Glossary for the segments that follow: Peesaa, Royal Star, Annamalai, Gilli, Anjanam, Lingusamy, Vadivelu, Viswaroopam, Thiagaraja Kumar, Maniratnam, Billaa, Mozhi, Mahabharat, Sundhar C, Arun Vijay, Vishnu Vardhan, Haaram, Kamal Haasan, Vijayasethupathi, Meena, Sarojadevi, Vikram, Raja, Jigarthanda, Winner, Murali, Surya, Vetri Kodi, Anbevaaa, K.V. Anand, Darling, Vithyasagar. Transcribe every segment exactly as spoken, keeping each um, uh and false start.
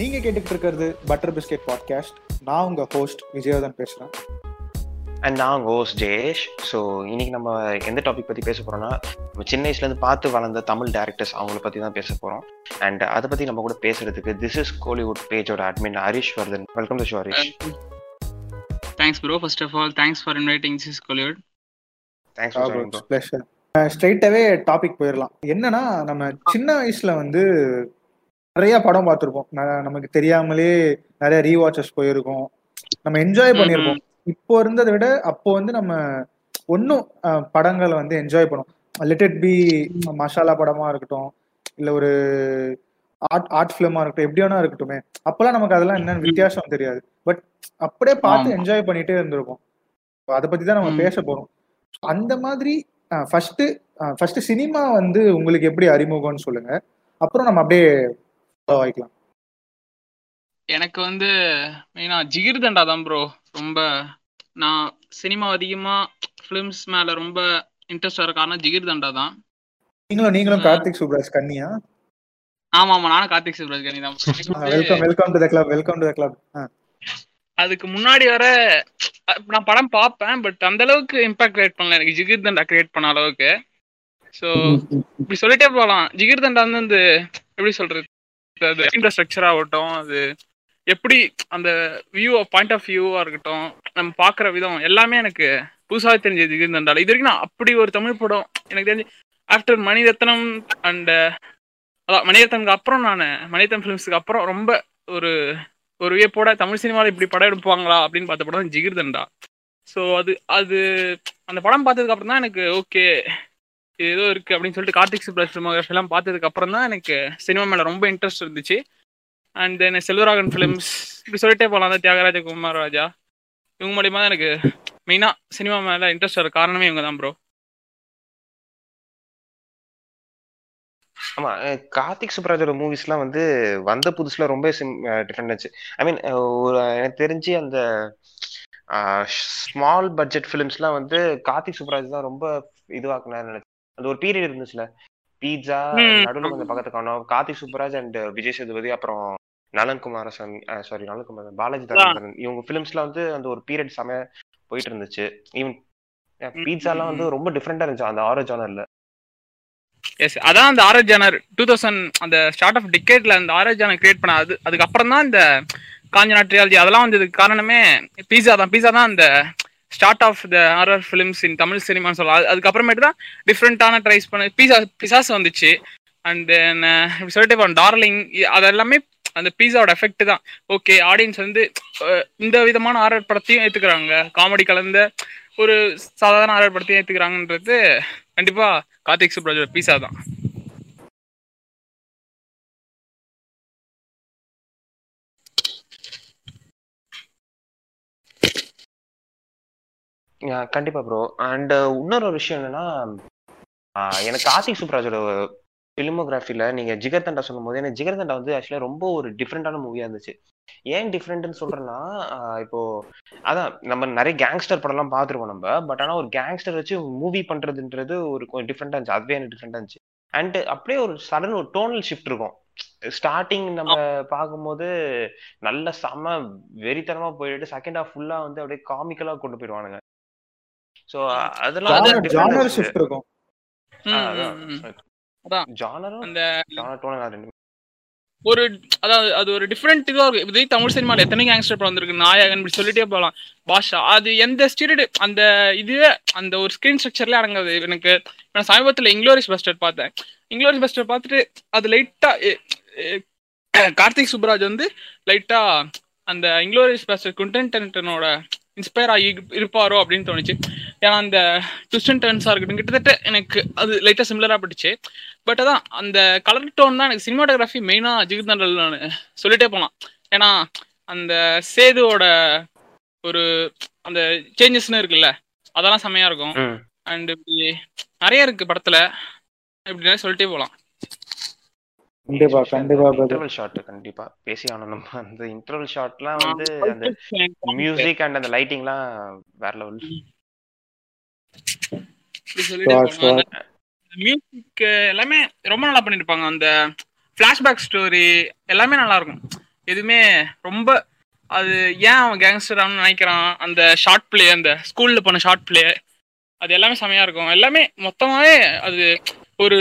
நீங்க கேட்டுட்டு இருக்கிறது பட்டர் பிஸ்கெட் பாட்காஸ்ட். நான் உங்க ஹோஸ்ட் விஜயவர்தன் பேசுறேன். அண்ட் நான் உங்க ஹோஸ்ட் ஜெயேஷ். ஸோ இன்னைக்கு நம்ம எந்த டாபிக் பத்தி பேச போறோம்னா, நம்ம சின்ன வயசுல இருந்து பார்த்து வளர்ந்த தமிழ் டேரக்டர்ஸ் அவங்கள பத்தி தான் பேச போறோம். அண்ட் அதை பத்தி நம்ம கூட பேசுறதுக்கு திஸ் இஸ் கோலிவுட் பேஜோட admin Harish Vardhan. Welcome to show Harish. Thanks bro. First of all thanks for inviting this is Kollywood. Thanks for joining bro. Pleasure. ஸ்ட்ரைட்டாவே டாபிக் போயிடலாம். என்னன்னா, நம்ம சின்ன வயசுல வந்து நிறைய படம் பார்த்துருப்போம். நமக்கு தெரியாமலே நிறைய ரீவாட்சஸ் போயிருக்கோம். நம்ம என்ஜாய் பண்ணியிருப்போம். இப்போ இருந்ததை விட அப்போ வந்து நம்ம ஒன்றும் படங்களை வந்து என்ஜாய் பண்ணுவோம். லெட் இட் பி மசாலா படமா இருக்கட்டும், இல்லை ஒரு ஆர்ட் ஆர்ட் ஃபிலிமா இருக்கட்டும், எப்படியானா இருக்கட்டுமே, அப்பெல்லாம் நமக்கு அதெல்லாம் என்னென்ன வித்தியாசம் தெரியாது. பட் அப்படியே பார்த்து என்ஜாய் பண்ணிட்டே இருந்திருக்கோம். அதை பத்தி தான் நம்ம பேச போறோம். அந்த மாதிரி ஃபர்ஸ்ட் ஃபர்ஸ்ட் சினிமா வந்து உங்களுக்கு எப்படி அறிமுகம்னு சொல்லுங்க, அப்புறம் நம்ம அப்படியே வாய்க்கலாம். எனக்கு வந்து மெயினா ஜிகிர்தண்டா தான் ப்ரோ. ரொம்ப நான் சினிமா அதிகமா ஃபிலிம்ஸ் மேல ரொம்ப இன்ட்ரெஸ்டா இருக்கானா ஜிகிர்தண்டா தான். நீங்களும் நீங்களும் கார்த்திக் சுப்ராஜ் கண்ணியா? ஆமா ஆமா, நானும் கார்த்திக் சுப்ராஜ் கண்ணி தான். Welcome welcome to the club. Welcome to the club. அதுக்கு முன்னாடி வர நான் படம் பார்ப்பேன், பட் அந்த அளவுக்கு இம்பாக்ட் கிரியேட் பண்ணல எனக்கு ஜிகிர்தண்டா கிரியேட் பண்ண அளவுக்கு. ஸோ இப்படி சொல்லிட்டே போகலாம். ஜிகிர்தண்டா வந்து அந்த எப்படி சொல்றது, அது இன்ஃப்ராஸ்ட்ரக்சர் ஆகட்டும், அது எப்படி அந்த வியூ பாயிண்ட் ஆஃப் வியூவா இருக்கட்டும், நம்ம பாக்குற விதம் எல்லாமே எனக்கு புதுசாக தெரிஞ்சது ஜிகிர்தண்டால. இது வரைக்கும் நான் அப்படி ஒரு தமிழ் படம் எனக்கு தெரிஞ்சு ஆஃப்டர் மணிரத்னம் அண்ட் அதான் மணிரத்னம்க்கு அப்புறம் நான் மணிரத்னம் ஃபிலிம்ஸுக்கு அப்புறம் ரொம்ப ஒரு ஒரு வியப்போட தமிழ் சினிமாவில் இப்படி படம் எடுப்பாங்களா அப்படின்னு பார்த்த படம் தான் ஜிகிர்தண்டா. ஸோ அது அது அந்த படம் பார்த்ததுக்கு அப்புறம் தான் எனக்கு ஓகே இது ஏதோ இருக்குது அப்படின்னு சொல்லிட்டு கார்த்திக் சுப்ராஜ் சினிமாகிராஃபி எல்லாம் பார்த்ததுக்கு அப்புறம் தான் எனக்கு சினிமா மேலே ரொம்ப இன்ட்ரெஸ்ட் இருந்துச்சு. அண்ட் தென் செல்வராகவன் ஃபிலிம்ஸ் இப்படி சொல்லிட்டே போகலாம். அந்த தியாகராஜ குமார், ராஜா, இவங்க மூலியமாக தான் எனக்கு மெயினாக சினிமா மேலே இன்ட்ரெஸ்ட் வர காரணமே இவங்க தான் ப்ரோ. ஆமா, கார்த்திக் சுப்ராஜோட மூவிஸ்லாம் வந்து வந்த புதுசுல ரொம்ப டிஃப்ரெண்ட் ஆச்சு. ஐ மீன், எனக்கு தெரிஞ்சு அந்த ஸ்மால் பட்ஜெட் ஃபிலிம்ஸ்லாம் வந்து கார்த்திக் சுப்ராஜ் தான் ரொம்ப இதுவாக்குனாரு நினைச்சு. அந்த ஒரு பீரியட் இருந்துச்சுல, பீட்சா நடுவில் அந்த பக்கத்து காணும் கார்த்திக் சுப்ராஜ் அண்ட் விஜயசேதுபதி, அப்புறம் நலன் குமாரசாமி, சாரி நலன் குமார் பாலாஜி தந்தி, இவங்க ஃபிலிம்ஸ்லாம் வந்து அந்த ஒரு பீரியட் செமையா போயிட்டு இருந்துச்சு. ஈவன் பீட்சாலாம் வந்து ரொம்ப டிஃப்ரெண்டா இருந்துச்சு அந்த ஆரோ ஜானர்ல. எஸ், அதான் அந்த ஆரோ ஜானர் டூ தௌசண்ட் அந்த ஸ்டார்ட் ஆஃப் டிக்கெட்ல அந்த ஆரோ ஜானர் கிரியேட் பண்ண. அது அதுக்கப்புறம் தான் இந்த காஞ்சனா ட்ரியாலஜி அதெல்லாம் வந்ததுக்கு காரணமே பீஸா தான். பீஸா தான் அந்த start of the horror films in Tamil சினிமான்னு சொல்லலாம். அதுக்கப்புறமேட்டு தான் டிஃப்ரெண்டான ட்ரைஸ் பண்ண பீஸா பிசாஸ் வந்துச்சு. அண்ட் தென் இப்படி சொல்லிட்டு இப்போ டார்லிங், அதெல்லாமே அந்த பீஸாவோட எஃபெக்ட் தான். ஓகே, ஆடியன்ஸ் வந்து இந்த விதமான ஹாரர் படத்தையும் ஏற்றுக்கிறாங்க, காமெடி கலந்த ஒரு சாதாரண ஹாரர் படத்தையும் ஏற்றுக்கிறாங்கன்றது கண்டிப்பா கார்த்திக் சுப்ராஜோட பீஸா தான். கண்டிப்பா ப்ரோ. அண்ட் இன்னொரு ஒரு விஷயம் என்னன்னா, எனக்கு கார்த்திக் சுப்ராஜோட பிலிமோகிராஃபில நீங்க ஜிகர்தண்டா சொல்லும் போது எனக்கு ஜிகர்தண்டா வந்து ஆக்சுவலா ரொம்ப ஒரு டிஃப்ரெண்டான மூவியா இருந்துச்சு. ஏன் டிஃப்ரெண்ட்னு சொல்றேன்னா, இப்போ அதான் நம்ம நிறைய கேங்ஸ்டர் படம் எல்லாம் பார்த்துருக்கோம் நம்ம, பட் ஆனால் ஒரு கேங்ஸ்டர் வச்சு மூவி பண்றதுன்றது ஒரு கொஞ்சம் டிஃப்ரெண்டா இருந்துச்சு. அதுவே எனக்கு டிஃப்ரெண்டா இருந்துச்சு. அண்ட் அப்படியே ஒரு சடன் ஒரு டோனல் ஷிஃப்ட் இருக்கும். ஸ்டார்டிங் நம்ம பார்க்கும்போது நல்ல செம வெறித்தனமா போயிட்டு செகண்ட் ஹாஃப் ஃபுல்லா வந்து அப்படியே காமிக்கலா கொண்டு போயிடுவானுங்க. ஸோ அதெல்லாம் ஒரு அதாவது அது ஒரு டிஃப்ரெண்ட் இதுவாக இருக்கும். இதே தமிழ் சினிமாவில் எத்தனை கேங்ஸ்டர் படம் வந்துருக்கு, நாயகன் இப்படி சொல்லிட்டே போகலாம், பாஷா, அது எந்த ஸ்டீரியோ அந்த இதுவே அந்த ஒரு ஸ்கிரீன் ஸ்ட்ரக்சர்லேயே அடங்காது. எனக்கு நான் சமீபத்தில் இங்லோரியஸ் பஸ்டர்ட் பார்த்தேன். இங்லோரியஸ் பஸ்டர்ட் பார்த்துட்டு அது லைட்டாக கார்த்திக் சுப்ராஜ் வந்து லைட்டாக அந்த இங்லோரியஸ் பஸ்டர்ட் குண்டன்டனோட இன்ஸ்பயர் ஆகி இருப்பாரோ அப்படின்னு தோணுச்சு. ஏன்னா அந்த ட்விஸ்ட் அண்ட் டர்ன்ஸாக இருக்கட்டும் கிட்டத்தட்ட எனக்கு அது லைட்டாக சிமிலராக பட்டுச்சு. பட் அதான் அந்த கலர் டோன் தான் எனக்கு சினிமாட்டோகிராஃபி மெயினாக ஜிகிர்தண்டல் நான் சொல்லிட்டே போகலாம். ஏன்னா அந்த சேதுவோட ஒரு அந்த சேஞ்சஸ்ன்னு இருக்குல்ல, அதெல்லாம் செம்மையாக இருக்கும். அண்ட் இப்படி நிறைய இருக்குது படத்தில், இப்படி சொல்லிட்டே போகலாம். கண்டிப்பா கண்டிப்பா இன்டர்வல் ஷாட் கண்டிப்பா பேசி ஆனோம் நம்ம. அந்த இன்டர்வல் ஷாட்லாம் வந்து அந்த மியூசிக் அண்ட் அந்த லைட்டிங்லாம் வேற லெவல். மியூசிக் எல்லாமே ரொம்ப நல்லா பண்ணிருப்பாங்க. அந்த ஃபிளாஷ்பேக் ஸ்டோரி எல்லாமே நல்லா இருக்கும். எதுவுமே ரொம்ப அது ஏன் அவன் கேங்ஸ்டர் ஆகணும்னு நினைக்கிறான். அந்த ஷார்ட் பிளே, அந்த ஸ்கூலில் போன ஷார்ட் பிளே, அது எல்லாமே செமையாக இருக்கும். எல்லாமே மொத்தமாகவே அது ஒரு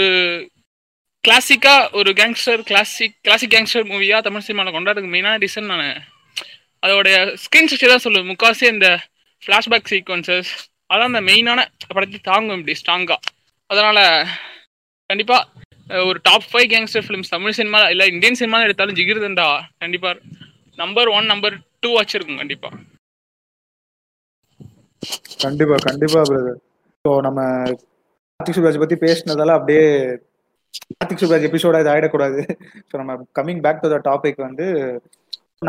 கிளாசிக்காக ஒரு கேங்ஸ்டர் கிளாசிக் கிளாசிக் கேங்ஸ்டர் மூவியாக தமிழ் சினிமாவில் கொண்டாடுறதுக்கு மெயினான ரீசன் நான் அதோடைய ஸ்கிரீன் ஸ்ட்ரக்சர் தான் சொல்லுவேன். முக்காசி இந்த ஃப்ளாஷ்பேக் சீக்வன்சஸ் அதான் அந்த மெயினான படத்தை தாங்கும் இப்படி ஸ்ட்ராங்காக. அதனால் கண்டிப்பாக ஒரு top five gangster films Tamil சினிமாவில் இல்லை இந்தியன் சினிமாவில் எடுத்தாலும் ஜிகிர்தண்டா கண்டிப்பாக நம்பர் ஒன் நம்பர் டூ வச்சிருக்கும். கண்டிப்பாக கண்டிப்பாக கண்டிப்பாக பிரதர். ஸோ நம்ம கார்த்திக் சுப்ராஜ் பற்றி பேசினதால அப்படியே கார்த்திக் சுப்ராஜ் எபிசோட இது ஆகிடக்கூடாது. ஸோ நம்ம coming back to the topic வந்து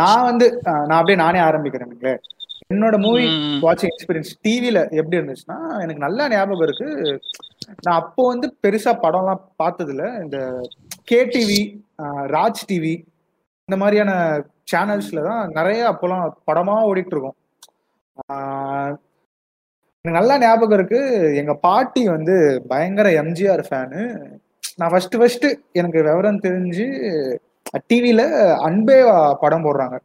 நான் வந்து நான் அப்படியே நானே ஆரம்பிக்கிறேன். என்னோட மூவி வாட்சிங் எக்ஸ்பீரியன்ஸ் டிவியில் எப்படி இருந்துச்சுன்னா எனக்கு நல்லா ஞாபகம் இருக்கு. நான் அப்போ வந்து பெருசாக படம்லாம் பார்த்ததில்ல. இந்த கேடிவி, ராஜ் டிவி இந்த மாதிரியான சேனல்ஸில் தான் நிறைய அப்போலாம் படமாக ஓடிட்டு இருக்கோம். எனக்கு நல்லா ஞாபகம் இருக்கு. எங்கள் பாட்டி வந்து பயங்கர எம்ஜிஆர் ஃபேனு. நான் ஃபஸ்ட்டு ஃபஸ்ட்டு எனக்கு விவரம் தெரிஞ்சு டிவியில் அன்பேவா படம் போடுறாங்க,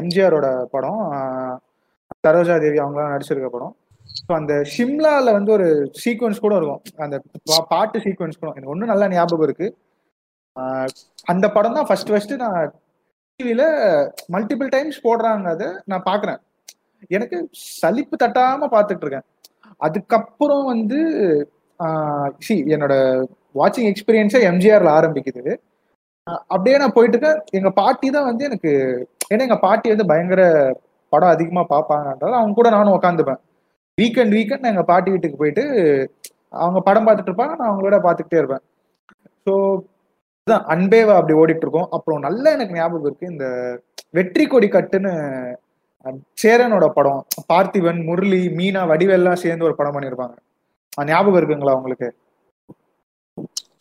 எம்ஜிஆரோட படம், சரோஜாதேவி அவங்களாம் நடிச்சிருக்க படம். ஸோ அந்த ஷிம்லாவில் வந்து ஒரு சீக்வன்ஸ் கூட இருக்கும், அந்த பாட்டு சீக்வன்ஸ் கூட எனக்கு ஒன்றும் நல்லா ஞாபகம் இருக்கு. அந்த படம் தான் ஃபர்ஸ்ட் ஃபர்ஸ்ட் நான் டிவியில் மல்டிபிள் டைம்ஸ் போடுறாங்க, அதை நான் பார்க்குறேன், எனக்கு சலிப்பு தட்டாமல் பார்த்துட்டு இருக்கேன். அதுக்கப்புறம் வந்து சி என்னோட வாட்சிங் எக்ஸ்பீரியன்ஸே எம்ஜிஆரில் ஆரம்பிக்குது. அப்படியே நான் போயிட்டு இருக்கேன். எங்கள் பாட்டி தான் வந்து எனக்கு, ஏன்னா எங்கள் பாட்டி வந்து பயங்கர படம் அதிகமாக பார்ப்பாங்கன்றது அவங்க கூட நானும் உட்காந்துப்பேன். வீக்கெண்ட் வீக்கெண்ட் நான் எங்கள் பாட்டி வீட்டுக்கு போயிட்டு அவங்க படம் பார்த்துட்டு இருப்பாங்க, நான் அவங்களோட பார்த்துக்கிட்டே இருப்பேன். ஸோ இதுதான் அன்பேவா அப்படி ஓடிட்டு இருக்கோம். அப்புறம் நல்லா எனக்கு ஞாபகம் இருக்குது இந்த வெற்றி கொடி கட்டுன்னு சேரனோட படம், பார்த்திபன், முரளி, மீனா, வடிவெல்லாம் சேர்ந்து ஒரு படம் பண்ணியிருப்பாங்க. ஞாபகம் இருக்குங்களா உங்களுக்கு?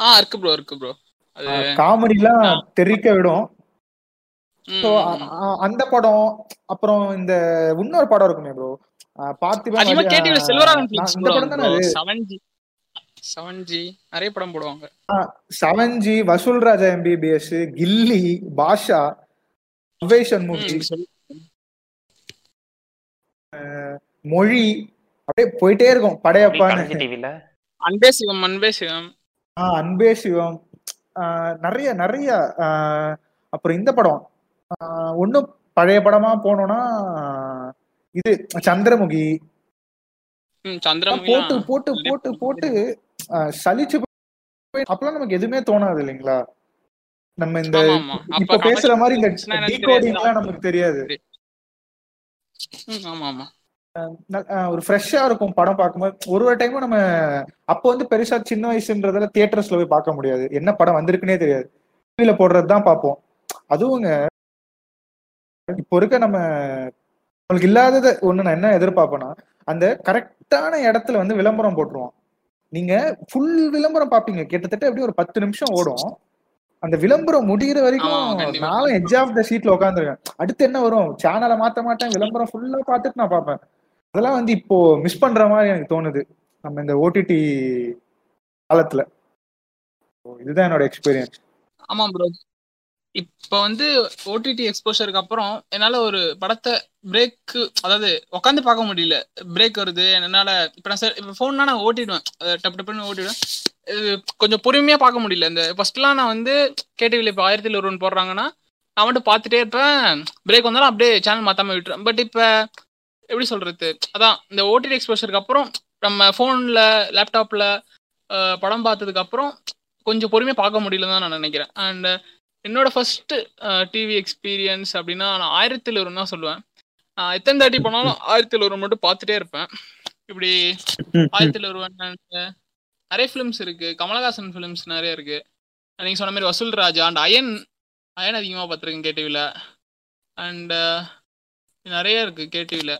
ஆ இருக்கு ப்ரோ, இருக்கு ப்ரோ. காமெடிலாம் தெரிக்க விடும். சோ அந்த படம், அப்புறம் இந்த இன்னொரு படம் இருக்குமே ப்ரோ, பார்த்திபன், அது கேடிவில செல்வராகவன், செவன் ஜி நிறைய படம் போடுவாங்க. Seven G, Vasoolraja M B B S, Ghilli, Baasha, அவேஷன் மூவி, மொழி, அப்படியே போயிட்டே இருக்கும். படையப்பான டிவில அன்பே சிவம், அன்பே சிவம், ஆ அன்பே சிவம், நிறைய நிறைய. அப்புறம் இந்த படம் ஒன்றும் பழைய படமா போனோம்னா இது சந்திரமுகி போட்டு போட்டு போட்டு போட்டு சலிச்சு அப்பெல்லாம் நமக்கு எதுவுமே தோணாது இல்லைங்களா. நம்ம இந்த இப்ப பேசுற மாதிரி இந்த டிகோடிங்லாம் நமக்கு தெரியாது. ஒரு ஃப்ரெஷ்ஷா இருக்கும் படம் பார்க்கும்போது. ஒரு ஒரு டைமும் நம்ம அப்போ வந்து பெருசா சின்ன வயசுன்றதுல தியேட்டர்ஸ்ல போய் பார்க்க முடியாது, என்ன படம் வந்திருக்குன்னே தெரியாது, டிவியில போடுறதுதான் பார்ப்போம். அதுவும் இப்போ இருக்க நம்ம உங்களுக்கு இல்லாதது ஒண்ணு நான் என்ன எதிர்பார்ப்பேன்னா அந்த கரெக்டான இடத்துல வந்து விளம்பரம் போட்டுருவோம். நீங்க ஃபுல் விளம்பரம் பார்ப்பீங்க, கிட்டத்தட்ட எப்படி ஒரு பத்து நிமிஷம் ஓடும். அந்த விளம்பரம் முடிகிற வரைக்கும் நானும் எட்ஜ் ஆஃப் த சீட்ல உட்காந்துருக்கேன். அடுத்து என்ன வரும் சேனலை மாத்த மாட்டேன், விளம்பரம் ஃபுல்லா பார்த்துட்டு நான் பார்ப்பேன். அதெல்லாம் வந்து இப்போ மிஸ் பண்ற மாதிரி எனக்கு தோணுது நம்ம இந்த ஓடிடி காலத்துல. இதுதான் என்னோட எக்ஸ்பீரியன்ஸ். ஆமா ப்ரோ, இப்போ வந்து ஓடிடி எக்ஸ்போஷருக்கு அப்புறம் என்னால் ஒரு படத்தை பிரேக்கு, அதாவது உட்காந்து பார்க்க முடியல, பிரேக் வருது என்னால். இப்போ நான் சார் இப்போ ஃபோன்னா நான் ஓட்டிடுவேன், டப்பு டப்புன்னு ஓட்டிடுவேன், கொஞ்சம் பொறுமையாக பார்க்க முடியல. இந்த ஃபர்ஸ்ட்லாம் நான் வந்து கேடிவியில் இப்போ ஆயிரத்தில் ஒரு ஒன்று போடுறாங்கன்னா நான் மட்டும் பார்த்துட்டே இருப்பேன், பிரேக் வந்தாலும் அப்படியே சேனல் மாற்றாமல் விட்டுருவேன். பட் இப்போ எப்படி சொல்கிறது, அதான் இந்த ஓடிடி எக்ஸ்போஷருக்கு அப்புறம் நம்ம ஃபோனில், லேப்டாப்பில் படம் பார்த்ததுக்கப்புறம் கொஞ்சம் பொறுமையாக பார்க்க முடியலன்னு தான் நான் நினைக்கிறேன். அண்ட் என்னோட ஃபர்ஸ்ட் டிவி எக்ஸ்பீரியன்ஸ் அப்படின்னா நான் ஆயிரத்தில் ஒருன்னா சொல்லுவேன். நான் எத்தனை தாட்டி போனாலும் ஆயிரத்தில் ஒரு மட்டும் பார்த்துட்டே இருப்பேன். இப்படி ஆயிரத்தில் ஒருவன் நிறைய ஃபிலிம்ஸ் இருக்கு, கமலஹாசன் ஃபிலிம்ஸ் நிறைய இருக்கு. நீங்க சொன்ன மாதிரி வசூல் ராஜா அண்ட் அயன், அயன் அதிகமாக பார்த்துருக்கேன் கேடிவியில். அண்ட் நிறைய இருக்கு கேடிவியில்.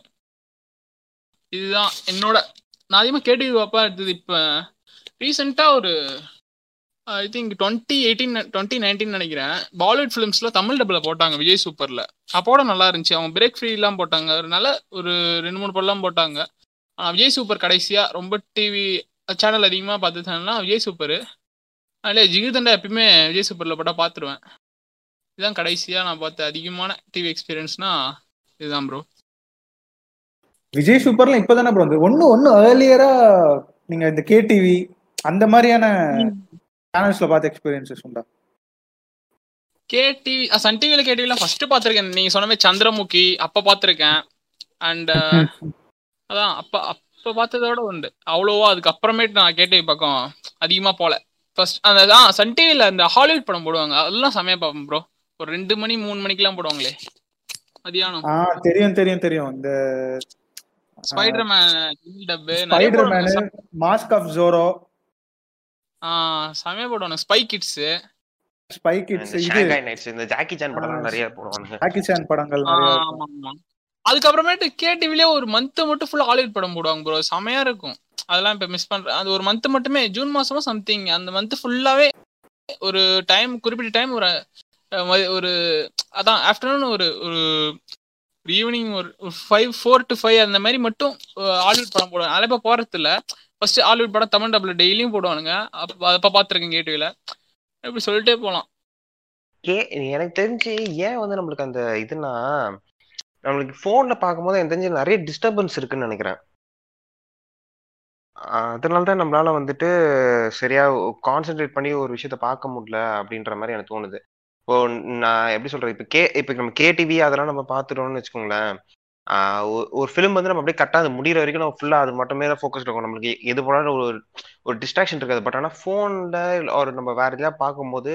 இதுதான் என்னோட நான் அதிகமாக கேடிவி பார்ப்பா இருந்தது. இப்போ ரீசெண்டாக ஒரு I think twenty eighteen twenty nineteen நினைக்கிறேன், பாலிவுட் ஃபிலிம்ஸ்ல தமிழ் டப்பில் போட்டாங்க விஜய் சூப்பர்ல. அப்போட நல்லா இருந்துச்சு, அவங்க பிரேக் ஃப்ரீலாம் போட்டாங்க, ஒரு நல்ல ஒரு ரெண்டு மூணு படம்லாம் போட்டாங்க. ஆனால் விஜய் சூப்பர் கடைசியா ரொம்ப டிவி சேனல் அதிகமாக பார்த்து சேனல்னா விஜய் சூப்பர். அதில் ஜிகிர்தண்டா எப்பயுமே விஜய் சூப்பர்ல போட்டால் பார்த்துருவேன். இதுதான் கடைசியா நான் பார்த்த அதிகமான டிவி எக்ஸ்பீரியன்ஸ்னா இதுதான் ப்ரோ. விஜய் சூப்பர்லாம் இப்பதானே ப்ரோ வந்து ஒன்னு ஒன்னு ஏர்லியரா நீங்க இந்த கே டிவி அந்த மாதிரியான சேனல்ஸ்ல பார்த்த எக்ஸ்பீரியன்சஸ் உண்டா? கே டிவி சன் டிவில கே டிவில ஃபர்ஸ்ட் பாத்திருக்கேன் நீங்க சொன்ன மாதிரி சந்திரமுகி அப்ப பாத்திருக்கேன். அண்ட் அதான் அப்ப அப்ப பார்த்ததோட உண்டு அவ்வளோவா. அதுக்கு அப்புறமேட்டு நான் கே டிவி பக்கம் அதிகமா போல. ஃபர்ஸ்ட் அந்த சன் டிவில இந்த ஹாலிவுட் படம் போடுவாங்க அதெல்லாம் செமையா பார்ப்போம் ப்ரோ. ஒரு ரெண்டு மணி மூணு மணிக்கெல்லாம் போடுவாங்களே மதியானம். ஆ தெரியும் தெரியும் தெரியும். இந்த ஸ்பைடர்மேன் டப்பு ஸ்பைடர்மேன் மாஸ்க் ஆஃப் ஜோரோ ஆ செமையா போடுவாங்க. ஸ்பை கிட்ஸ் ஸ்பை கிட்ஸ் இது இந்த ஜாக்கி சான் படங்கள் நிறைய போடுவாங்க. ஜாக்கி சான் படங்கள் நிறைய. ஆமா ஆமா. அதுக்கு அப்புறமேட்டு கே டிவிலே ஒரு மந்த் மட்டும் ஃபுல்லா ஹாலிவுட் படம் போடுவாங்க ப்ரோ. செமையா இருக்கும். அதெல்லாம் இப்ப மிஸ் பண்றேன். அது ஒரு மந்த் மட்டுமே ஜூன் மாசமா சம்திங் அந்த மந்த் ஃபுல்லாவே ஒரு டைம் குறிப்பிட்ட டைம் ஒரு ஒரு அதான் ஆஃப்டர்நூன் ஒரு ஒரு ஈவினிங் ஒரு ஃபைவ் ஃபோர் டு ஃபைவ் அந்த மாதிரி மட்டும் ஹாலிவுட் படம் போடுவாங்க. அதெல்லாம் இப்போ போகிறது இல்லை. ஃபர்ஸ்ட் ஹாலிவுட் படம் தமிழ் டபுள் டெய்லியும் போடுவானுங்க. அப்போ அப்போ பார்த்துருக்கேன் கே டிவியில். இப்படி சொல்லிட்டே போகலாம். கே எனக்கு தெரிஞ்சு ஏன் வந்து நம்மளுக்கு அந்த இதுனா நம்மளுக்கு ஃபோனில் பார்க்கும்போது எனக்கு தெரிஞ்சு நிறைய டிஸ்டர்பன்ஸ் இருக்குன்னு நினைக்கிறேன். அதனால தான் நம்மளால வந்துட்டு சரியா கான்சென்ட்ரேட் பண்ணி ஒரு விஷயத்த பார்க்க முடியல அப்படின்ற மாதிரி எனக்கு தோணுது. இப்போ நான் எப்படி சொல்றது, இப்போ கே இப்போ நம்ம கே டிவி அதெல்லாம் நம்ம பார்த்துட்டோம்னு வச்சுக்கோங்களேன், ஒரு ஃபிலிம் வந்து நம்ம அப்படியே கரெக்டாக அது முடிகிற வரைக்கும் நம்ம ஃபுல்லாக அது மட்டுமே தான் ஃபோக்கஸ் இருக்கும். நம்மளுக்கு எது போனாலும் ஒரு ஒரு டிஸ்ட்ராக்ஷன் இருக்காது. பட் ஆனால் ஃபோனில் ஒரு நம்ம வேறு எதாவது பார்க்கும்போது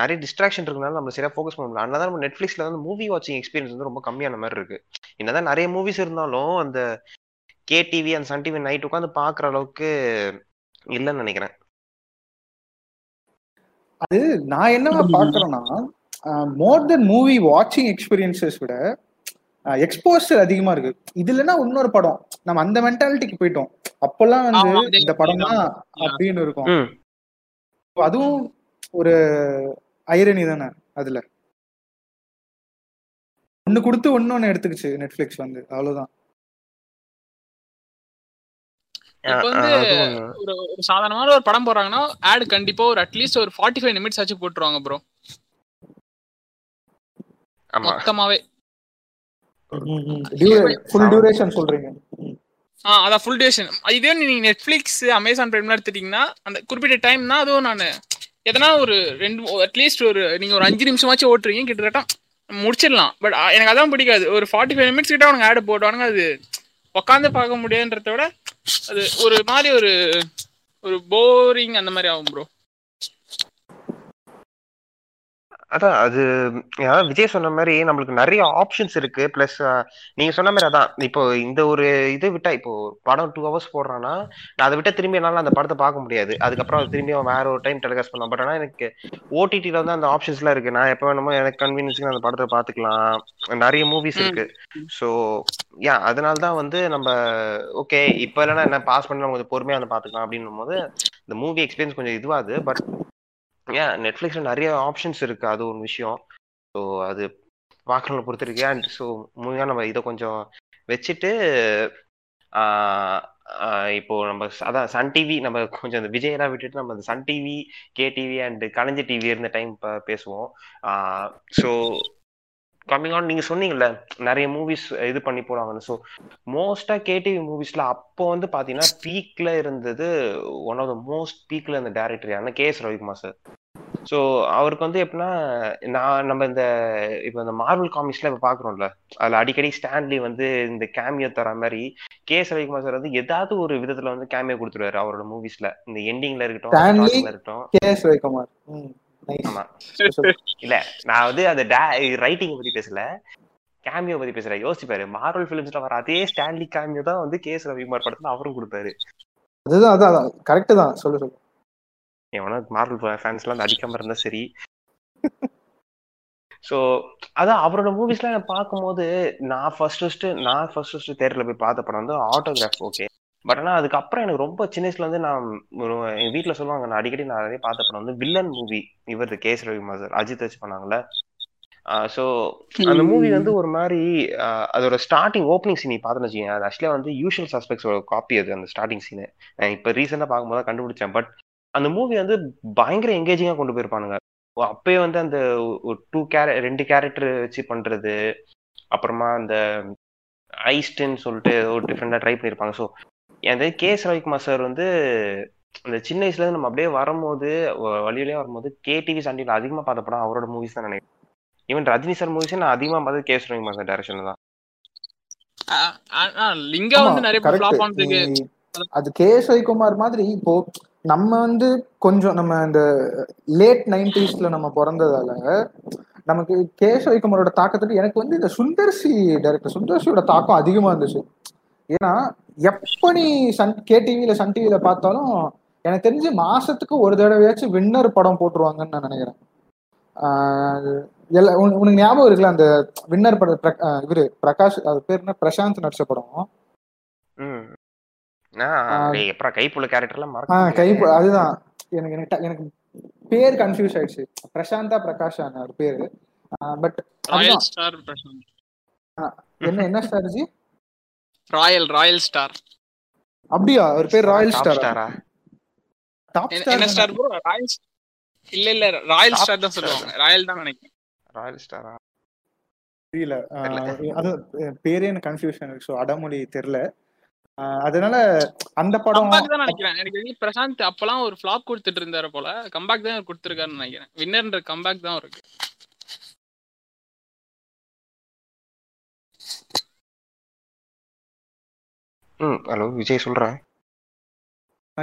நிறைய டிஸ்ட்ராக்ஷன் இருக்கனால நம்ம சரியாக ஃபோக்கஸ் பண்ண முடியல. அதனால தான் நம்ம நெட்ஃப்ளிக்ஸில் வந்து மூவி வாட்சிங் எக்ஸ்பீரியன்ஸ் வந்து ரொம்ப கம்மியான மாதிரி இருக்குது. என்னதான் நிறைய மூவிஸ் இருந்தாலும் அந்த கே டிவி அந்த சன் டிவி நைட் உட்காந்து பார்க்குற அளவுக்கு இல்லைன்னு நினைக்கிறேன். அது நான் என்ன பாக்குறேன்னா மோர் தென் மூவி வாட்சிங் எக்ஸ்பீரியன்சஸ் விட எக்ஸ்போசர் அதிகமா இருக்கு. இதுலன்னா இன்னொரு படம் நம்ம அந்த மென்டாலிட்டிக்கு போயிட்டோம். அப்பெல்லாம் வந்து இந்த படம் தான் அப்படின்னு இருக்கும். அதுவும் ஒரு ஐரணி தானே. அதுல ஒண்ணு கொடுத்து ஒன்னொன்னு எடுத்துக்கிச்சு நெட்ஃபிளிக்ஸ் வந்து. அவ்வளவுதான். இப்போ வந்து ஒரு ஒரு சாதாரணமான ஒரு படம் போடுறாங்கன்னா ஆட் கண்டிப்பா ஒரு அட்லீஸ்ட் ஒரு ஃபார்ட்டி ஃபைவ் நிமிட்ஸ் ஆச்சு போட்டுருவாங்க ப்ரோ மொத்தமாவே. ஆ அதான் ஃபுல் டியூரேஷன். இதே நீங்க நெட்ஃபிளிக்ஸ் அமேசான் பிரைம்லாம் எடுத்துட்டீங்கன்னா அந்த குறிப்பிட்ட டைம்னா அதுவும் நான் எதனா ஒரு ரெண்டு அட்லீஸ்ட் ஒரு நீங்க ஒரு அஞ்சு நிமிஷமாச்சும் ஓட்டுறீங்க கிட்டத்தட்ட முடிச்சிடலாம். பட் எனக்கு அதான் பிடிக்காது. ஒரு ஃபார்ட்டி ஃபைவ் நிமிட்ஸ் கிட்ட உனக்கு ஆட் போட்டுவானுங்க. அது உக்காந்து பார்க்க முடியாதுன்றத விட அது ஒரு மாதிரி ஒரு ஒரு போரிங் அந்த மாதிரி ஆகும் ப்ரோ. அதான் அது விஜய் சொன்ன மாதிரி நம்மளுக்கு நிறைய ஆப்ஷன்ஸ் இருக்கு. பிளஸ் நீங்க சொன்ன மாதிரி அதான் இப்போ இந்த ஒரு இது விட்டா இப்போ படம் டூ ஹவர்ஸ் போடுறான்னா நான் அதை விட்டா திரும்பி என்னால அந்த படத்தை பார்க்க முடியாது. அதுக்கப்புறம் திரும்பி வேற ஒரு டைம் டெலிகாஸ்ட் பண்ணலாம். பட் ஆனால் எனக்கு ஓடிடியில வந்து அந்த ஆப்ஷன்ஸ் எல்லாம் இருக்கு. நான் எப்போ வேணுமோ எனக்கு கன்வீனியன்ஸுக்கு அந்த படத்தை பார்த்துக்கலாம். நிறைய மூவிஸ் இருக்கு. ஸோ யா அதனால்தான் வந்து நம்ம ஓகே இப்போ இல்லைன்னா என்ன பாஸ் பண்ணி நம்ம கொஞ்சம் பொறுமையாக அதை பார்த்துக்கலாம் அப்படின்னும் போது இந்த மூவி எக்ஸ்பீரியன்ஸ் கொஞ்சம் இதுவாது. பட் ஏன் நெட்ஃப்ளிக்ஸ்ல நிறைய ஆப்ஷன்ஸ் இருக்கு. அது ஒரு விஷயம். ஸோ அது பார்க்கறவங்களை பொறுத்திருக்கு. அண்ட் ஸோ மூவியாக நம்ம இதை கொஞ்சம் வச்சுட்டு இப்போ நம்ம அதான் சன் டிவி நம்ம கொஞ்சம் அந்த விஜயெல்லாம் விட்டுட்டு நம்ம அந்த Sun TV K TV and Kalaignar TV இருந்த டைம் பேசுவோம். ஸோ கம்மிங் ஆன் நீங்கள் சொன்னீங்கல்ல நிறைய மூவிஸ் இது பண்ணி போடுவாங்கன்னு. ஸோ மோஸ்ட்டாக கேடிவி மூவிஸில் அப்போ வந்து பார்த்தீங்கன்னா பீக்கில் இருந்தது ஒன் ஆஃப் த மோஸ்ட் பீக்கில் இருந்த டேரக்டர் ஆனால் K S Ravikumar sir. So அவருக்கு வந்து எப்படின்னா நான் நம்ம இந்த இப்போ இந்த மார்வல் காமிக்ஸ்லாம் இப்போ பார்க்குறோம்ல அதில் அடிக்கடி ஸ்டான்லி வந்து இந்த கேமியோ தர மாதிரி கே எஸ் ரவிக்குமார் சார் வந்து ஏதாவது ஒரு விதத்தில் வந்து கேமியோ கொடுத்துருவாரு அவரோட மூவிஸில். இந்த எண்டிங்கில் இருக்கட்டும் இருக்கட்டும் கே எஸ் ரவிக்குமார். ஆமா இல்ல நான் வந்து அந்த ரைட்டிங் பத்தி பேசல கேமியோ பத்தி பேசுறேன். யோசிப்பாரு மார்வல் பிலிம்ஸ்ல வர அதே ஸ்டான்லி கேமியோ தான் வந்து கே எஸ் ரவிக்குமார் படத்துல அவரும் கொடுத்தாரு. அதுதான் அதான் கரெக்ட் தான். சொல்லு சொல்லு எவனா மார்வல் ஃபேன்ஸ் எல்லாம் அடிக்காம இருந்தா சரி. ஸோ அதான் அவரோட மூவிஸ்லாம் நான் பார்க்கும்போது நான் ஃபர்ஸ்ட் ஃபர்ஸ்ட் நான் ஃபர்ஸ்ட் ஃபர்ஸ்ட் தேட்டர்ல போய் பார்த்த படம் வந்து ஆட்டோகிராஃப். ஓகே பட் ஆனால் அதுக்கப்புறம் எனக்கு ரொம்ப சின்ன வயசுல வந்து நான் எங்கள் வீட்டில் சொல்லுவாங்க நான் அடிக்கடி நான் நிறைய பார்த்த படம் வந்து வில்லன் மூவி இவர் K S Ravikumar sir Ajith வச்சு பண்ணாங்கல்ல. ஸோ அந்த மூவி வந்து ஒரு மாதிரி அதோட ஸ்டார்டிங் ஓப்பனிங் சீன் பார்த்தேன்னு வச்சுக்கோங்க. அது ஆக்சுவலாக வந்து யூஷுவல் சஸ்பெக்ட்ஸோட காப்பி அது அந்த ஸ்டார்டிங் சீனு. இப்போ ரீசெண்டாக பார்க்கும்போது தான் கண்டுபிடிச்சேன். பட் அந்த மூவி வந்து பயங்கர எங்கேஜிங்காக கொண்டு போயிருப்பானுங்க. அப்பயே வந்து அந்த டூ கேர ரெண்டு கேரக்டர் வச்சு பண்றது, அப்புறமா அந்த ஐஸ்டன்னு சொல்லிட்டு ஒரு டிஃப்ரெண்டா ட்ரை பண்ணியிருப்பாங்க. ஸோ அந்த கே எஸ் ரவிக்குமார் சார் வந்து அந்த சின்ன வயசுல இருந்து நம்ம அப்படியே வரும்போது வழியிலேயே வரும்போது கே டிவி சண்டியில் அதிகமா பார்த்த படம் அவரோட மூவிஸ் தான் நினைக்கிறேன். ஈவன் ரஜினி சார் மூவிஸே நான் அதிகமா பார்த்தது கே எஸ் ரவிக்குமார் சார் டைரக்ஷன்ல தான். லிங்கா வந்து நிறைய ஃப்ளாப் ஆனதுக்கு அது கே எஸ் ரவிக்குமார் மாதிரி. இப்போ நம்ம வந்து கொஞ்சம் நம்ம இந்த லேட் நைன்டிஸ்ல நம்ம பிறந்ததால நமக்கு கே எஸ் ரவிக்குமாரோட தாக்கத்துக்கு எனக்கு வந்து இந்த சுந்தர் சி டைரக்டர் சுந்தர் சியோட தாக்கம் அதிகமா இருந்துச்சு. ஏன்னா எப்ப நீ சன் கே டிவியில சன் டிவியில பார்த்தாலும் எனக்கு தெரிஞ்சு மாசத்துக்கு ஒரு தடவையாச்சும் வின்னர் படம் போட்டுருவாங்கன்னு நான் நினைக்கிறேன். எல்லா உனக்கு ஞாபகம் இருக்குல்ல அந்த வின்னர் படம், இவரு பிரகாஷ் அது பேர் என்ன பிரசாந்த் நடிச்ச படம், அதுதான் எனக்கு எனக்கு பேர் கன்ஃபியூஸ் ஆயிடுச்சு. பிரசாந்தா பிரகாஷ் அவர் பேரு. பட் என்ன என்ன ஸ்டார்ஜி ராயல் ராயல் ஸ்டார் அப்படியா அவர் பேர்? ராயல் ஸ்டாரா? டாப் ஸ்டார் என்ன ஸ்டார் ப்ரோ? ராயல் இல்ல இல்ல ராயல் ஸ்டார் தான் சொல்லுவாங்க. ராயல் தான் நினைக்கிறேன். ராயல் ஸ்டாரா தெரியல, அது பேரே எனக்கு கன்ஃபியூஷன் இருக்கு. சோ அடமொழி தெரியல. அதனால அந்த படம் கம்பேக் தான் நினைக்கிறேன். எனக்கு பிரசாந்த் அப்பலாம் ஒரு ஃப்ளாப் கொடுத்துட்டு இருந்தாரு போல, கம்பேக் தான் கொடுத்துருக்காருன்னு நினைக்கிறேன். வின்னர்ன்ற கம்பேக் தான் இருக்கு. ம் ஹலோ விஜய் சொல்றேன்.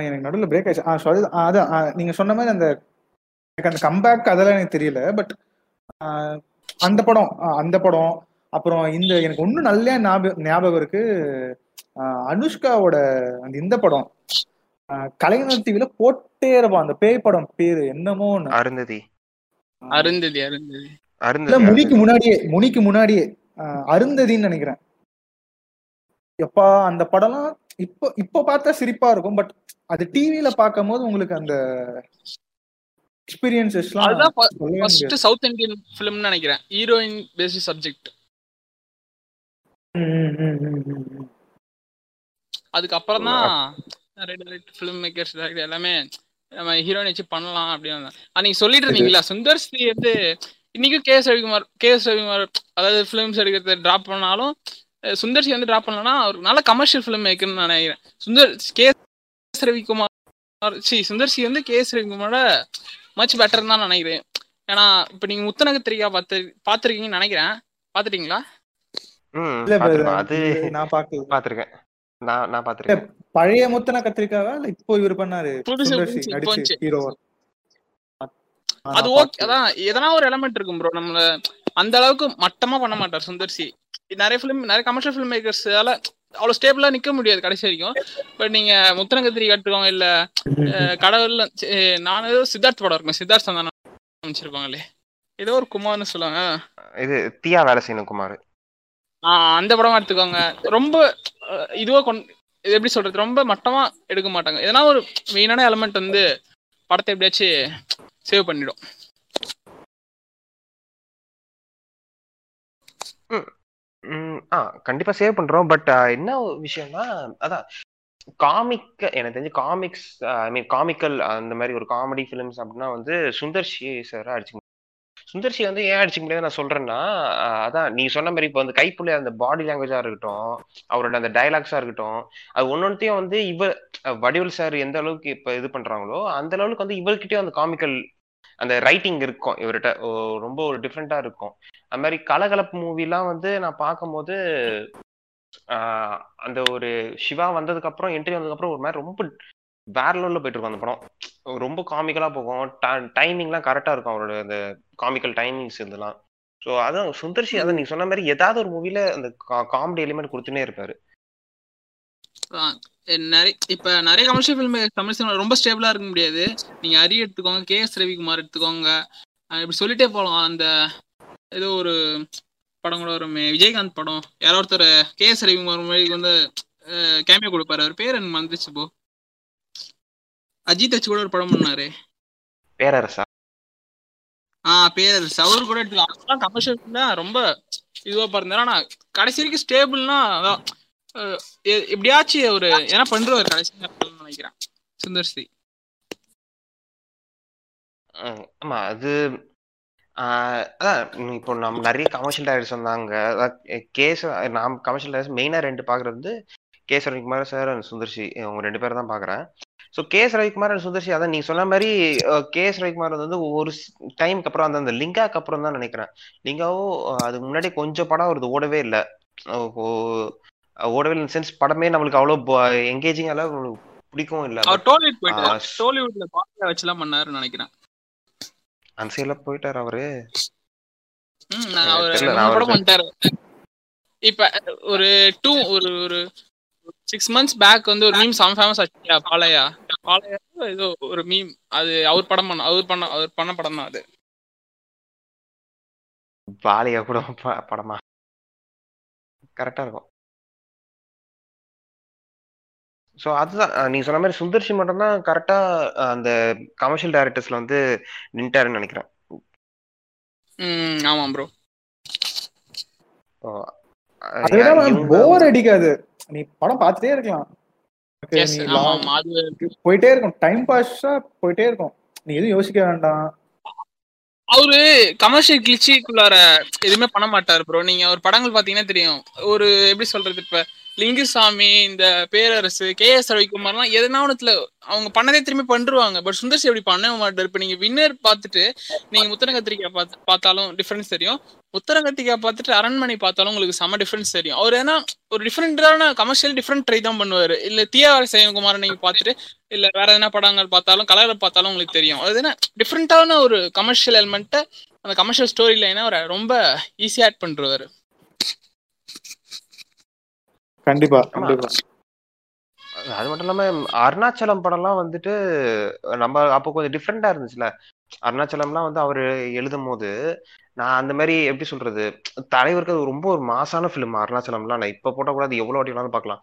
எனக்கு நடுவுல பிரேக் ஆயிடுச்சு. ஆ சாரி. அதான் நீங்க சொன்ன மாதிரி அந்த எனக்கு அந்த கம்பேக் அதெல்லாம் எனக்கு தெரியல. பட் அந்த படம் அந்த படம் அப்புறம் இந்த எனக்கு ஒன்றும் நல்ல ஞாபகம் இருக்கு. அனுஷ்காவோட அந்த இந்த படம் கலைஞர் டிவில போட்டே இருப்பான். அந்த பேய் படம் பேரு என்னமோ அருந்ததி அருந்ததி அருந்ததி முனிக்கு முன்னாடியே முனிக்கு முன்னாடியே அருந்ததின்னு நினைக்கிறேன். எப்பா அந்த படம்லாம் இப்போ இப்போ பார்த்தா சிரிப்பா இருக்கும். பட் அது டிவில பார்க்கும் போது உங்களுக்கு அந்த எக்ஸ்பீரியன்ஸ்லாம் அதுதான் ஃபர்ஸ்ட் சவுத் இந்தியன் ஃபிலிம்னு நினைக்கிறேன். Heroine basis subject. அதுக்கப்புறம் தான் ஃபிலிம் மேக்கர்ஸ் டேரக்டர் எல்லாமே நம்ம ஹீரோயின் வச்சு பண்ணலாம் அப்படின்னு அன்னைக்கு சொல்லிட்டு இருந்தீங்களா? சுந்தர் சி வந்து இன்னைக்கும் K S Ravikumar K S Ravikumar அதாவது ஃபிலிம்ஸ் எடுக்கிறத ட்ராப் பண்ணாலும் சுந்தர் சி வந்து ட்ராப் பண்ணலன்னா அவருக்கு நல்ல கமர்ஷியல் ஃபிலிம் மேக்கர்னு நான் நினைக்கிறேன். Sundar K S Ravikumar C Sundar C வந்து கே எஸ் ரவிக்குமாரோட மச் பெட்டர் தான் நினைக்கிறேன். ஏன்னா இப்போ நீங்கள் முத்தனகத்திரிக்கா பார்த்து பார்த்துருக்கீங்கன்னு நினைக்கிறேன். பார்த்துட்டீங்களா? அது நான் பார்க்க பார்த்துருக்கேன். பழைய முத்தன கத்திரிக்காவா இப்போ இவர் பண்ணாரு அது ஓகே. அதான் எதனா ஒரு எலிமெண்ட் இருக்கும் ப்ரோ. நம்மள அந்த அளவுக்கு மட்டமா பண்ண மாட்டார் சுந்தர் சி. நிறைய ஃபிலிம் நிறைய கமர்ஷியல் ஃபிலிம் மேக்கர்ஸால அவ்வளவு ஸ்டேபிளா நிக்க முடியாது கடைசி வரைக்கும். பட் நீங்க முத்தன கத்திரி கட்டுவாங்க இல்ல கடவுள்ல நான் ஏதோ சித்தார்த் படம் இருக்கேன். சித்தார்த் சந்தானம் அமைச்சிருப்பாங்களே ஏதோ ஒரு குமார்னு சொல்லுவாங்க இது தியா வேலை செய்யணும் குமார் அந்த படமா எடுத்துக்கோங்க. ரொம்ப இதுவோ கொண்டு எப்படி சொல்றது ரொம்ப மட்டமா எடுக்க மாட்டாங்க. எதனா ஒரு மெயினான எலிமெண்ட் வந்து படத்தை எப்படியாச்சும் சேவ் பண்ணிடும். ஆ கண்டிப்பா சேவ் பண்றோம். பட் என்ன விஷயம்னா அதான் காமிக்க எனக்கு தெரிஞ்சு காமிக்ஸ் ஐ மீன் காமிக்கல் அந்த மாதிரி ஒரு காமெடி ஃபிலிம்ஸ் அப்படின்னா வந்து சுந்தர் சி சார் அடிச்சுங்க. சுந்தர் சி வந்து ஏன் அடிச்சுக்க முடியாது நான் சொல்றேன்னா அதான் நீ சொன்ன மாதிரி இப்போ அந்த கைப்புள்ளி அந்த பாடி லாங்குவேஜா இருக்கட்டும் அவரோட அந்த டைலாக்ஸா இருக்கட்டும் அது ஒன்னொன்னுத்தையும் வந்து இவர் வடிவேல் சார் எந்த அளவுக்கு இப்ப இது பண்றாங்களோ அந்த அளவுக்கு வந்து இவர்கிட்டயும் அந்த காமிக்கல் அந்த ரைட்டிங் இருக்கும் இவர்கிட்ட ரொம்ப ஒரு டிஃப்ரெண்டா இருக்கும். அது மாதிரி கலகலப்பு மூவிலாம் வந்து நான் பார்க்கும்போது ஆஹ் அந்த ஒரு சிவா வந்ததுக்கு அப்புறம் என்ட்ரி வந்ததுக்கு அப்புறம் ஒரு மாதிரி ரொம்ப வேற லெவல்ல போயிட்டு இருக்கும் அந்த படம். ரொம்ப காமிக்கலா போகும். டைமிங்லாம் கரெக்டா இருக்கும் அவரோட அந்த காமிக்கல் டைமிங்ஸ் இதெல்லாம். ஸோ அதான் சுந்தர்சி அதான் நீங்க சொன்ன மாதிரி ஏதாவது ஒரு மூவில அந்த காமெடி எலிமெண்ட் கொடுத்துனே இருப்பாரு. நிறைய இப்ப நிறைய கமர்ஷியல் ஃபிலிம் தமிழ் சினிமா ரொம்ப ஸ்டேபிளா இருக்க முடியாது. நீங்க அரி எடுத்துக்கோங்க, கே எஸ் ரவிக்குமார் எடுத்துக்கோங்க, இப்படி சொல்லிட்டே போகலாம். அந்த ஏதோ ஒரு படம் கூட வரும் விஜயகாந்த் படம் யாரோ ஒருத்தர் கே எஸ் ரவிக்குமார் மாதிரி வந்து கேமியா கொடுப்பாரு. அவர் பேர் எனக்கு மறந்துச்சு போ. அஜித் அச்சு கூட ஒரு படம் பண்ணாரு பேரரசா. ஆஹ் பேரரசு அவரு கூட எடுத்துக்கலாம். கமர்ஷியல் ரொம்ப இதுவா பாருந்தாரு. ஆனா கடைசி வரைக்கும் ஸ்டேபிள்னா அதான் எப்படியாச்சும் ஒரு ஏன்னா பண்றவர் கடைசி நினைக்கிறேன் சுந்தர் சி. ஆமா அது அதான் இப்போ நம்ம நிறைய கமர்ஷியல் டைரக்டர்ஸ் வந்தாங்க. கேஸ் நாம் கமர்ஷியல் டைரக்டர்ஸ் மெயினாக ரெண்டு பார்க்குறது வந்து case Ravikumar sir and Sundar C, அவங்க ரெண்டு பேர் தான் பார்க்குறேன். So case Ravikumar and Sundar C, அதான் நீங்கள் சொன்ன மாதிரி கேஸ் ரவிக்குமார் வந்து ஒரு டைமுக்கு அப்புறம் அந்த அந்த லிங்காக்கு அப்புறம் தான் நினைக்கிறேன். லிங்காவும் அதுக்கு முன்னாடி கொஞ்சம் படம் வருது ஓடவே இல்லை, ஓடவே இல்லை சென்ஸ் படமே நம்மளுக்கு அவ்வளோ என்கேஜிங் அளவு நம்மளுக்கு பிடிக்கவும் இல்லை. டோலிவுட்ல பாட்டு வச்சுலாம் பண்ணாருன்னு நினைக்கிறேன். அந்த சைட்ல போயிட்டாரு அவரு. இப்ப ஒரு டூ ஒரு ஒரு சிக்ஸ் மந்த்ஸ் பேக் வந்து ஒரு மீம் சம் ஃபேமஸ் ஆச்சுயா, பாலையா பாலையா ஏதோ ஒரு மீம். அது அவர் படம் பண்ண அவர் பண்ண அவர் பண்ண படம் தான் அது. பாலையா கூட படமா கரெக்டா இருக்கும். ஸோ அதுதான் நீங்கள் சொன்ன மாதிரி சுந்தர்சி மட்டும்தான் கரெக்டாக அந்த கமர்ஷியல் டைரக்டர்ஸில் வந்து நின்ட்டாருன்னு நினைக்கிறேன். ஆமாம் ப்ரோ, போர் அடிக்காது, நீ படம் பார்த்துட்டே இருக்கலாம், போயிட்டே இருக்கும், டைம் பாஸா போயிட்டே இருக்கும், நீ எதுவும் யோசிக்க வேண்டாம். அவரு கமர்ஷியல் கிளிச்சிக்குள்ளார எதுவுமே பண்ண மாட்டார் ப்ரோ. நீங்கள் அவர் படங்கள் பார்த்தீங்கன்னா தெரியும், ஒரு எப்படி சொல்றது, இப்போ லிங்குசாமி, இந்த பேரரசு, கே எஸ் ரவிக்குமார்லாம் எதனா ஒன்றுல அவங்க பண்ணதே திரும்பி பண்ணிருவாங்க. பட் சுந்தர்சி அப்படி பண்ணவே மாட்டார். இப்போ நீங்கள் வின்னர் பார்த்துட்டு நீங்கள் உத்தர கத்திரிக்காய் பார்த்து பார்த்தாலும் டிஃப்ரென்ஸ் தெரியும், உத்தர கத்திரிக்காய் பார்த்துட்டு அரண்மனை பார்த்தாலும் உங்களுக்கு செம டிஃப்ரென்ஸ் தெரியும். அவர் ஏன்னா ஒரு டிஃப்ரெண்டான கமர்ஷியல் டிஃப்ரெண்ட் ட்ரை தான் பண்ணுவார். இல்லை தியாகராஜகுமார் நீங்கள் பார்த்துட்டு இல்லை வேற எதனா படங்கள் பார்த்தாலும் கலரை பார்த்தாலும் உங்களுக்கு தெரியும். அது ஏன்னா டிஃப்ரெண்டான ஒரு கமர்ஷியல் எலிமெண்ட்டை அந்த கமர்ஷியல் ஸ்டோரியில் ஏன்னா அவரை ரொம்ப ஈஸியாக ஆட் பண்ணுறாரு. கண்டிப்பா அது மட்டும் இல்லாம அருணாச்சலம் படம் எல்லாம் வந்துட்டு நம்ம அப்போ கொஞ்சம் டிஃப்ரெண்டா இருந்துச்சுல. அருணாச்சலம்லாம் வந்து அவரு எழுதும் போது நான் அந்த மாதிரி எப்படி சொல்றது, தலைவருக்கு அது ரொம்ப ஒரு மாசான ஃபிலிம். அருணாச்சலம்லாம் நான் இப்ப போட்ட கூட அது எவ்வளவு வாட்டி வேணாலும் பார்க்கலாம்.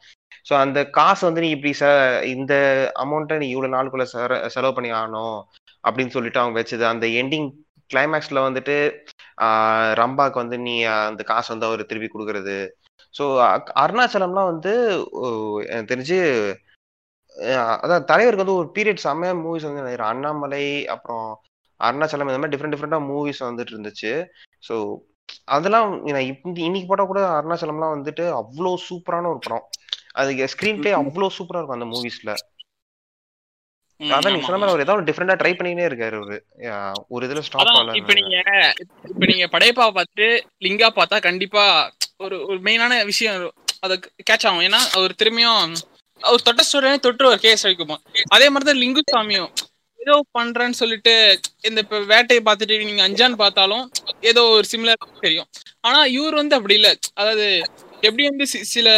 ஸோ அந்த காசு வந்து நீ இப்படி சார் இந்த அமௌண்ட்டை நீ இவ்வளவு நாளுக்குள்ள செலவு பண்ணி ஆகணும் அப்படின்னு சொல்லிட்டு அவங்க வச்சது. அந்த எண்டிங் கிளைமேக்ஸ்ல வந்துட்டு ஆஹ் ரம்பாக்கு வந்து நீ அந்த காசு வந்து அவரு திருப்பி கொடுக்கறது. ஸோ அருணாச்சலம்லாம் வந்து எனக்கு தெரிஞ்சு அதான் தலைவருக்கு வந்து ஒரு பீரியட் செம்மையா மூவிஸ் வந்து நிறைய அண்ணாமலை அப்புறம் அருணாச்சலம் இந்த மாதிரி டிஃப்ரெண்ட் டிஃப்ரெண்டா மூவிஸ் வந்துட்டு இருந்துச்சு. ஸோ அதெல்லாம் இன்னைக்கு படம் கூட அருணாச்சலம்லாம் வந்துட்டு அவ்வளோ சூப்பரான ஒரு படம், அது ஸ்கிரீன் பிளே அவ்வளோ சூப்பரா இருக்கும் அந்த மூவிஸ்ல. அதான் நீங்க சொன்ன மாதிரி அவர் ஏதாவது டிஃப்ரெண்டா ட்ரை பண்ணினே இருக்காரு அவரு ஒரு இதுல ஸ்டாப் பண்ணல. இப்போ நீங்க இப்போ நீங்க படையப்பா பார்த்து லிங்கா பார்த்தா கண்டிப்பா ஒரு ஒரு மெயினான விஷயம் அதை கேட்ச் ஆகும். ஏன்னா அவர் திரும்பியும் அவர் தொட்ட ஸ்டோரியானே தொற்றுவார் கேஸ் ரவிக்குமார். அதே மாதிரி தான் லிங்குசாமியும் ஏதோ பண்றேன்னு சொல்லிட்டு இந்த இப்போ வேட்டையை பார்த்துட்டு நீங்க அஞ்சான் பார்த்தாலும் ஏதோ ஒரு சிமிலர் தெரியும். ஆனா இவர் வந்து அப்படி இல்லை. அதாவது எப்படி வந்து சில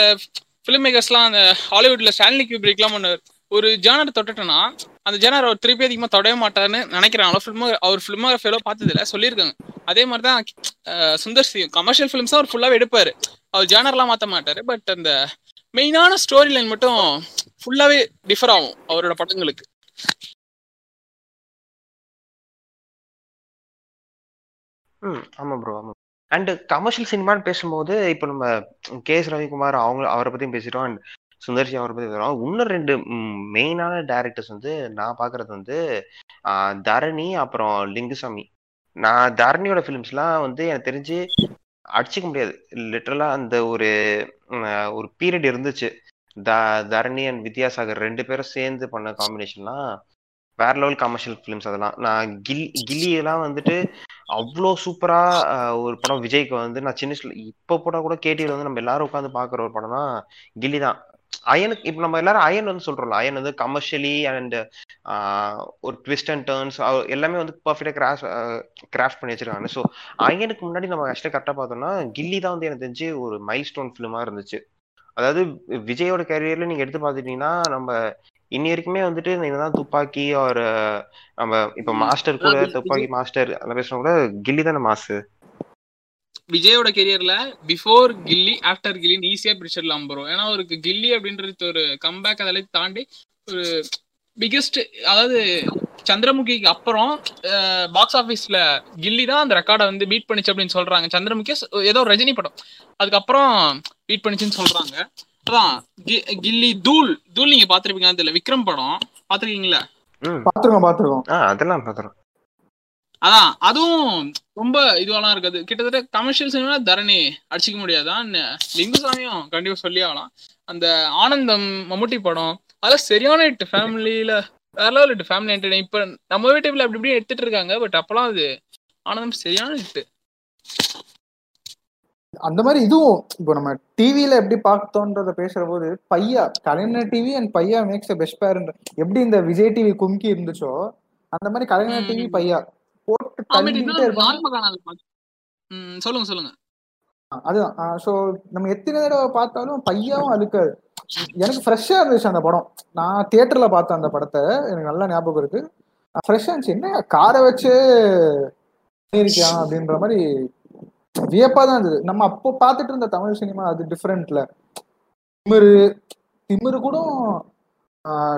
பிலிம் மேக்கர்ஸ்லாம் அந்த ஹாலிவுட்ல ஸ்டான்லி கியூப்ரிக்லாம் பண்ணுவார். ஒரு ஜேனர் தொட்டுட்டேன்னா அந்த ஜேனர் அவர் திருப்பி அதிகமா தொடவே மாட்டாருன்னு நினைக்கிறாங்க. அவர் ஃபிலிமோகிராஃபியோ பார்த்ததுல சொல்லியிருக்காங்க. அதே மாதிரி தான் சுந்தர் சி கமர்ஷியல் ஃபிலிம்ஸ் அவர் ஃபுல்லாவே எடுப்பாரு, அவர் ஜேனர்லாம் மாற்ற மாட்டாரு. பட் அந்த மெயினான ஸ்டோரி லைன் மட்டும் ஃபுல்லாவே டிஃபர் ஆகும் அவரோட படங்களுக்கு. ம் ஆமா ப்ரோ, ஆமா. அண்ட் கமர்ஷியல் சினிமான்னு பேசும்போது இப்போ நம்ம கே எஸ் ரவிக்குமார் அவங்க அவரை பத்தியும் பேசிட்டோம், அண்ட் சுந்தர்சி அவரை பத்தி பேசுறோம். இன்னும் ரெண்டு மெயினான டேரக்டர்ஸ் வந்து நான் பாக்குறது வந்து தரணி அப்புறம் லிங்குசாமி. நான் தரணியோட ஃபிலிம்ஸ்லாம் வந்து எனக்கு தெரிஞ்சு அடிச்சிக்க முடியாது. லிட்டரலா அந்த ஒரு ஒரு பீரியட் இருந்துச்சு, த தரணி அண்ட் வித்யாசாகர் ரெண்டு பேரும் சேர்ந்து பண்ண காம்பினேஷன்லாம் வேற லெவல் கமர்ஷியல் ஃபிலிம்ஸ். அதெல்லாம் நான் கில் கில்லியெல்லாம் வந்துட்டு அவ்வளோ சூப்பரா ஒரு படம். விஜய்க்கு வந்து நான் சின்ன இப்போ போட கூட கேடிவில வந்து நம்ம எல்லாரும் உட்காந்து பாக்குற ஒரு படம்னா கில்லி தான். அயனுக்கு இப்போ நம்ம எல்லாரும் அயன் வந்து சொல்றோம்ல, அயன் வந்து கமர்ஷியலி அண்ட் ஒரு ட்விஸ்ட் அண்ட் டர்ன்ஸ் எல்லாமே வந்து பர்ஃபெக்டா கிராஸ் கிராஃப்ட் பண்ணி வச்சிருக்காங்க. ஸோ அயனுக்கு முன்னாடி நம்ம கஷ்டம் கரெக்டாக பார்த்தோம்னா கில்லி தான் வந்து எனக்கு தெரிஞ்சு ஒரு மைல் ஸ்டோன் ஃபிலிமா இருந்துச்சு. அதாவது விஜயோட கேரியர்ல நீங்க எடுத்து பார்த்துட்டீங்கன்னா நம்ம இன்னி வரைக்குமே வந்துட்டு இதுதான் துப்பாக்கி ஒரு நம்ம இப்போ மாஸ்டர் கூட துப்பாக்கி மாஸ்டர் அந்த பேசுறோம் கூட கில்லி தானே மாசு. விஜயோட கெரியர்ல பிஃபோர் கில்லி ஆஃப்டர் கில்லின்னு ஈஸியா பிரிச்சிடலாம் ப்ரோ. ஏன்னா அவருக்கு கில்லி அப்படின்றது ஒரு கம்பேக் அதெல்லாம் தாண்டி ஒரு பிகெஸ்ட், அதாவது சந்திரமுகிக்கு அப்புறம் பாக்ஸ் ஆஃபீஸ்ல கில்லி தான் அந்த ரெக்கார்டை வந்து பீட் பண்ணிச்சு அப்படின்னு சொல்றாங்க. சந்திரமுகி ஏதோ ரஜினி படம் அதுக்கப்புறம் பீட் பண்ணிச்சுன்னு சொல்றாங்க. அதான் கில்லி தூள் தூள் நீங்க பாத்துருப்பீங்க, விக்ரம் படம் பாத்துருக்கீங்களா? பாத்துருக்கோம் பாத்துருக்கோம். அதெல்லாம் பாத்துருக்கோம். அதான் அதுவும் ரொம்ப இதுவெல்லாம் இருக்காது. கிட்டத்தட்ட கமர்ஷியல் சினிமா தரணி அடிச்சிக்க முடியாதான். லிங்குசாமியும் கண்டிப்பா சொல்லி ஆகலாம். அந்த ஆனந்தம் மம்முட்டி படம் அதெல்லாம் சரியான இட்டு ஃபேமிலியில வேற லெவல் இட்டு ஃபேமிலி என்டர்டைன். இப்ப நம்ம வீட்டுல அப்படி இப்படியே எடுத்துட்டு இருக்காங்க, பட் அப்பெல்லாம் அது ஆனந்தம் சரியான இட்டு. அந்த மாதிரி இதுவும் இப்போ நம்ம டிவியில எப்படி பார்த்தோன்றத பேசுற போது Paiyaa Kalaignar TV and Paiyaa maths best பேர். எப்படி இந்த விஜய் டிவி கும்கி இருந்துச்சோ அந்த மாதிரி கலைஞர் டிவி பையா போட்டு சொல்லுங்க. அதுதான். ஸோ நம்ம எத்தனை தடவை பார்த்தாலும் பையாவும் அழுக்காது. எனக்கு ஃப்ரெஷ்ஷா இருந்துச்சு அந்த படம். நான் தியேட்டர்ல பார்த்தேன் அந்த படத்தை, எனக்கு நல்லா ஞாபகம் இருக்கு. ஃப்ரெஷ்ஷா இருந்துச்சு. என்ன காரை வச்சு இருக்கான் அப்படின்ற மாதிரி வியப்பா தான் இருந்தது. நம்ம அப்போ பார்த்துட்டு இருந்த தமிழ் சினிமா அது டிஃப்ரெண்ட்ல. திமிரு திமிரு கூட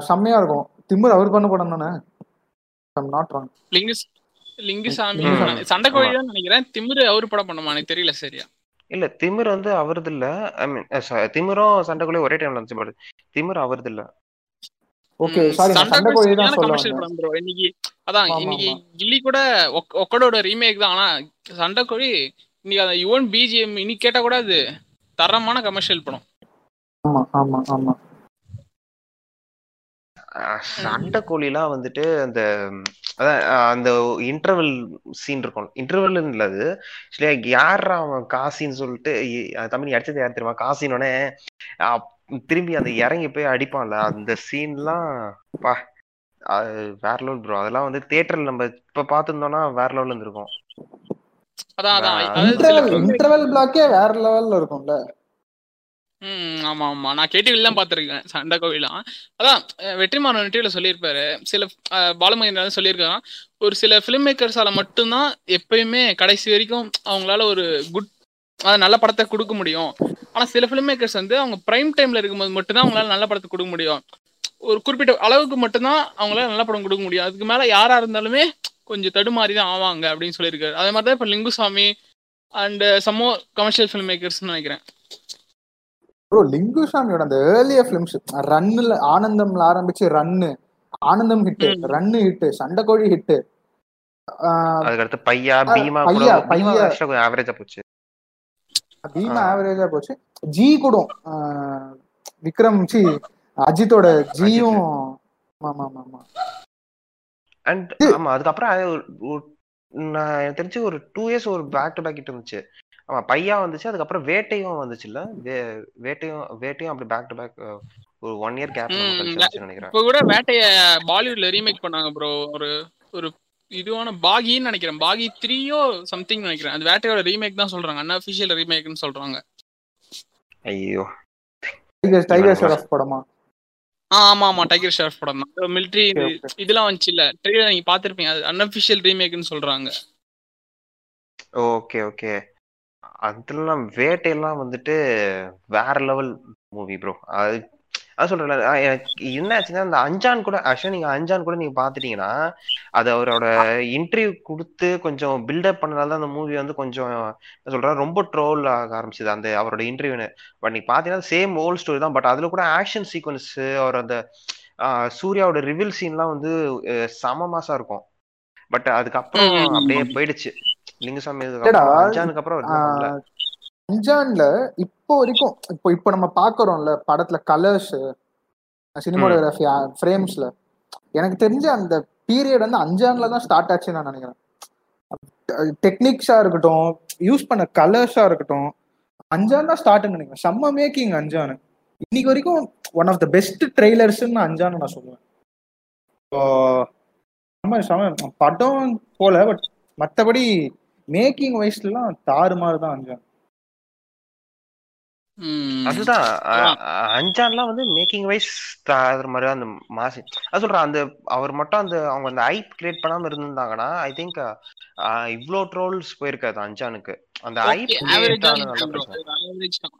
செம்மையா இருக்கும். திமிரு அவர் பண்ண படம் தானே, நாட் ராங். லிங்குசாமி சண்டைக்கோழிதான் நினைக்கிறேன். திமிரு அவரு படம் பண்ணுமா எனக்கு தெரியல சரியா. இல்ல திமிரு வந்து அவரது இல்ல, ஐ மீன் திமிரும் சண்டைக்கோழியும் ஒரே டைம்ல வந்து பாரு. திமிரு அவரது இல்ல. ஓகே சாரி, சண்டைக்கோழிதான் சொல்றாங்க. இன்னைக்கு அதான் இன்னைக்கு கில்லி கூட ஒக்கடோட ரீமேக் தான். ஆனா சண்டைக்கோழி இன்னைக்கு அந்த யுவன் பிஜிஎம் இன்னைக்கு கேட்டா கூட அது தரமான கமர்ஷியல் படம். ஆமா ஆமா ஆமா. சண்டைக்கோழிலாம் வந்துட்டு அந்த அதான் அந்த இன்டர்வல் சீன் இருக்கும். இன்டர்வல் இல்லை அது இல்லையா, யாரா அவன் காசின்னு சொல்லிட்டு தமிழ் அடிச்சது யார் தெரியுமா, காசினோடனே திரும்பி அந்த இறங்கி போய் அடிப்பான்ல அந்த சீன்லாம் பா வேற லெவல் ப்ரோ. அதெல்லாம் வந்து தியேட்டர்ல நம்ம இப்ப பாத்துருந்தோம்னா வேற லெவல்ல இருந்திருக்கும். இன்டர்வல் பிளாக்கே வேற லெவல்ல இருக்கும்ல. ம் ஆமா ஆமா, நான் கேடிவில தான் பாத்திருக்கேன் சண்டைக்கோழிலாம். அதான் வெற்றிமாறன் டிவில சொல்லியிருப்பாரு, சில பாலமகேந்திரன் சொல்லியிருக்காங்க, ஒரு சில பிலிம் மேக்கர்ஸால மட்டும்தான் எப்பயுமே கடைசி வரைக்கும் அவங்களால ஒரு குட் நல்ல படத்தை கொடுக்க முடியும். ஆனா சில பிலிம் மேக்கர்ஸ் வந்து அவங்க பிரைம் டைம்ல இருக்கும்போது மட்டும்தான் அவங்களால நல்ல படத்தை கொடுக்க முடியும். ஒரு குறிப்பிட்ட அளவுக்கு மட்டும்தான் அவங்களால நல்ல படம் கொடுக்க முடியும். அதுக்கு மேல யாரா இருந்தாலுமே கொஞ்சம் தடுமாறி தான் ஆவாங்க அப்படின்னு சொல்லியிருக்காரு. அதே மாதிரி தான் இப்போ Lingusamy and some more commercial film makers நினைக்கிறேன். ப்ரோ லிங்குசாமியோட அந்த ஏர்லிய பிலிம்ஸ் ரன்னுல ஆனந்தம்ல ஆரம்பிச்சு Run Aanandham hit, Run hit, Sandakozhi hit, அதுக்கடுத்து பையா பீமா பையா பையா ஆவரேஜா போச்சு, பீமா ஆவரேஜா போச்சு. ஜி கூட விக்ரம் சி அஜித்தோட ஜியும். ஆமா ஆமா ஆமா. அண்ட் ஆமா அதுக்கப்புறம் நான் தெரிஞ்சு ஒரு டூ இயர்ஸ் ஒரு பேக் டு பேக் ஹிட் இருந்துச்சு. ஆமா பையா வந்துச்சு, அதுக்கப்புறம் வேட்டையும் வந்துச்சு. இல்ல வேட்டையும் வேட்டையும் அப்படி பேக் டு பேக் ஒரு ஒன் இயர் கேப் நினைக்கிறேன். இப்ப கூட வேட்டைய பாலிவுட்ல ரீமேக் பண்ணாங்க ப்ரோ. ஒரு ஒரு இதுவான பாகின்னு நினைக்கிறேன், பாகி த்ரீயோ சம்திங் நினைக்கிறேன். அது வேட்டையோட ரீமேக் தான் சொல்றாங்க, அன்அஃபிஷியல் ரீமேக்னு சொல்றாங்க. ஐயோ டைகர் டைகர் ஷெராஃப் படமா? ஆமா ஆமா டைகர் ஷெராஃப் படம் தான். மிலிட்டரி இதெல்லாம் வந்துச்சு இல்ல, ட்ரெய்லர் நீங்க பாத்திருப்பீங்க. அது அன்அஃபிஷியல் ரீமேக்னு சொல்றாங்க. Okay okay. அதெல்லாம் வேட்டையெல்லாம் வந்துட்டு வேற லெவல் மூவி ப்ரோ. அது அது சொல்றேன் என்ன ஆச்சுன்னா அந்த அஞ்சான் கூட ஆக்சுவலா நீங்க அஞ்சான் கூட நீங்க பாத்துட்டீங்கன்னா அது அவரோட இன்டர்வியூ கொடுத்து கொஞ்சம் பில்டப் பண்ணனால அந்த மூவி வந்து கொஞ்சம் சொல்றேன் ரொம்ப ட்ரோல் ஆக ஆரம்பிச்சது அந்த அவரோட இன்டர்வியூன்னு. பட் நீங்க பாத்தீங்கன்னா சேம் ஓல்ட் ஸ்டோரி தான், பட் அதுல கூட ஆக்ஷன் சீக்வன்ஸ் அவர் அந்த சூர்யாவோட ரிவீல் சீன்லாம் வந்து சம மாசா இருக்கும். பட் அதுக்கப்புறம் அப்படியே போயிடுச்சு. அஞ்சான்ல இப்போ வரைக்கும் இப்போ இப்போ நம்ம பாக்குறோம்ல படத்துல கலர்ஸ் சினிமாடோகிராஃபி ஃப்ரேம்ஸ்ல எனக்கு தெரிஞ்ச அந்த பீரியட் வந்து அஞ்சான்ல தான் ஸ்டார்ட் ஆச்சுன்னு நான் நினைக்கிறேன். டெக்னிக்ஸா இருக்கட்டும், யூஸ் பண்ண கலர்ஸா இருக்கட்டும், அஞ்சான் தான் ஸ்டார்ட்னு நினைக்கிறேன். செம்ம மேக்கிங் அஞ்சான். இன்னைக்கு வரைக்கும் one of the best trailers அஞ்சான்னு நான் சொல்லுவேன். படம் போல பட் மத்தபடி மேக்கிங் வைஸ்லாம் தாறுமாறு தான் அஞ்சான். அதுதான் அஞ்சான்லாம் வந்து மேக்கிங் வைஸ் தாறுமாறு அந்த மாசி. அது சொல்றேன் அந்த அவர் மட்டும் அந்த அவங்க அந்த ஐப் கிரியேட் பண்ணாம இருந்தாங்கன்னா ஐ திங்க் இவ்ளோ ட்ரோல்ஸ் போயிருக்காது அஞ்சானுக்கு. அந்த ஐப்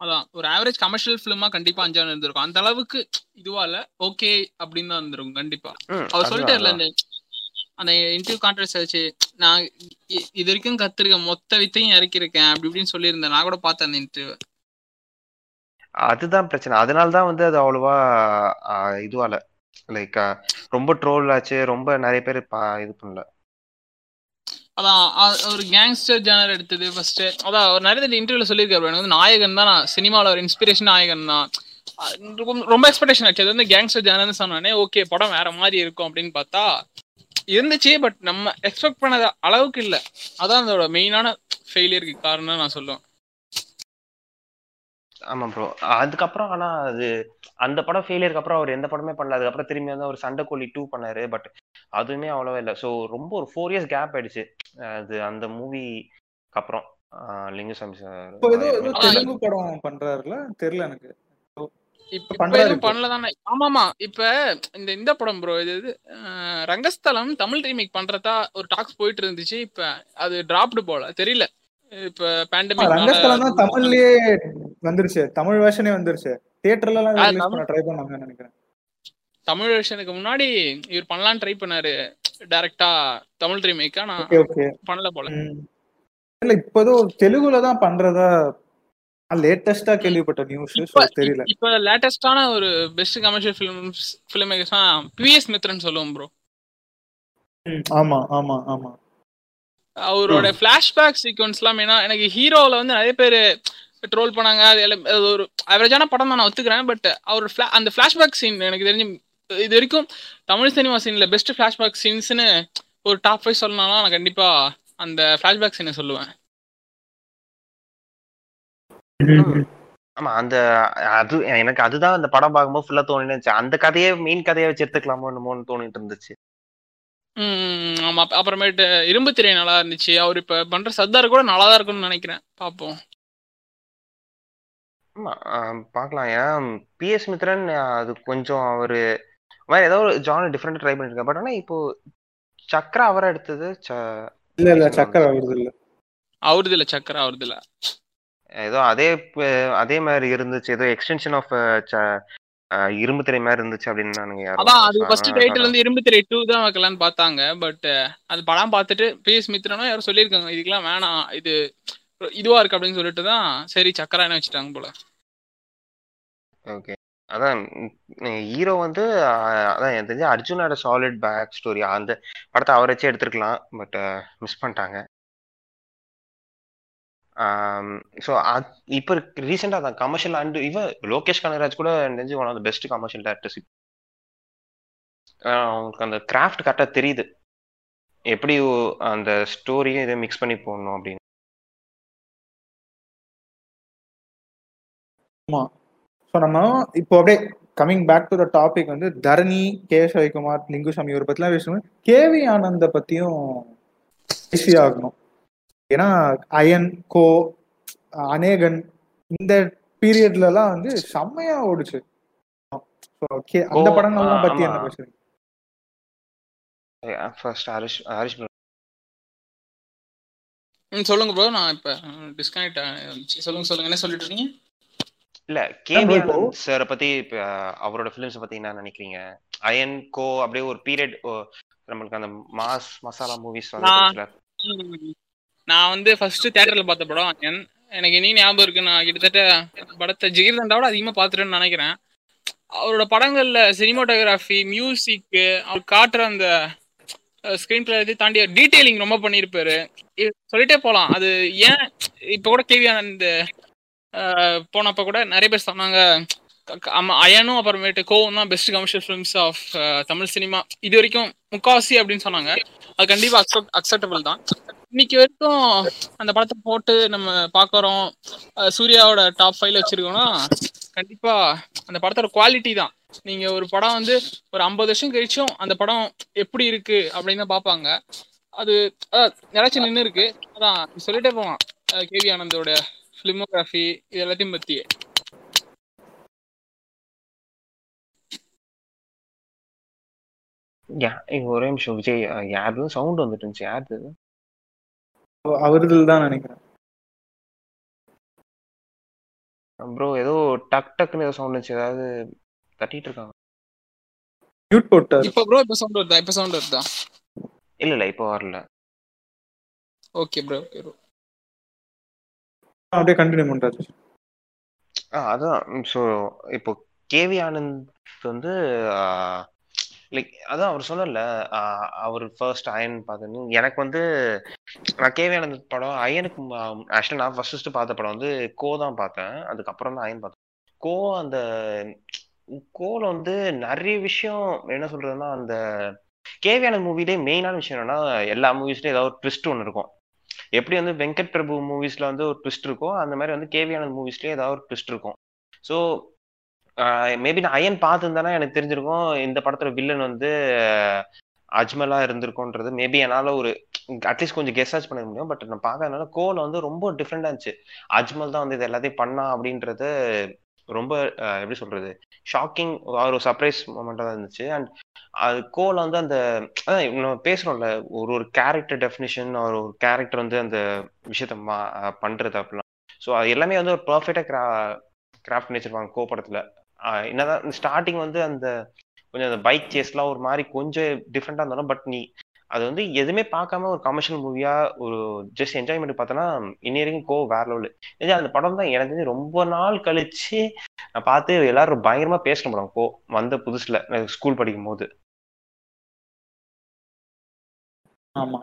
அதான் ஒரு ஆவரேஜ் கமர்ஷியல் ஃபிலிமா கண்டிப்பா அஞ்சான் இருந்திருக்கும். அந்த அளவுக்கு இதுவா இல்ல ஓகே அப்படின்னு தான் இருந்திருக்கும் கண்டிப்பா. அவர் சொல்லிட்டே இல்ல அந்த இன்டர்வியூ கான்ட்ராக்ட் ஆச்சு, நான் இது வரைக்கும் கத்துருக்கேன், மொத்த வித்தையும் இறக்கிருக்கேன் அப்படி இப்படின்னு சொல்லியிருந்தேன். நான் கூட பார்த்தேன் அந்த இன்டர்வியூ. அதுதான் பிரச்சனை. அதனாலதான் வந்து அது அவ்வளவா இதுவால லைக் ரொம்ப ட்ரோல் ஆச்சு, ரொம்ப நிறைய பேர் இது பண்ணல. அதான் ஒரு கேங்ஸ்டர் ஜானர் எடுத்தது ஃபர்ஸ்ட். அதான் ஒரு நிறைய இன்டர்வியூல சொல்லியிருக்காரு, எனக்கு வந்து நாயகன் தான் நான் சினிமாவில் ஒரு இன்ஸ்பிரேஷன் நாயகன் தான் ரொம்ப எக்ஸ்பெக்டேஷன் ஆச்சு. அது வந்து கேங்ஸ்டர் ஜானர்னு சொன்னோடனே ஓகே படம் வேற மாதிரி இருக்கும் அப்படின்னு பார்த்தா இருந்துச்சு, பட் நம்ம எக்ஸ்பெக்ட் பண்ண அளவுக்கு இல்லை. அதான் அதோட மெயினான ஃபெயிலியருக்கு காரணம் நான் சொல்லுவேன். ஆமா ப்ரோ, அதுக்கப்புறம் ஆனா அது அந்த படம் ஃபெயிலியருக்கு அப்புறம் அவர் எந்த படமே பண்ணல. அதுக்கப்புறம் திரும்பி வந்து ஒரு சண்டை கோழி டூ பண்ணாரு, பட் அதுவுமே அவ்வளவா இல்லை. ஸோ ரொம்ப ஒரு ஃபோர் இயர்ஸ் கேப் ஆயிடுச்சு அது அந்த மூவிக்கு அப்புறம். லிங்குசாமி சார் தெலுங்கு படம் பண்றாருல தெரியல எனக்கு, ரங்கஸ்தலம் தமிழ் ரீமேக் பண்றதா ஒரு டாக்ஸ் போயிட்டு இருந்துச்சு. இப்ப அது டிராப்டு போல தெரியல. இப்ப பேண்டமிக் ரங்கஸ்தலம் தான் தமிழ்லயே வந்துருச்சு, தமிழ் வெர்ஷனே வந்துருச்சு. தியேட்டர்ல எல்லாம் ரிலீஸ் பண்ண ட்ரை பண்ணாங்கன்னு நினைக்கிறேன். தமிழ் வெர்ஷனுக்கு முன்னாடி இவர் பண்ணலாம் ட்ரை பண்ணாரு டைரக்டா தமிழ் ரீமேக், ஆனா பண்ணல போல. இல்ல இப்போதோ தெலுங்குல தான் பண்றதா லேட்டஸ்டா கேள்விப்பட்ட நியூஸ் தெரியல. இப்ப லேட்டஸ்டான ஒரு பெஸ்ட் கமர்ஷியல் ஃபிலிம்ஸ் ஃபிலிம் மேக்கர்ஸ்னா பிஎஸ் மித்ரன் சொல்லுவோம் ப்ரோ. ஆமா ஆமா ஆமா, அவரோட ஃபிளாஷ்பேக் சீக்வென்ஸ்லாம் ஏன்னா எனக்கு ஹீரோல வந்து நிறைய பேர் ட்ரோல் பண்ணாங்க. அது ஒரு அவரேஜான படம் தான் நான் ஒத்துக்கிறேன், பட் அவரோட அந்த ஃபிளாஷ்பேக் சீன் எனக்கு தெரிஞ்சு இது வரைக்கும் தமிழ் சினிமா சீன்ல பெஸ்ட் ஃபிளாஷ்பேக் சீன்ஸ்னு ஒரு டாப் ஃபைவ் சொல்லணும்னா நான் கண்டிப்பா அந்த ஃபிளாஷ்பேக் சீனை சொல்லுவேன். ஆமா அந்த அது எனக்கு அதுதான் அந்த படம் பார்க்கும்போது ஃபுல்லா தோணிச்சு, அந்த கதையை மெயின் கதையை வச்சு எடுத்துக்கலாமோ என்னமோன்னு தோணிட்டு இருந்துச்சு. ம் ஆமா, அப்புறமேட்டு இரும்பு திரை நல்லா இருந்துச்சு. அவர் இப்ப பண்ற சர்தார் கூட நல்லா தான் இருக்கும்னு நினைக்கிறேன், பாப்போம். ஆமா பாக்கலாம். ஏன்னா பி எஸ் மித்ரன் அது கொஞ்சம் அவரு ஏதோ ஒரு ஜானர் டிஃபரெண்ட் ட்ரை பண்ணிருக்காரு, பட் ஆனா இப்போ சக்கரா அவரை எடுத்தது இல்ல இல்ல சக்கரா அவருது இல்ல அவருது இல்ல சக்கரா அவருது இல்ல ஏதோ அதே அதே மாதிரி இருந்துச்சு, ஏதோ எக்ஸ்டென்ஷன் ஆஃப் இரும்பு திரை மாதிரி இருந்துச்சு அப்படின்னு நானுங்க. அதான் அது ஃபர்ஸ்ட் டைட்டில் வந்து இரும்பு திரை டூ தான் வைக்கலான்னு பார்த்தாங்க, பட் அது படம் பார்த்துட்டு பிஎஸ் மித்ரனும் யாரும் சொல்லியிருக்காங்க இதுக்கெல்லாம் வேணாம் இது இதுவா இருக்கு அப்படின்னு சொல்லிட்டு தான் சரி சக்கரானே வச்சுட்டாங்க போல. ஓகே அதான் ஹீரோ வந்து அதான் எனக்கு தெரிஞ்சு அர்ஜுனோட சாலிட் பேக் ஸ்டோரி அந்த படத்தை அவரை வச்சே எடுத்துருக்கலாம், பட் மிஸ் பண்ணிட்டாங்க. ஸோ அது இப்போ ரீசெண்டாக தான் கமர்ஷியல் அண்ட் இவன் லோகேஷ் கனகராஜ் கூட தெரிஞ்சு one of the best commercial directors. அவங்களுக்கு அந்த கிராஃப்ட் கரெக்டாக தெரியுது எப்படி அந்த ஸ்டோரியும் இதை மிக்ஸ் பண்ணி போடணும் அப்படின்னு. ஆமாம், ஸோ நம்ம இப்போ அப்படியே coming back to the topic வந்து தரணி, கே சவிகுமார், லிங்குசாமி இவரை பற்றிலாம் பேசணும். கேவி ஆனந்த பற்றியும் பேசியாகணும். ஏன்னா அயன், கோ, அநேகன் இந்த பீரியட்லாம் வந்து செம்மையா ஓடுச்சு. அந்த படங்கள்லாம் பத்தி என்ன பேசுறீங்க? ஃபர்ஸ்ட் ஹரிஷ் ஹரிஷ் ம் சொல்லுங்க ப்ரோ. நான் இப்ப டிஸ்கனெக்ட் ஆச்சு, சொல்லுங்க சொல்லுங்க என்ன சொல்லிட்டு இருக்கீங்க? இல்ல கேவி ஆனந்த் சார் பத்தி அவரோட ஃபிலிம்ஸ் பத்தி என்ன நினைக்கிறீங்க? அயன், கோ அப்படியே ஒரு பீரியட் நமக்கு அந்த மாஸ் மசாலா மூவிஸ் வந்து நான் வந்து ஃபர்ஸ்ட் தியேட்டர்ல பார்த்த படம் எனக்கு என்ன ஞாபகம் இருக்கு, நான் கிட்டத்தட்ட படத்தை ஜிகிர்தண்டாவோட அதிகமாக பார்த்துட்டேன்னு நினைக்கிறேன். அவரோட படங்கள்ல சினிமாட்டோகிராஃபி, மியூசிக்கு, அவர் காட்டுற அந்த ஸ்கிரீன் பிளே இதை தாண்டி டீட்டெயிலிங் ரொம்ப பண்ணியிருப்பாரு. சொல்லிட்டே போகலாம். அது ஏன் இப்போ கூட கேவி ஆனந்த் போனப்போ கூட நிறைய பேர் சொன்னாங்க அயனும் அப்புறமேட்டு கோவும் தான் best commercial films of Tamil cinema இது வரைக்கும் முக்காவாசி அப்படின்னு சொன்னாங்க. அது கண்டிப்பாக அக்செப்ட் அக்செப்டபிள் தான். இன்னைக்கு வரைக்கும் அந்த படத்தை போட்டு நம்ம பார்க்குறோம், சூர்யாவோட டாப் ஃபைவ்ல வச்சிருக்கோம்னா கண்டிப்பா அந்த படத்தோட குவாலிட்டி தான். நீங்க ஒரு படம் வந்து ஒரு ஐம்பது வருஷம் கழிச்சும் அந்த படம் எப்படி இருக்கு அப்படின்னு தான் பார்ப்பாங்க. அது நினைச்சு நின்று இருக்கு. அதான் சொல்லிட்டே போவான் கேவி ஆனந்தோட ஃபிலிமோகிராஃபி இது எல்லாத்தையும் பத்தி. ஒரே நிமிஷம் விஜய், யாரும் சவுண்ட் வந்துட்டு இருந்துச்சு, யாரு அவர்கள் தான் நினைக்கிறேன் ப்ரோ. ஏதோ டக் டக்னு ஏதோ சவுண்ட் வந்துச்சு, ஏதாவது தட்டிட்டு இருக்காங்க. மியூட் போட்டாரு இப்போ ப்ரோ. இப்போ சவுண்ட் வருதா? இப்போ சவுண்ட் வருதா? இல்ல இல்ல இப்போ வரல. ஓகே ப்ரோ, ஓகே ப்ரோ, அப்படியே கண்டினியூ பண்றாரு. ஆ அதான். சோ இப்போ கேவி ஆனந்த் வந்து லைக் அதான் அவர் சொன்னல அவர் ஃபர்ஸ்ட் அயன் பார்த்தோன்னு எனக்கு வந்து நான் கே.வி. ஆனந்த் படம் அயனுக்கு ஆக்சுவலி நான் ஃபர்ஸ்ட் ஃபர்ஸ்ட் பார்த்த படம் வந்து கோ தான் பார்த்தேன். அதுக்கப்புறம் தான் அயன் பார்த்தேன். கோ அந்த கோல வந்து நிறைய விஷயம் என்ன சொல்றதுன்னா அந்த கே.வி. ஆனந்த் மூவிலே மெயினான விஷயம் என்னன்னா எல்லா மூவிஸ்லயும் ஏதாவது ஒரு ட்விஸ்ட் ஒன்று இருக்கும். எப்படி வந்து வெங்கட் பிரபு மூவிஸ்ல வந்து ஒரு ட்விஸ்ட் இருக்கும் அந்த மாதிரி வந்து கே.வி. ஆனந்த் மூவிஸ்லயே ஏதாவது ஒரு ட்விஸ்ட் இருக்கும். ஸோ மேபி நான் அயன் பார்த்துருந்தேன்னா எனக்கு தெரிஞ்சிருக்கும் இந்த படத்துல வில்லன் வந்து அஜ்மலா இருந்திருக்கோன்றது. மேபி என்னால் ஒரு அட்லீஸ்ட் கொஞ்சம் கெஸ்டாச் பண்ண முடியும். பட் நான் பார்க்கறதுனால கோல வந்து ரொம்ப டிஃப்ரெண்டா இருந்துச்சு. அஜ்மல் தான் வந்து இது எல்லாத்தையும் பண்ணா அப்படின்றது ரொம்ப எப்படி சொல்றது ஷாக்கிங் ஒரு சர்ப்ரைஸ் மொமெண்டா தான் இருந்துச்சு. அண்ட் அது கோல வந்து அந்த பேசுறோம்ல ஒரு ஒரு கேரக்டர் டெஃபினிஷன் ஒரு கேரக்டர் வந்து அந்த விஷயத்த பண்றது அப்படிலாம். ஸோ அது எல்லாமே வந்து ஒரு பர்ஃபெக்டா கிரா கிராஃப்ட் பண்ணி வச்சிருப்பாங்க கோ படத்துல. என்னதான் ஸ்டார்டிங் வந்து அந்த கொஞ்சம் அந்த பைக் சேஸ்லாம் ஒரு மாதிரி கொஞ்சம் டிஃப்ரெண்டா இருந்தாலும் பட் நீ அது வந்து எதுவுமே பார்க்காம ஒரு கமர்ஷியல் மூவியா ஒரு ஜஸ்ட் என்ஜாய்மெண்ட் பார்த்தோன்னா இன்னியரைக்கும் கோ வேற லெவலு. ஏன்னா அந்த படம் தான் எனக்கு தெரிஞ்சு ரொம்ப நாள் கழிச்சு நான் பார்த்து எல்லாரும் பயங்கரமா பேசுற படம் கோ வந்த புதுசுல ஸ்கூல் படிக்கும் போது. ஆமா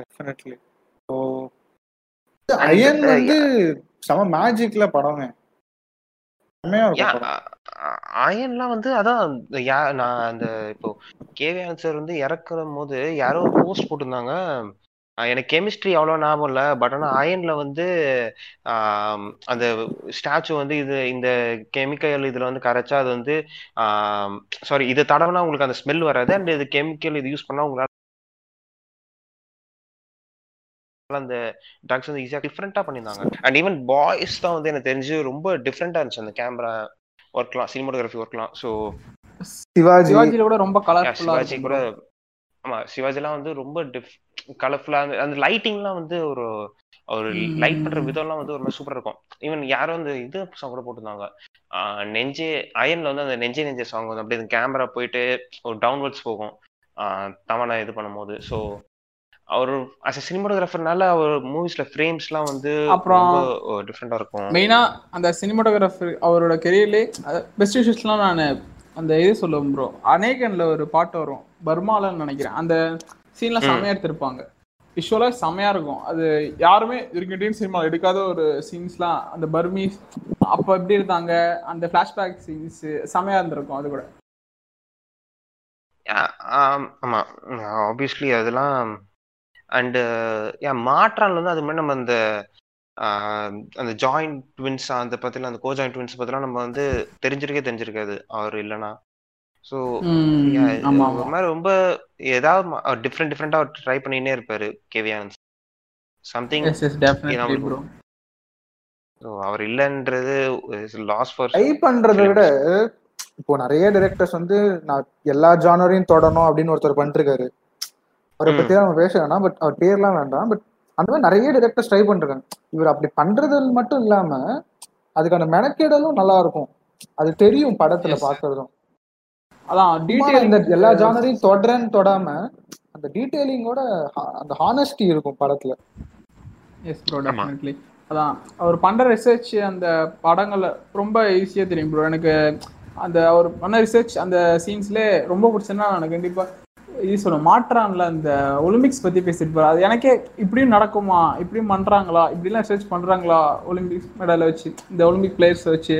டெஃபினெட்லி கோ அயன் வந்து சம மேஜிக்ல படமே. அயன்லாம் வந்து அதான் நான் அந்த இப்போ கே.வி. ஆனந்த் சார் வந்து இறக்குற போது யாரோ ஒரு போஸ்ட் போட்டிருந்தாங்க. எனக்கு கெமிஸ்ட்ரி அவ்வளோ ஞாபகம் இல்லை பட் ஆனால் அயன்ல வந்து அந்த ஸ்டாச்சு வந்து இது இந்த கெமிக்கல் இதில் வந்து கரைச்சா அது வந்து சாரி இதை தடவைனா உங்களுக்கு அந்த ஸ்மெல் வராது. அண்ட் இது கெமிக்கல் இது யூஸ் பண்ணால் உங்களால் அந்த ட்ரக்ஸ் வந்து ஈஸியாக டிஃப்ரெண்ட்டாக பண்ணியிருந்தாங்க. அண்ட் ஈவன் பாய்ஸ் தான் வந்து எனக்கு தெரிஞ்சு ரொம்ப டிஃப்ரெண்டாக இருந்துச்சு அந்த கேமரா ஒர்க்லாம் சினிமாட்டோகிராஃபி ஒர்க்லாம். ஸோ சிவாஜி சிவாஜியோட ரொம்ப கலர்ஃபுல்லா சிவாஜி கூட ஆமா சிவாஜிலாம் வந்து ரொம்ப கலர்ஃபுல்லா அந்த லைட்டிங்லாம் வந்து ஒரு ஒரு லைட் பண்ற விதம்லாம் வந்து ஒரு சூப்பரா இருக்கும். ஈவன் யாரும் வந்து இது சாங் கூட போட்டிருந்தாங்க நெஞ்சே அயன்ல வந்து அந்த நெஞ்சே நெஞ்சே சாங் வந்து அப்படியே கேமரா போயிட்டு ஒரு டவுன்வர்ட்ஸ் போகும் தவணை இது பண்ணும் போது. ஸோ அவர் as a சினிமாட்டோகிராஃபர்னால அவர் மூவிஸ்ல ஃப்ரேம்ஸ்லாம் வந்து ரொம்ப டிஃபரெண்டா இருக்கும். மெயினா அந்த சினிமாட்டோகிராஃபர் அவரோட கெரியர்லயே பெஸ்ட் விஷயஸ்லாம் நான் அந்த இது சொல்லுவேன் ப்ரோ. அநேகன்ல ஒரு பாட்டு வரும் பர்மாலன்னு நினைக்கிறேன். அந்த சீன்லாம் செமையா எடுத்திருப்பாங்க விஷுவலா செமையா இருக்கும். அது யாருமே இருக்கட்டும் சினிமா எடுக்காத ஒரு சீன்ஸ்லாம் அந்த பர்மீஸ் அப்போ எப்படி இருந்தாங்க அந்த ஃபிளாஷ்பேக் சீன்ஸ் செமையா இருந்திருக்கும். அது கூட ஆமா ஆப்வியஸ்லி அதெல்லாம் அண்டு மாற்றான் வந்து அது மாதிரி நம்ம அந்த அந்த ஜாயிண்ட் ட்வின்ஸ் அந்த பத்திலாம் அந்த கோ ஜாயிண்ட் ட்வின்ஸ் பத்திலாம் நம்ம வந்து தெரிஞ்சிருக்கே தெரிஞ்சிருக்காது அவர் இல்லைன்னா. ஸோ அது மாதிரி ரொம்ப ஏதாவது டிஃப்ரெண்ட் டிஃப்ரெண்டா அவர் ட்ரை பண்ணினே இருப்பாரு கே.வி. ஆனந்த் சம்திங். ஸோ அவர் இல்லைன்றது லாஸ் ஃபார் ட்ரை பண்றதை விட இப்போ நிறைய டைரக்டர்ஸ் வந்து நான் எல்லா ஜானரையும் தொடணும் அப்படின்னு ஒருத்தர் பண்ணிட்டு இருக்காரு. அவரை பத்தி தான் நம்ம பேச வேணாம் பட் அவர் பேர்லாம் வேண்டாம். பட் அந்த மாதிரி நிறைய டைரக்டர்ஸ் ட்ரை பண்ணிருக்காங்க. இவர் அப்படி பண்றது மட்டும் இல்லாம அதுக்கான மெனக்கேடலும் நல்லா இருக்கும். அது தெரியும் படத்துல பாக்குறதும். அதான் டீடைல் இந்த எல்லா ஜானரையும் தொடரன்னு தொடாம அந்த டீடைலிங்கோட அந்த ஹானஸ்டி இருக்கும் படத்துல. Yes bro definitely. அதான் அவர் பண்ற ரிசர்ச் அந்த படங்கள்ல ரொம்ப ஈஸியா தெரியும் ப்ரோ. எனக்கு அந்த அவர் பண்ண ரிசர்ச் அந்த சீன்ஸ்ல ரொம்ப பிடிச்சதுன்னா எனக்கு கண்டிப்பா இது சொல்லுவோம் மாற்றான்ல அந்த ஒலிம்பிக்ஸ் பற்றி பேசிட்டு போகிறேன். அது எனக்கே இப்படியும் நடக்குமா இப்படியும் பண்ணுறாங்களா இப்படிலாம் ரிசர்ச் பண்ணுறாங்களா ஒலிம்பிக்ஸ் மெடலை வச்சு இந்த ஒலிம்பிக் பிளேயர்ஸை வச்சு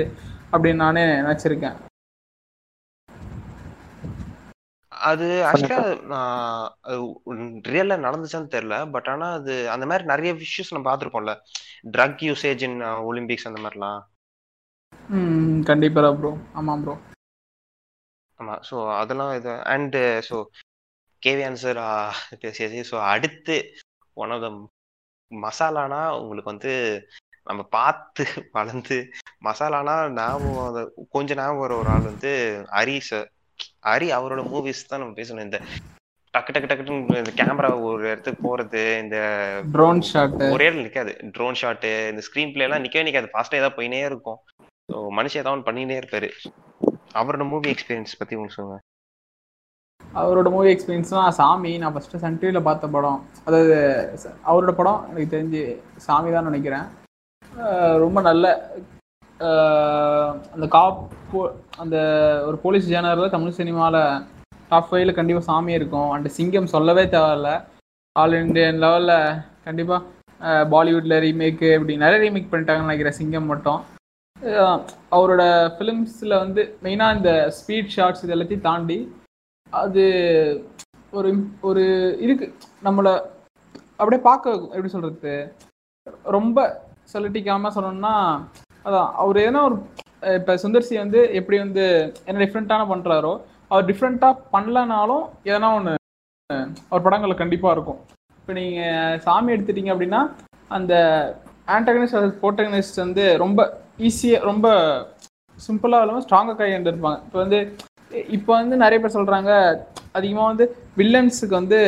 அப்படின்னு நானே நினச்சிருக்கேன். அது ஆக்சுவலாக ரியலாக நடந்துச்சான்னு தெரில பட் ஆனால் அது அந்த மாதிரி நிறைய இஷ்யூஸ் நம்ம பார்த்துருப்போம்ல ட்ரக் யூசேஜ் இன் ஒலிம்பிக்ஸ் அந்த மாதிரிலாம். ம் கண்டிப்பாக ப்ரோ. ஆமாம் ப்ரோ. ஆமாம். ஸோ அதெல்லாம் இது and so K V. Anand sir பேசியாச்சு. ஸோ அடுத்து ஒன் ஆஃப் த மசாலானா உங்களுக்கு வந்து நம்ம பார்த்து வளர்ந்து மசாலானா ஞாபகம் கொஞ்சம் ஞாபகம் வர ஒரு ஆள் வந்து ஹரி சார். ஹரி அவரோட மூவிஸ் தான் நம்ம பேசணும். இந்த டக்கு டக்கு டக்குன்னு இந்த கேமரா ஒரு இடத்துக்கு போகிறது இந்த ட்ரோன் ஷாட் ஒரே இடத்துல நிற்காது. ட்ரோன் ஷாட்டு இந்த ஸ்க்ரீன் பிளே எல்லாம் நிற்கவே நிற்காது. ஃபாஸ்ட்டாக ஏதாவது போயினே இருக்கும். ஸோ மனுஷன் ஏதாவது பண்ணினே இருப்பாரு. அவரோட மூவி எக்ஸ்பீரியன்ஸ் பற்றி உங்களுக்கு சொல்லுங்க. அவரோட மூவி எக்ஸ்பீரியன்ஸ்னா சாமி நான் ஃபஸ்ட்டு சன் டிவியில் பார்த்த படம். அதாவது அவரோட படம் எனக்கு தெரிஞ்சு சாமி தான் நினைக்கிறேன். ரொம்ப நல்ல அந்த காப்பு அந்த ஒரு போலீஸ் ஜேனரில் தமிழ் சினிமாவில் டாப் ஃபைவ்ல கண்டிப்பாக சாமி இருக்கும். அண்ட் சிங்கம் சொல்லவே தேவையில்ல, ஆல் இண்டியன் லெவலில் கண்டிப்பாக பாலிவுட்டில் ரீமேக்கு இப்படி நிறைய ரீமேக் பண்ணிட்டாங்கன்னு நினைக்கிறேன் சிங்கம் மட்டும். அவரோட ஃபிலிம்ஸில் வந்து மெயினாக இந்த ஸ்பீட் ஷார்ட்ஸ் இது எல்லாத்தையும் தாண்டி அது ஒரு ஒரு இருக்கு நம்மளை அப்படியே பார்க்க எப்படி சொல்கிறது, ரொம்ப செலட்டிக்காமல் சொல்லணும்னா அதான் அவர் எதுனா ஒரு இப்போ சுந்தர் சி வந்து எப்படி வந்து என்ன டிஃப்ரெண்ட்டான பண்ணுறாரோ அவர் டிஃப்ரெண்ட்டாக பண்ணலனாலும் எதனா ஒன்று அவர் படங்களை கண்டிப்பாக இருக்கும். இப்போ நீங்கள் சாமி எடுத்துட்டீங்க அப்படின்னா அந்த ஆன்டகனிஸ்ட் அது போட்டகனிஸ்ட் வந்து ரொம்ப ஈஸியாக ரொம்ப சிம்பிளாக இல்லாமல் ஸ்ட்ராங்காக கையாண்டு இருப்பாங்க. இப்போ வந்து இப்போ வந்து நிறைய பேர் சொல்கிறாங்க அதிகமாக வந்து வில்லன்ஸுக்கு வந்து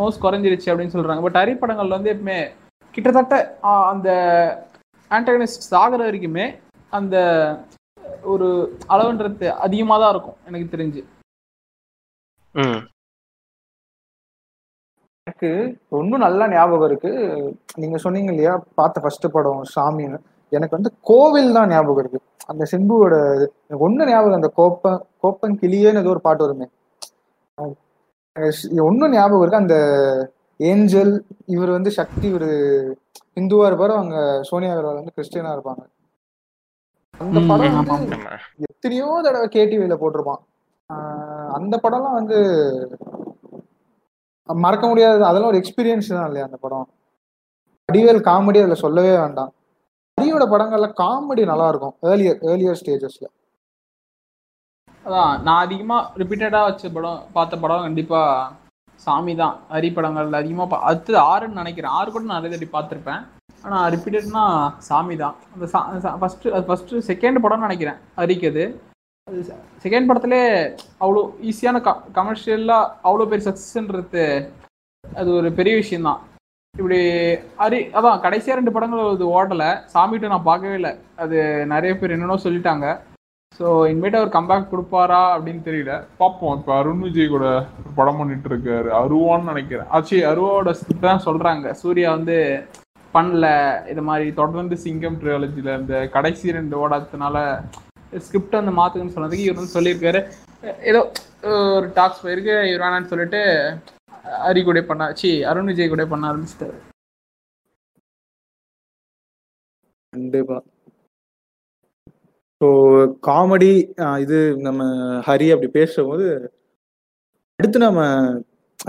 மோஸ்ட் குறைஞ்சிருச்சு அப்படின்னு சொல்கிறாங்க. பட் ஹரி படங்களில் வந்து எப்பவுமே கிட்டத்தட்ட அந்த ஆன்டகனிஸ்ட் ஆகிற வரைக்குமே அந்த ஒரு அளவுன்றது அதிகமாக தான் இருக்கும் எனக்கு தெரிஞ்சு. எனக்கு ரொம்ப நல்லா ஞாபகம் இருக்கு, நீங்க சொன்னீங்க இல்லையா பார்த்த ஃபர்ஸ்ட் படம் சாமின்னு, எனக்கு வந்து கோவில் தான் ஞாபகம் இருக்கு. அந்த சிம்புவோட இது எனக்கு ஒன்றும் ஞாபகம், அந்த கோப்ப கோப்பன் கிளியேன்னு ஏதோ ஒரு பாட்டு வருமே ஒன்றும் ஞாபகம் இருக்கு. அந்த ஏஞ்சல் இவர் வந்து சக்தி ஒரு இந்துவா இருப்பாரு, அவங்க சோனியா அகர்வால் வந்து கிறிஸ்டியனா இருப்பாங்க. அந்த படம் வந்து எத்தனையோ தடவை கேடிவில போட்டிருப்பான். அந்த படம்லாம் வந்து மறக்க முடியாது, அதெல்லாம் ஒரு எக்ஸ்பீரியன்ஸ் தான் இல்லையா அந்த படம். வடிவேல் காமெடி அதில் சொல்லவே வேண்டாம். ஹரியோட படங்கள்ல காமெடி நல்லா இருக்கும் ஏர்லியர் ஏர்லியர் ஸ்டேஜஸ்ல. அதான் நான் அதிகமா ரிப்பீட்டடா வச்ச படம் பார்த்த படம் கண்டிப்பா சாமி தான். ஹரி படங்கள்ல அதிகமாக அடுத்தது ஆறுன்னு நினைக்கிறேன், ஆறு கூட நான் நிறைய தடி பார்த்துருப்பேன். ஆனால் ரிப்பீட்டட்னா சாமி தான். அந்த சா ஃபஸ்ட்டு அது ஃபஸ்ட்டு செகண்ட் படம்னு நினைக்கிறேன் ஹரிக்கு. அது அது செகண்ட் படத்துலே அவ்வளோ ஈஸியான க கமர்ஷியலாக அவ்வளோ பெரிய சக்ஸஸ்ன்றது அது ஒரு பெரிய விஷயந்தான். இப்படி ஹரி அதான் கடைசியாக ரெண்டு படங்கள் அது ஓடலை, சாமிகிட்ட நான் பார்க்கவே இல்லை. அது நிறைய பேர் என்னென்னோ சொல்லிட்டாங்க. ஸோ இனிமேட்டு அவர் கம்பேக் கொடுப்பாரா அப்படின்னு தெரியல, பார்ப்போம். இப்போ அருண் விஜய் கூட படம் பண்ணிட்டு இருக்காரு அருவான்னு நினைக்கிறேன். ஆச்சு அருவாவோட ஸ்கிரிப்ட் தான் சொல்கிறாங்க சூர்யா வந்து பண்ணல, இது மாதிரி தொடர்ந்து சிங்கம் ட்ரையாலஜியில் இந்த கடைசி ரெண்டு ஓடாததுனால ஸ்கிரிப்டை வந்து மாற்றுக்குன்னு சொன்னதுக்கு இவர் வந்து சொல்லியிருக்காரு. ஏதோ ஒரு டாக்ஸ் போயிருக்கு, இவர் வேணான்னு சொல்லிட்டு ஹரி கூட பண்ண சி அருண் விஜய் கூட பண்ண ஆரம்பிச்சிட்டாரு. கண்டிப்பா ஸோ காமெடி இது நம்ம ஹரி அப்படி பேசும்போது அடுத்து நம்ம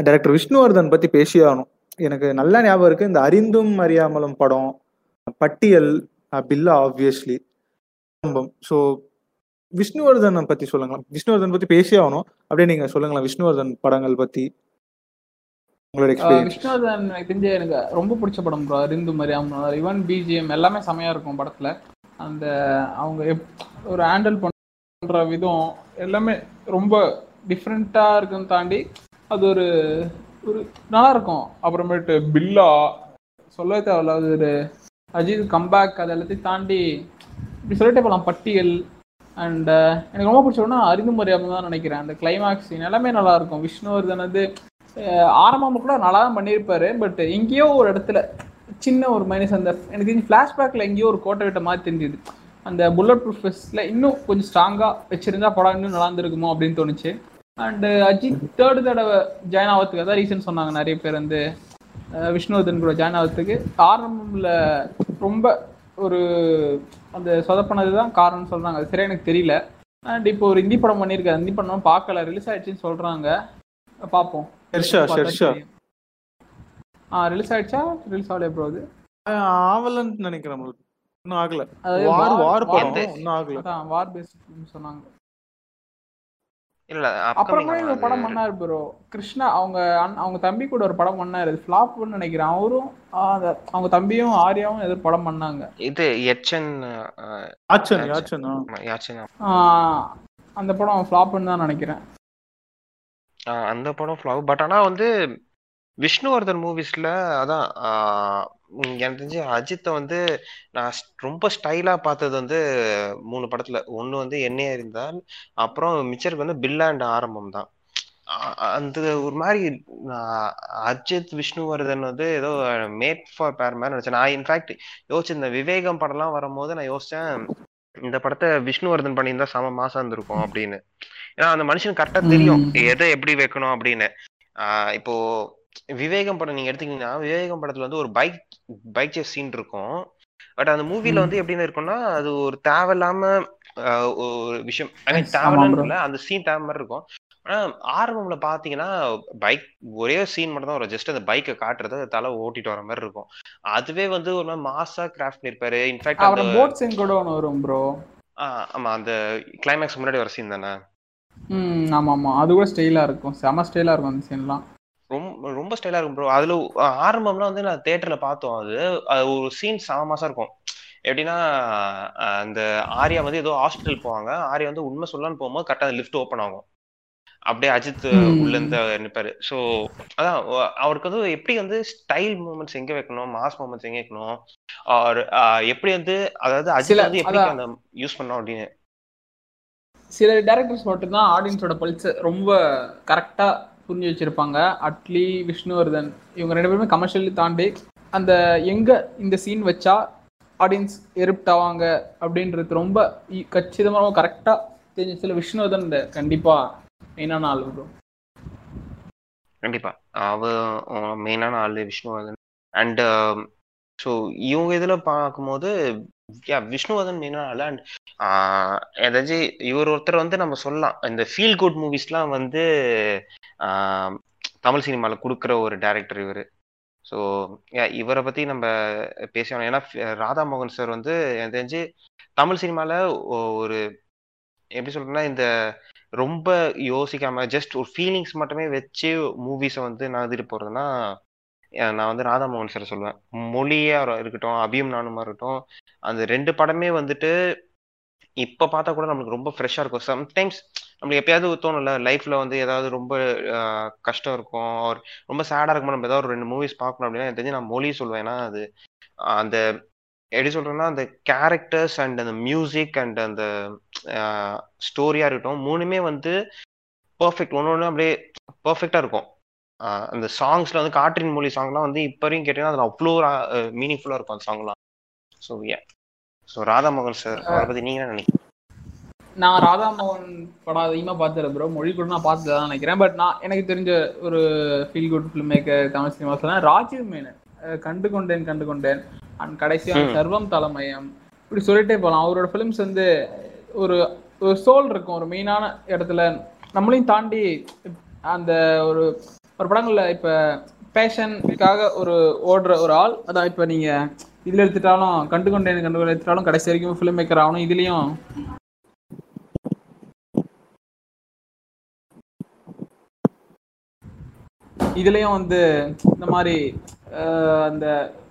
டைரக்டர் விஷ்ணுவர்தன் பற்றி பேசி ஆகணும். எனக்கு நல்லா ஞாபகம் இருக்குது இந்த அறிந்தும் அறியாமலும் படம், பட்டியல், பில்லா, ஆப்வியஸ்லி குடும்பம். ஸோ விஷ்ணுவர்தனை பற்றி சொல்லுங்களா, விஷ்ணுவர்தன் பற்றி பேசி ஆகணும். அப்படியே நீங்கள் சொல்லுங்களா விஷ்ணுவர்தன் படங்கள் பற்றி உங்களோட எக்ஸ்பீரியன்ஸ். விஷ்ணுவர்தன் எனக்கு தெரிஞ்ச எனக்கு ரொம்ப பிடிச்ச படம் ப்ரோ அறிந்தும் அறியாமலும். ஈவன் பிஜிஎம் எல்லாமே செமையாக இருக்கும் படத்தில். அந்த அவங்க எப் ஒரு ஹேண்டில் பண்ணுற விதம் எல்லாமே ரொம்ப டிஃப்ரெண்ட்டாக இருக்குன்னு தாண்டி அது ஒரு ஒரு நல்லா இருக்கும். அப்புறமேட்டு பில்லா சொல்லவே தேவையில்ல, அது ஒரு அஜித் கம்பேக் அது எல்லாத்தையும் தாண்டி இப்படி சொல்லிட்டே போகலாம். பட்டியல் அண்ட் எனக்கு ரொம்ப பிடிச்சோன்னா அறிந்தும் அறியாமல் தான் நினைக்கிறேன். அந்த கிளைமேக்ஸ் எல்லாமே நல்லாயிருக்கும். விஷ்ணுவர்தன் வந்து ஆரம்பமாக கூட நல்லா தான் பண்ணியிருப்பார், பட் எங்கேயோ ஒரு இடத்துல சின்ன ஒரு மைனஸ் அந்த எனக்கு தெரிஞ்சு ஃப்ளாஷ்பேக்கில் எங்கேயோ ஒரு கோட்டை விட்ட மாதிரி தெரிஞ்சுது. அந்த புல்லட் ப்ரூஃப் ஃபெஸ்ட்டில் இன்னும் கொஞ்சம் ஸ்ட்ராங்காக வச்சுருந்தா படம் இன்னும் நல்லா இருந்திருக்குமோ அப்படின்னு தோணுச்சு. அண்டு அஜித் தேர்டு தடவை ஜாயின் ஆகிறதுக்கு தான் ரீசன் சொன்னாங்க நிறைய பேர் வந்து விஷ்ணுவர்தன் கூட ஜாயின் ஆகிறதுக்கு. ஆரம்பமில் ரொம்ப ஒரு அந்த சொதப்பனது தான் காரணம்னு சொல்கிறாங்க, அது சரியாக எனக்கு தெரியல. அண்ட் இப்போ ஒரு ஹிந்தி படம் பண்ணியிருக்காரு, ஹிந்தி படம் பார்க்கல, ரிலீஸ் ஆகிடுச்சின்னு சொல்கிறாங்க, பார்ப்போம். ஆ ரிலீஸ் ஆகிடுச்சா? ரிலீஸ் ஆகலையே ப்ரோ, அது ஆவலன்னு நினைக்கிறேன் இன்னும் ஆகலை. வார் பேஸ்ட் சொன்னாங்க. அப்புறமா ஒரு படம் பண்ணாரு ப்ரோ கிருஷ்ணா, அவங்க அவங்க தம்பி கூட ஒரு படம் பண்ணாரு, அது ஃபிளாப்னு நினைக்கிறேன். அவரும் அவங்க தம்பியும் ஆர்யாவும் ஏதோ படம் பண்ணாங்க. இது எச்சன் ஆச்சன் யாச்சனா யாச்சனா அந்த படம் ஃபிளாப்னு தான் நினைக்கிறேன். அந்த படம் ஃபிளாப். பட் ஆனா வந்து விஷ்ணுவர்தன் மூவிஸ்ல அதான் எனக்கு தெரிஞ்சு அஜித்தை வந்து நான் ரொம்ப ஸ்டைலா பார்த்தது வந்து மூணு படத்துல ஒண்ணு வந்து என்னையா இருந்தால், அப்புறம் மிச்சருக்கு வந்து பில்லா அண்ட் ஆரம்பம் தான். அந்த ஒரு மாதிரி அஜித் விஷ்ணுவர்தன் வந்து ஏதோ மேட் ஃபார் பேர் மாதிரி நினைச்சேன் நான். இன்ஃபேக்ட் யோசிச்சிருந்தேன் விவேகம் படம்லாம் வரும்போது நான் யோசிச்சேன் இந்த படத்தை விஷ்ணுவர்தன் பண்ணியிருந்தா செம மாசா இருந்திருக்கும் அப்படின்னு. ஏன்னா அந்த மனுஷனுக்கு கரெக்டா தெரியும் எதை எப்படி வைக்கணும் அப்படின்னு. ஆஹ் இப்போ விவேகம் படம் நீங்க எடுத்துக்கிட்டீங்கன்னா விவேகம் படத்துல வந்து ஒரு பைக் பைக் சேஸ் சீன் இருக்கும். பட் அந்த மூவில வந்து எப்படின்னு இருக்கும்னா அது ஒரு தேவையில்லாம ஒரு விஷயம், தேவையில்ல அந்த சீன் தேவை மாதிரி இருக்கும். ஆனா ஆரம்பம்ல பாத்தீங்கன்னா பைக் ஒரே சீன் மட்டும் தான் ஒரு ஜஸ்ட் அந்த பைக்கை காட்டுறது அது தலை ஓட்டிட்டு வர மாதிரி இருக்கும். அதுவே வந்து ஒரு மாதிரி மாசா கிராஃப்ட் பண்ணிருப்பாரு. இன்ஃபேக்ட் அந்த போட் சீன் கூட ஒன்னு வரும் ப்ரோ. ஆமா அந்த கிளைமேக்ஸ் முன்னாடி வர சீன் தானே. ம் ஆமா ஆமா அது கூட ஸ்டைலா இருக்கும், செம ஸ்டைலா இருக்கும் அந்த சீன்லாம், ரொம்ப ரொம்ப ஸ்டைலா இருக்கும் ப்ரோ. அதுல ஆரம்பம்லாம் வந்து நான் தியேட்டர்ல பார்த்தோம், அது ஒரு சீன் செம மாசா இருக்கும். எப்படின்னா அந்த ஆர்யா வந்து ஏதோ ஹாஸ்பிட்டல் போவாங்க, ஆர்யா வந்து உண்மை சொல்லலான்னு போகும்போது கரெக்டா அந்த லிஃப்ட் ஓப்பன் ஆகும், அப்படியே அஜித் உள்ள இருந்து நிற்பாரு. ஸோ அதான் அவருக்கு வந்து எப்படி வந்து ஸ்டைல் மூமெண்ட்ஸ் எங்க வைக்கணும், மாஸ் மூமெண்ட்ஸ் எங்க வைக்கணும், ஆர் எப்படி வந்து அதாவது அஜித் வந்து எப்படி அந்த யூஸ் பண்ணணும் அப்படின்னு. சில டைரக்டர்ஸ் மட்டும்தான் ஆடியன்ஸோட பல்ஸ் ரொம்ப கரெக்டா புரிஞ்சு வச்சிருப்பாங்க. அட்லி, விஷ்ணுவர்தன் இவங்க ரெண்டு பேருமே கமர்ஷியலி தாண்டி அந்த எங்க இந்த சீன் வச்சா ஆடியன்ஸ் எரிப்ட் ஆவாங்க அப்படின்றது ரொம்ப கச்சிதமா ரொம்ப கரெக்டா தெரிஞ்சு. சில விஷ்ணுவர்தன் கண்டிப்பா மெயினான ஆள் வரும், கண்டிப்பா அவ மெயினான ஆள் விஷ்ணுவர்தன். அண்ட் ஸோ இவங்க இதுல பார்க்கும்போது விஷ்ணுவர்தன் மெயினான ஆள். அண்ட் ஏதாச்சும் இவர் ஒருத்தர் வந்து நம்ம சொல்லலாம், இந்த ஃபீல் குட் மூவிஸ்லாம் வந்து தமிழ் சினிமாவில் கொடுக்குற ஒரு டேரக்டர் இவர். ஸோ இவரை பற்றி நம்ம பேசணும். ஏன்னா ராதா மோகன் சார் வந்து எனக்கு தெரிஞ்சு தமிழ் சினிமாவில் ஒரு எப்படி சொல்றேன்னா இந்த ரொம்ப யோசிக்காம ஜஸ்ட் ஒரு ஃபீலிங்ஸ் மட்டுமே வச்சு மூவிஸை வந்து நான் எதிர்த்து போகிறதுனா நான் வந்து ராதா மோகன் சார் சொல்லுவேன். மொழியாக இருக்கட்டும், அபியும் நானுமா இருக்கட்டும், அந்த ரெண்டு படமே வந்துட்டு இப்போ பார்த்தா கூட நம்மளுக்கு ரொம்ப ஃப்ரெஷ்ஷாக இருக்கும். சம்டைம்ஸ் நம்மளுக்கு எப்பயாவது தோணும்ல லைஃப்பில் வந்து ஏதாவது ரொம்ப கஷ்டம் இருக்கும், ஒரு ரொம்ப சேடாக இருக்கும்போது நம்ம ஏதாவது ஒரு ரெண்டு மூவிஸ் பார்க்கணும் அப்படின்னா எனக்கு தெரிஞ்சு நான் மொழி சொல்லுவேன்னா அது அந்த எப்படி சொல்கிறேன்னா அந்த கேரக்டர்ஸ் அண்ட் அந்த மியூசிக் அண்ட் அந்த ஸ்டோரியாக இருக்கட்டும் மூணுமே வந்து பர்ஃபெக்ட், ஒன்று ஒன்று அப்படியே பர்ஃபெக்டாக இருக்கும். அந்த சாங்ஸில் வந்து காற்றின் மொழி சாங்லாம் வந்து இப்போ வரையும் கேட்டிங்கன்னா அதில் அவ்வளோ மீனிங்ஃபுல்லாக இருக்கும் அந்த சாங்லாம். ஸோ ஏ ஸோ ராதா மோகன் சார் அதை பற்றி நீங்கள் என்ன நினைக்கிறீங்க? நான் ராதா மோகன் படம் அதிகமாக பார்த்துருக்கேன் ப்ரோ, மொழி கூட நான் பார்த்து தான் நினைக்கிறேன். பட் நான் எனக்கு தெரிஞ்ச ஒரு feel good film maker Tamil சினிமாஸ்லாம் ராஜீவ் மேனன், கண்டு கொண்டேன் கண்டு கொண்டேன் அண்ட் கடைசியாக சர்வம் தலைமையம், இப்படி சொல்லிட்டே போகலாம். அவரோட ஃபிலிம்ஸ் வந்து ஒரு ஒரு சோல் இருக்கும், ஒரு மெயினான இடத்துல நம்மளையும் தாண்டி அந்த ஒரு ஒரு படங்களில் இப்போ பேஷனுக்காக ஒரு ஓடுற ஒரு ஆள், அதான் இப்போ நீங்கள் இதில் எடுத்துட்டாலும் கண்டு கொண்டேன் கண்டு கொண்டேன் எடுத்துட்டாலும் கடைசி வரைக்கும் ஃபிலிம் மேக்கர் ஆகணும். இதுலேயும் இதுலேயும் வந்து இந்த மாதிரி அந்த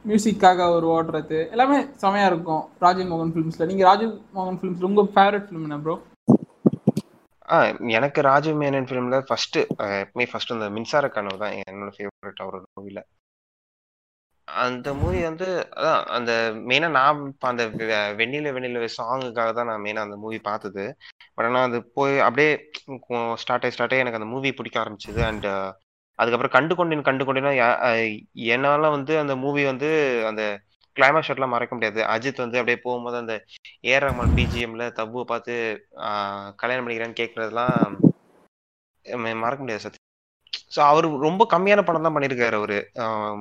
மியூசிக்காக ஒரு ஓடுறது எல்லாமே செமையாக இருக்கும் ராஜீவ் மோகன் ஃபிலிம்ஸில். நீங்கள் ராஜீவ் மோகன் ஃபிலிம்ஸில் உங்கள் ஃபேவரட் ஃபிலிம் என்ன ப்ரோ? ஆ எனக்கு ராஜீவ் மேனன் ஃபிலிமில் ஃபஸ்ட்டு எப்பவுமே ஃபஸ்ட்டு அந்த மின்சார கனவு தான் என்னோட ஃபேவரட் அவரோட மூவியில். அந்த மூவி வந்து அதான் அந்த மெயினாக நான் அந்த வெண்ணில வெண்ணில சாங்குக்காக தான் நான் மெயினாக அந்த மூவி பார்த்தது. பட் ஆனால் அது போய் அப்படியே ஸ்டார்ட் ஆகி ஸ்டார்ட் ஆகி எனக்கு அந்த மூவி பிடிக்க ஆரம்பிச்சிது. அண்ட் அதுக்கப்புறம் கண்டு கொண்டேன் கண்டு கொண்டேன்னா என்னால் வந்து அந்த மூவி வந்து அந்த கிளைமேக்ஸ் ஷாட்லாம் மறக்க முடியாது. அஜித் வந்து அப்படியே போகும்போது அந்த ஏ ரஹ்மான் பிஜிஎம்ல தப்பு பார்த்து கல்யாணம் பண்ணிக்கிறேன்னு கேட்குறதுலாம் மறக்க முடியாது சத்தியம். ஸோ அவர் ரொம்ப கம்மியான படம் தான் பண்ணியிருக்காரு, அவரு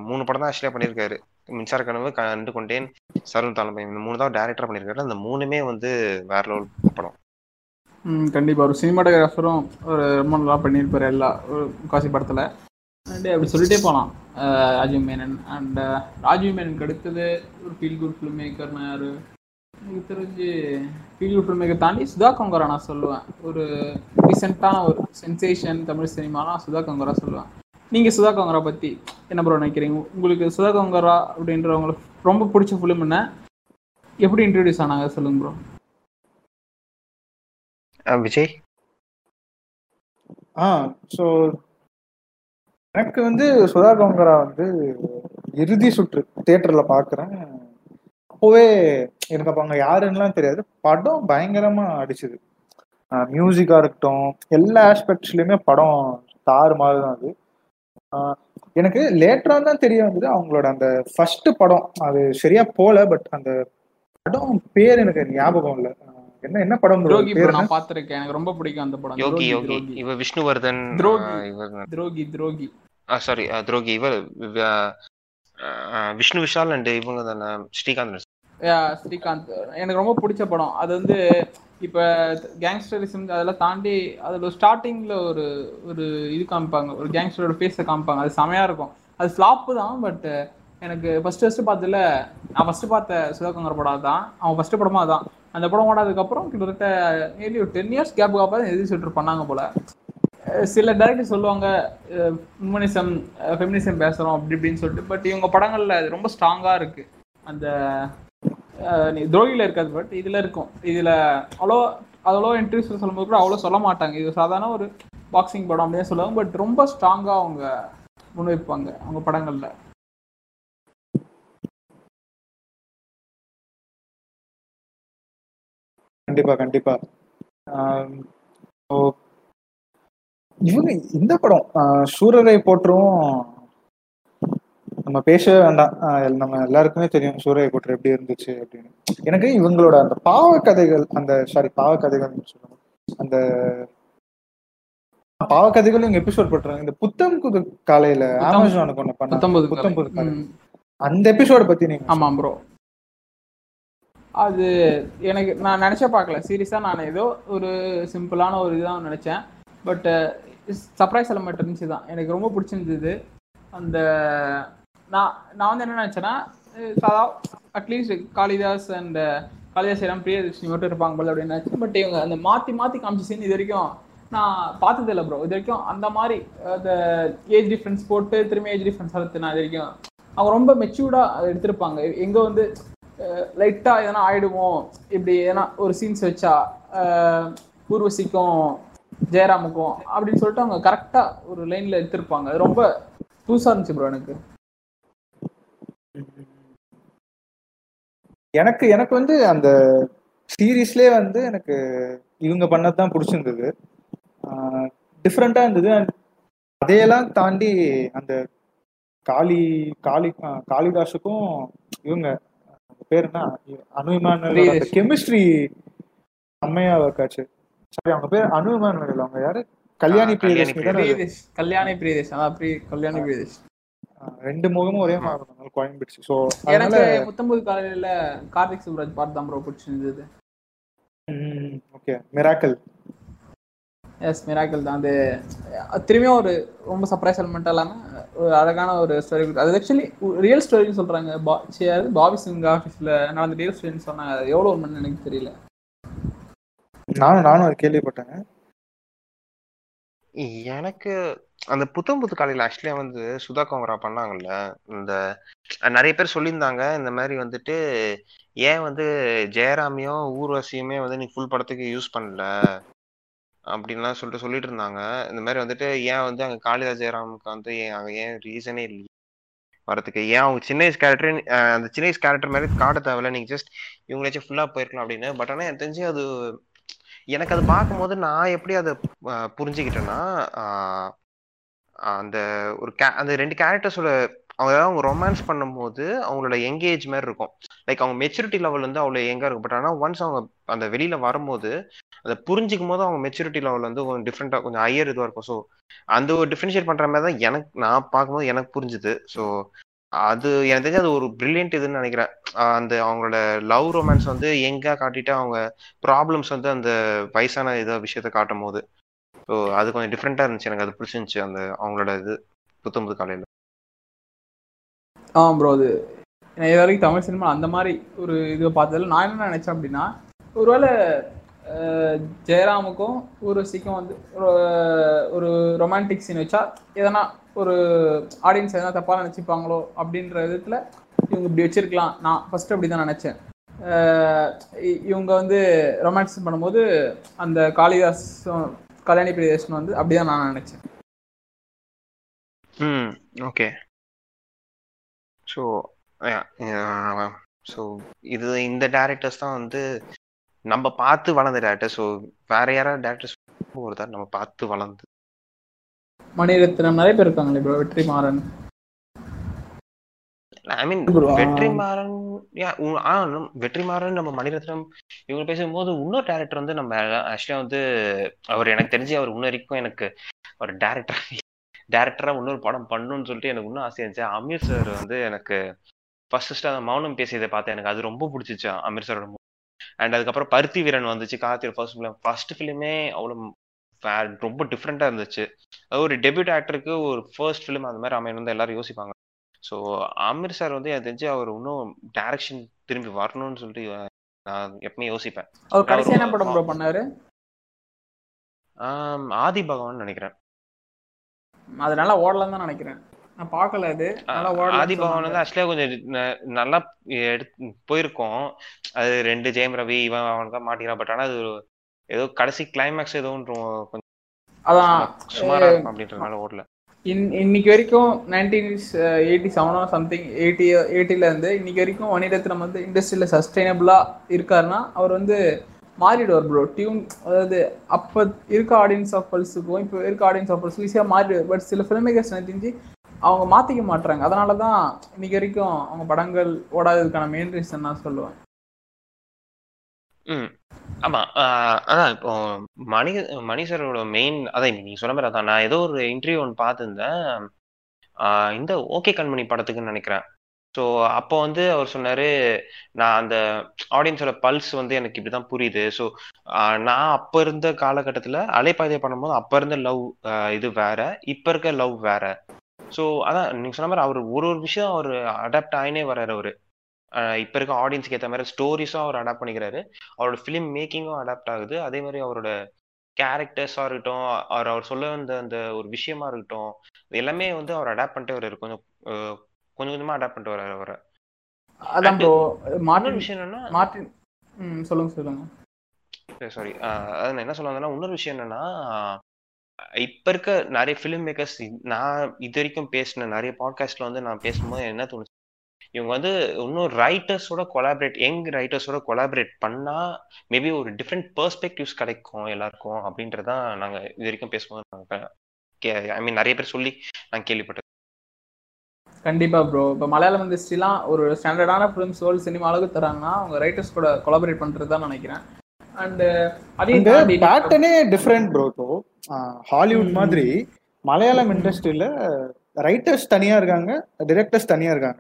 மூணு படம் தான் ஆக்சுவலாக பண்ணியிருக்காரு. மின்சார கனவு, கண்டு கொண்டேன், சர்வம் தலைமை, இந்த மூணு தான் டைரக்டராக பண்ணியிருக்காரு. அந்த மூணுமே வந்து வேற லெவல் படம். ம் கண்டிப்பாக ஒரு சினிமாட்டோகிராஃபரும் ஒரு ரொம்ப நல்லா பண்ணியிருப்பார் எல்லா ஒரு காசி படத்தில். அண்ட் அப்படி சொல்லிட்டே போகலாம் ராஜீவ் மேனன். அண்ட் ராஜீவ் மேனனுக்கு அடுத்தது ஒரு ஃபீல் குட் ஃபிலிம் மேக்கர்னா யார் எனக்கு தெரிஞ்சு ஃபீல் குட் ஃபிலிம் மேக்கர் தாண்டி சுதா கங்குரா நான் சொல்லுவேன். ஒரு ரீசெண்டான ஒரு சென்சேஷன் தமிழ் சினிமானா சுதா கங்குரா சொல்லுவேன். நீங்கள் சுதா கங்குரா பற்றி என்ன ப்ரோ நினைக்கிறீங்க? உங்களுக்கு சுதா கங்குரா அப்படின்றவங்களுக்கு ரொம்ப பிடிச்ச ஃபிலிம் என்ன, எப்படி இன்ட்ரடியூஸ் ஆனாங்க சொல்லுங்கள் ப்ரோ. விஜய் ஆ ஸோ எனக்கு வந்து சுதா கங்குரா வந்து இறுதி சுற்று தியேட்டரில் பார்க்குறேன். அப்போவே எனக்கு அப்போ அங்கே யாருன்னெலாம் தெரியாது, படம் பயங்கரமாக அடிச்சுது. மியூசிக்காக இருக்கட்டும் எல்லா ஆஸ்பெக்ட்ஸ்லையுமே படம் தாறு மாதிரி தான். அது எனக்கு லேட்டராக தான் தெரிய வந்தது அவங்களோட அந்த ஃபஸ்ட்டு படம் அது சரியாக போகல. பட் அந்த படம் பேர் எனக்கு ஞாபகம் இல்லை, என்ன என்ன படம் நான் பாத்திருக்கேன், எனக்கு ரொம்ப பிடிக்கும் அந்த படம். யோகி யோகி இவர் விஷ்ணுவர்தன் துரோகி துரோகி ஆ சாரி துரோகி இவர் விஷ்ணு விஷால் அண்ட் இவங்க தானே ஸ்ரீகாந்த் ஸ்ரீகாந்த் எனக்கு ரொம்ப பிடிச்ச படம் அது. வந்து இப்போ கேங்ஸ்டரிசம் அதெல்லாம் தாண்டி அதில் ஸ்டார்டிங்கில் ஒரு ஒரு இது காமிப்பாங்க, ஒரு கேங்ஸ்டரோட ஃபேஸை காமிப்பாங்க, அது செமையாக இருக்கும். அது ஃப்ளாப்பு தான், பட் எனக்கு ஃபஸ்ட்டு ஃபஸ்ட்டு பார்த்ததில் நான் ஃபஸ்ட்டு பார்த்த சுதாகங்கர் படம் தான், அவன் ஃபஸ்ட்டு படமாக தான். அந்த படம் ஓடாதுக்கப்புறம் கிட்டத்தட்ட நேர்லி ஒரு டென் இயர்ஸ் கேப்புக்கு அப்புறம் எதிர் சொல்லிட்டு பண்ணாங்க போல். சில டேரக்டர் சொல்லுவாங்க ஹியூமனிசம் ஃபெமினிசம் பேசுகிறோம் அப்படி இப்படின்னு சொல்லிட்டு, பட் இவங்க படங்களில் அது ரொம்ப ஸ்ட்ராங்காக இருக்குது. அந்த துரோகியில் இருக்காது, பட் இதில் இருக்கும். இதில் அவ்வளோ அவ்வளோ இன்ட்ரெஸ்ட் சொல்லும்போது கூட அவ்வளோ சொல்ல மாட்டாங்க, இது சாதாரண ஒரு பாக்ஸிங் படம் அப்படின்னு சொல்லுவாங்க, பட் ரொம்ப ஸ்ட்ராங்காக அவங்க முன்வைப்பாங்க அவங்க படங்களில். கண்டிப்பாக கண்டிப்பாக இவங்க இந்த படம் சூரரை போற்றும் நம்ம பேசவே வேண்டாம், நம்ம எல்லாருக்குமே தெரியும் சூரரை போற்று எப்படி இருந்துச்சு அப்படின்னு. எனக்கு இவங்களோட அந்த பாவக்கதைகள் அந்த சாரி பாவக்கதைகள் சொல்லணும், அந்த பாவக்கதைகள் இவங்க எபிசோட் போட்டுருவாங்க. இந்த புத்தம் புது காலையில அமேசானுக்கு ஒண்ணு பண்ண புத்தம் புது காலை, அந்த எபிசோட பத்தி நீங்க? ஆமா ப்ரோ, அது எனக்கு நான் நினைச்ச பார்க்கல சீரியஸா, நான் ஏதோ ஒரு சிம்பிளான ஒரு இதுதான் நினைச்சேன், பட் சர்ப்ரைஸ் எலமெண்ட் இருந்துச்சு தான். எனக்கு ரொம்ப பிடிச்சிருந்தது அந்த நான் நான் வந்து என்ன நினச்சேன்னா சாதா அட்லீஸ்ட் காளிதாஸ் அண்ட் காளிதாஸ் எல்லாம் பிரியதர்ஷினி மட்டும் இருப்பாங்க போல அப்படின்னு நினச்சேன், பட் இவங்க அந்த மாற்றி மாற்றி காமிச்ச சீன் இது வரைக்கும் நான் பார்த்ததில்லை ப்ரோ. இது வரைக்கும் அந்த மாதிரி அந்த ஏஜ் டிஃப்ரென்ஸ் போட்டு திரும்ப ஏஜ் டிஃப்ரென்ஸ் வளர்த்து நான் இது வரைக்கும் அவங்க ரொம்ப மெச்சூர்டாக எடுத்திருப்பாங்க. எங்கே வந்து லைட்டாக எதனா ஆகிடுவோம் இப்படி எதனா ஒரு சீன்ஸ் வச்சா ஊர்வசிக்கும் ஜெயராமுக்கும் அப்படின்னு சொல்லிட்டு அவங்க கரெக்டாக ஒரு லைனில் எடுத்திருப்பாங்க. அது ரொம்ப புதுசாக இருந்துச்சு ப்ரோ எனக்கு. எனக்கு எனக்கு வந்து அந்த சீரீஸ்லேயே வந்து எனக்கு இவங்க பண்ணது தான் பிடிச்சிருந்தது, டிஃப்ரெண்ட்டாக இருந்தது. அண்ட் அதையெல்லாம் தாண்டி அந்த காளி காளி காளிதாஸுக்கும் இவங்க பேர் என்ன அனுமான கெமிஸ்ட்ரி அம்மையா இருக்காச்சு. சரி, அவங்க பேர் அனுமான அவங்க யாரு? கல்யாணி பிரியதேஷ். கல்யாணி பிரியதேஷ் அதான் கல்யாணி பிரியதேஷ். ரெண்டு முகமும் ஒரே மாதிரி கோயம்பிடிச்சு. ஸோ எனக்கு புத்தம்பது காலையில கார்த்திக் சுப்ராஜ் பார்த்து தான் ப்ரோ பிடிச்சிருந்தது. Okay, miracle. எஸ், மிராக்கல் தான். அது திரும்பியும் ஒரு ரொம்ப சர்ப்ரைஸ் எலமெண்ட் இல்லாமல் ஒரு அழகான ஒரு ஸ்டோரி. அது ஆக்சுவலி ரியல் ஸ்டோரின்னு சொல்கிறாங்க, பா சேர் பாபி சிங் ஆஃபீஸில் நடந்த ரியல் ஸ்டோரின்னு சொன்னாங்க. அது எவ்வளோ ஒன்று எனக்கு தெரியல, நானும் நானும் ஒரு கேள்விப்பட்டேங்க. எனக்கு அந்த புத்தம் புது காலையில ஆக்சுவலியா வந்து சுதா கோங்கரா பண்ணாங்கல்ல, இந்த நிறைய பேர் சொல்லியிருந்தாங்க இந்த மாதிரி வந்துட்டு ஏன் வந்து ஜெயராமையும் ஊர்வசியுமே வந்து நீ ஃபுல் படத்துக்கு யூஸ் பண்ணல அப்படின்லாம் சொல்லிட்டு சொல்லிட்டு இருந்தாங்க. இந்த மாதிரி வந்துட்டு ஏன் வந்து அங்கே காளிதாஸ் ஜெயராமுக்கு வந்து அங்கே ஏன் ரீசனே இல்லை வரதுக்கு, ஏன் அவங்க சின்ன வயசு கேரக்டர் அந்த சின்ன வயசு கேரக்டர் மாதிரி காட்ட தேவையில்ல, நீங்கள் ஜஸ்ட் இவங்களாச்சும் ஃபுல்லாக போயிருக்கலாம் அப்படின்னு. பட் ஆனால் எனக்கு தெரிஞ்சு அது எனக்கு அது பார்க்கும்போது நான் எப்படி அதை புரிஞ்சுக்கிட்டேன்னா, அந்த ஒரு கே அந்த ரெண்டு கேரக்டர்ஸோட அவங்க அவங்க ரொமான்ஸ் பண்ணும்போது அவங்களோட எங்கேஜ் மாதிரி இருக்கும், லைக் அவங்க மெச்சூரிட்டி லெவல் வந்து அவ்வளோ எங்கே இருக்கும். பட் ஆனால் ஒன்ஸ் அவங்க அந்த வெளியில் வரும்போது அதை புரிஞ்சிக்கும் போது அவங்க மெச்சூரிட்டி லெவல் வந்து கொஞ்சம் டிஃப்ரெண்ட்டாக கொஞ்சம் ஹையர் இதுவாக இருக்கும். ஸோ அந்த ஒரு டிஃப்ரென்ஷியேட் பண்ணுற மாதிரி தான் எனக்கு நான் பார்க்கும்போது எனக்கு புரிஞ்சுது. ஸோ அது எனக்கு தெரிஞ்சு அது ஒரு பிரில்லியன்ட் இதுன்னு நினைக்கிறேன். அந்த அவங்களோட லவ் ரொமான்ஸ் வந்து எங்கே காட்டிட்டு அவங்க ப்ராப்ளம்ஸ் வந்து அந்த வயசான இதை விஷயத்த காட்டும் போது ஸோ அது கொஞ்சம் டிஃப்ரெண்ட்டாக இருந்துச்சு, எனக்கு அது பிடிச்சிருந்துச்சு அந்த அவங்களோட இது புத்தம் புது காலையில். ஆ ப்ரோ, அது நான் இது வரைக்கும் தமிழ் சினிமா அந்த மாதிரி ஒரு இதை பார்த்ததில்ல. நான் என்ன நினச்சேன் அப்படின்னா, ஒருவேளை ஜெயராமுக்கும் ஊர்வசிக்கும் வந்து ஒரு ரொமான்டிக் சீன் வச்சா எதனா ஒரு ஆடியன்ஸ் எதனா தப்பாக நினச்சிப்பாங்களோ அப்படின்ற விதத்தில் இவங்க இப்படி வச்சுருக்கலாம். நான் ஃபஸ்ட்டு அப்படி தான் நினச்சேன். இவங்க வந்து ரொமான்ஸ் பண்ணும்போது அந்த காளிதாஸ் கல்யாணி பிரியதர்ஷன் வந்து அப்படி தான் நான் நினச்சேன். ம், ஓகே. ஸோ ஸோ இது இந்த டேரக்டர்ஸ் தான் வந்து நம்ம பார்த்து வளர்ந்த டேரக்டர். ஸோ வேற யாராவது டேரக்டர்ஸ் ஒருத்தர் நம்ம பார்த்து வளர்ந்து மணிரத்னம் நிறைய பேர் இருக்காங்களே ப்ரோ, வெற்றி மாறன் ஐ மீன் வெற்றிமாறன் வெற்றிமாறன் நம்ம மணிரத்னம் இவங்க பேசும்போது இன்னொரு டேரக்டர் வந்து நம்ம ஆக்சுவலா வந்து அவர் எனக்கு தெரிஞ்சு அவர் இன்ன வரைக்கும் எனக்கு ஒரு டேரக்டர் டேரக்டரா இன்னொரு படம் பண்ணணும்னு சொல்லிட்டு எனக்கு இன்னும் ஆசை இருந்துச்சு. அமீர் சார் வந்து எனக்கு ஃபர்ஸ்ட் மௌனம் பேசியதை பார்த்தேன், எனக்கு அது ரொம்ப பிடிச்சிச்சு அமீர் சாரோட. அண்ட் அதுக்கப்புறம் பருத்தி வீரன் வந்துச்சு கார்த்தியோட ஃபர்ஸ்ட் ஃபிலிம். ஃபர்ஸ்ட் ஃபிலிமே அவ்வளோ ரொம்ப டிஃப்ரெண்டா இருந்துச்சு. அது ஒரு டெபியூட் ஆக்டருக்கு ஒரு ஃபர்ஸ்ட் ஃபிலிம் அந்த மாதிரி அமையணும் தான் எல்லாரும் யோசிப்பாங்க. ஸோ ஆமீர் சார் வந்து எனக்கு தெரிஞ்சு அவர் இன்னும் டைரக்ஷன் திரும்பி வரணும்னு சொல்லிட்டு நான் எப்பவுமே யோசிப்பேன். அவர் கடைசியா என்ன படம் ப்ரோ பண்ணாரு? ஆதி பகவான் நினைக்கிறேன். அதனால ஓடலாம் தான் நினைக்கிறேன். நான் பார்க்கல அது. ஆதி பகவான் வந்து ஆக்சுவலா கொஞ்சம் நல்லா எடுத்து போயிருக்கோம். அது ரெண்டு ஜெயம் ரவி இவன் அவனுக்கா மாட்டிக்கிறான். பட் ஆனால் அது ஏதோ கடைசி கிளைமேக்ஸ் ஏதோ கொஞ்சம் சுமாரா இருக்கும் அப்படின்றதுனால ஓடல. இன்னைக்கு வரைக்கும் நைன்டீன் எயிட்டி செவனோ சம்திங் எயிட்டில இருந்து இன்னைக்கு வரைக்கும் மணிரத்னம் வந்து இண்டஸ்ட்ரியில சஸ்டைனபிளா இருக்காருன்னா அவர் வந்து மாறிடுவார் ப்ரோ. டியூன் அதாவது அப்போ இருக்க ஆடியன்ஸ் ஆஃப் பல்ஸுக்கும் இப்போ இருக்க ஆடியன்ஸ் ஆஃப் பல்ஸுக்கும் ஈஸியாக மாறிடுவார். பட் சில ஃபிலிம் மேக்கர்ஸ் எனக்கு தெரிஞ்சு அவங்க மாற்றிக்க மாட்டுறாங்க. அதனால தான் இன்னைக்கு வரைக்கும் அவங்க படங்கள் ஓடாததுக்கான மெயின் ரீசன் நான் சொல்லுவேன். ம் ஆமாம். அதான் இப்போ மணி மணிசரோட மெயின் அதான் நீங்கள் சொன்ன மாதிரி அதான். நான் ஏதோ ஒரு இன்டர்வியூ ஒன்று பார்த்துருந்தேன் இந்த ஓகே கண்மணி படத்துக்குன்னு நினைக்கிறேன். ஸோ அப்போ வந்து அவர் சொன்னார், நான் அந்த ஆடியன்ஸோட பல்ஸ் வந்து எனக்கு இப்படிதான் புரியுது. ஸோ நான் அப்போ இருந்த காலகட்டத்தில் அலைப்பாதையை பண்ணும்போது அப்போ இருந்த லவ் இது வேற, இப்போ இருக்க லவ் வேற. ஸோ அதான் நீங்கள் சொன்ன மாதிரி அவர் ஒரு ஒரு விஷயம் அவர் அடாப்ட் ஆகினே வர்றாரு. அவர் இப்போ இருக்க ஆடியன்ஸுக்கு ஏற்ற மாதிரி ஸ்டோரிஸும் அவர் அடாப்ட் பண்ணிக்கிறாரு. அவரோட ஃபிலிம் மேக்கிங்கும் அடாப்ட் ஆகுது. அதே மாதிரி அவரோட கேரக்டர்ஸாக இருக்கட்டும், அவர் அவர் சொல்ல வந்த அந்த ஒரு விஷயமா இருக்கட்டும், எல்லாமே வந்து அவர் அடாப்ட் பண்ணிட்டு வர்றாரு. கொஞ்சம் கொஞ்சம் கொஞ்சமா அடாப்ட் பண்ணிட்டு வர்றாரு அவரை. அதான் ப்ரோ மார்ட்டின் விஷயம் என்னன்னா மார்ட்டின் ம் சொல்லுங்க சொல்லுங்க சாரி அதான் என்ன சொல்லுவாங்கன்னா இன்னொரு விஷயம் என்னன்னா இப்போ இருக்க நிறைய ஃபிலிம் மேக்கர்ஸ் நான் இது வரைக்கும் பேசின நிறைய பாட்காஸ்ட்ல வந்து நான் பேசும்போது என்ன தோணுச்சு, இவங்க வந்து இன்னும் ரைட்டர்ஸோட கொலாபரேட் யங் ரைட்டர்ஸோட கொலாபரேட் பண்ணா மேபி ஒரு டிஃப்ரெண்ட் பெர்ஸ்பெக்டிவ்ஸ் கிடைக்கும் எல்லாருக்கும் அப்படின்றதான் நாங்கள் இது வரைக்கும் பேசும்போது நாங்கள் ஐ மீன் நிறைய பேர் சொல்லி நாங்கள் கேள்விப்பட்டது. கண்டிப்பா ப்ரோ. இப்போ மலையாளம் இண்டஸ்ட்ரிலாம் ஒரு ஸ்டாண்டர்டான ஃபிலிம்ஸ் வேர்ல்டு சினிமா அளவுக்கு தராங்கன்னா அவங்க ரைட்டர்ஸ் கூட கொலாபரேட் பண்றது தான் நினைக்கிறேன். அண்ட் அதே பேட்டர்னே டிஃப்ரெண்ட் ப்ரோ. ஸோ ஹாலிவுட் மாதிரி மலையாளம் இண்டஸ்ட்ரியில ரைட்டர்ஸ் தனியா இருக்காங்க, டிரெக்டர்ஸ் தனியா இருக்காங்க.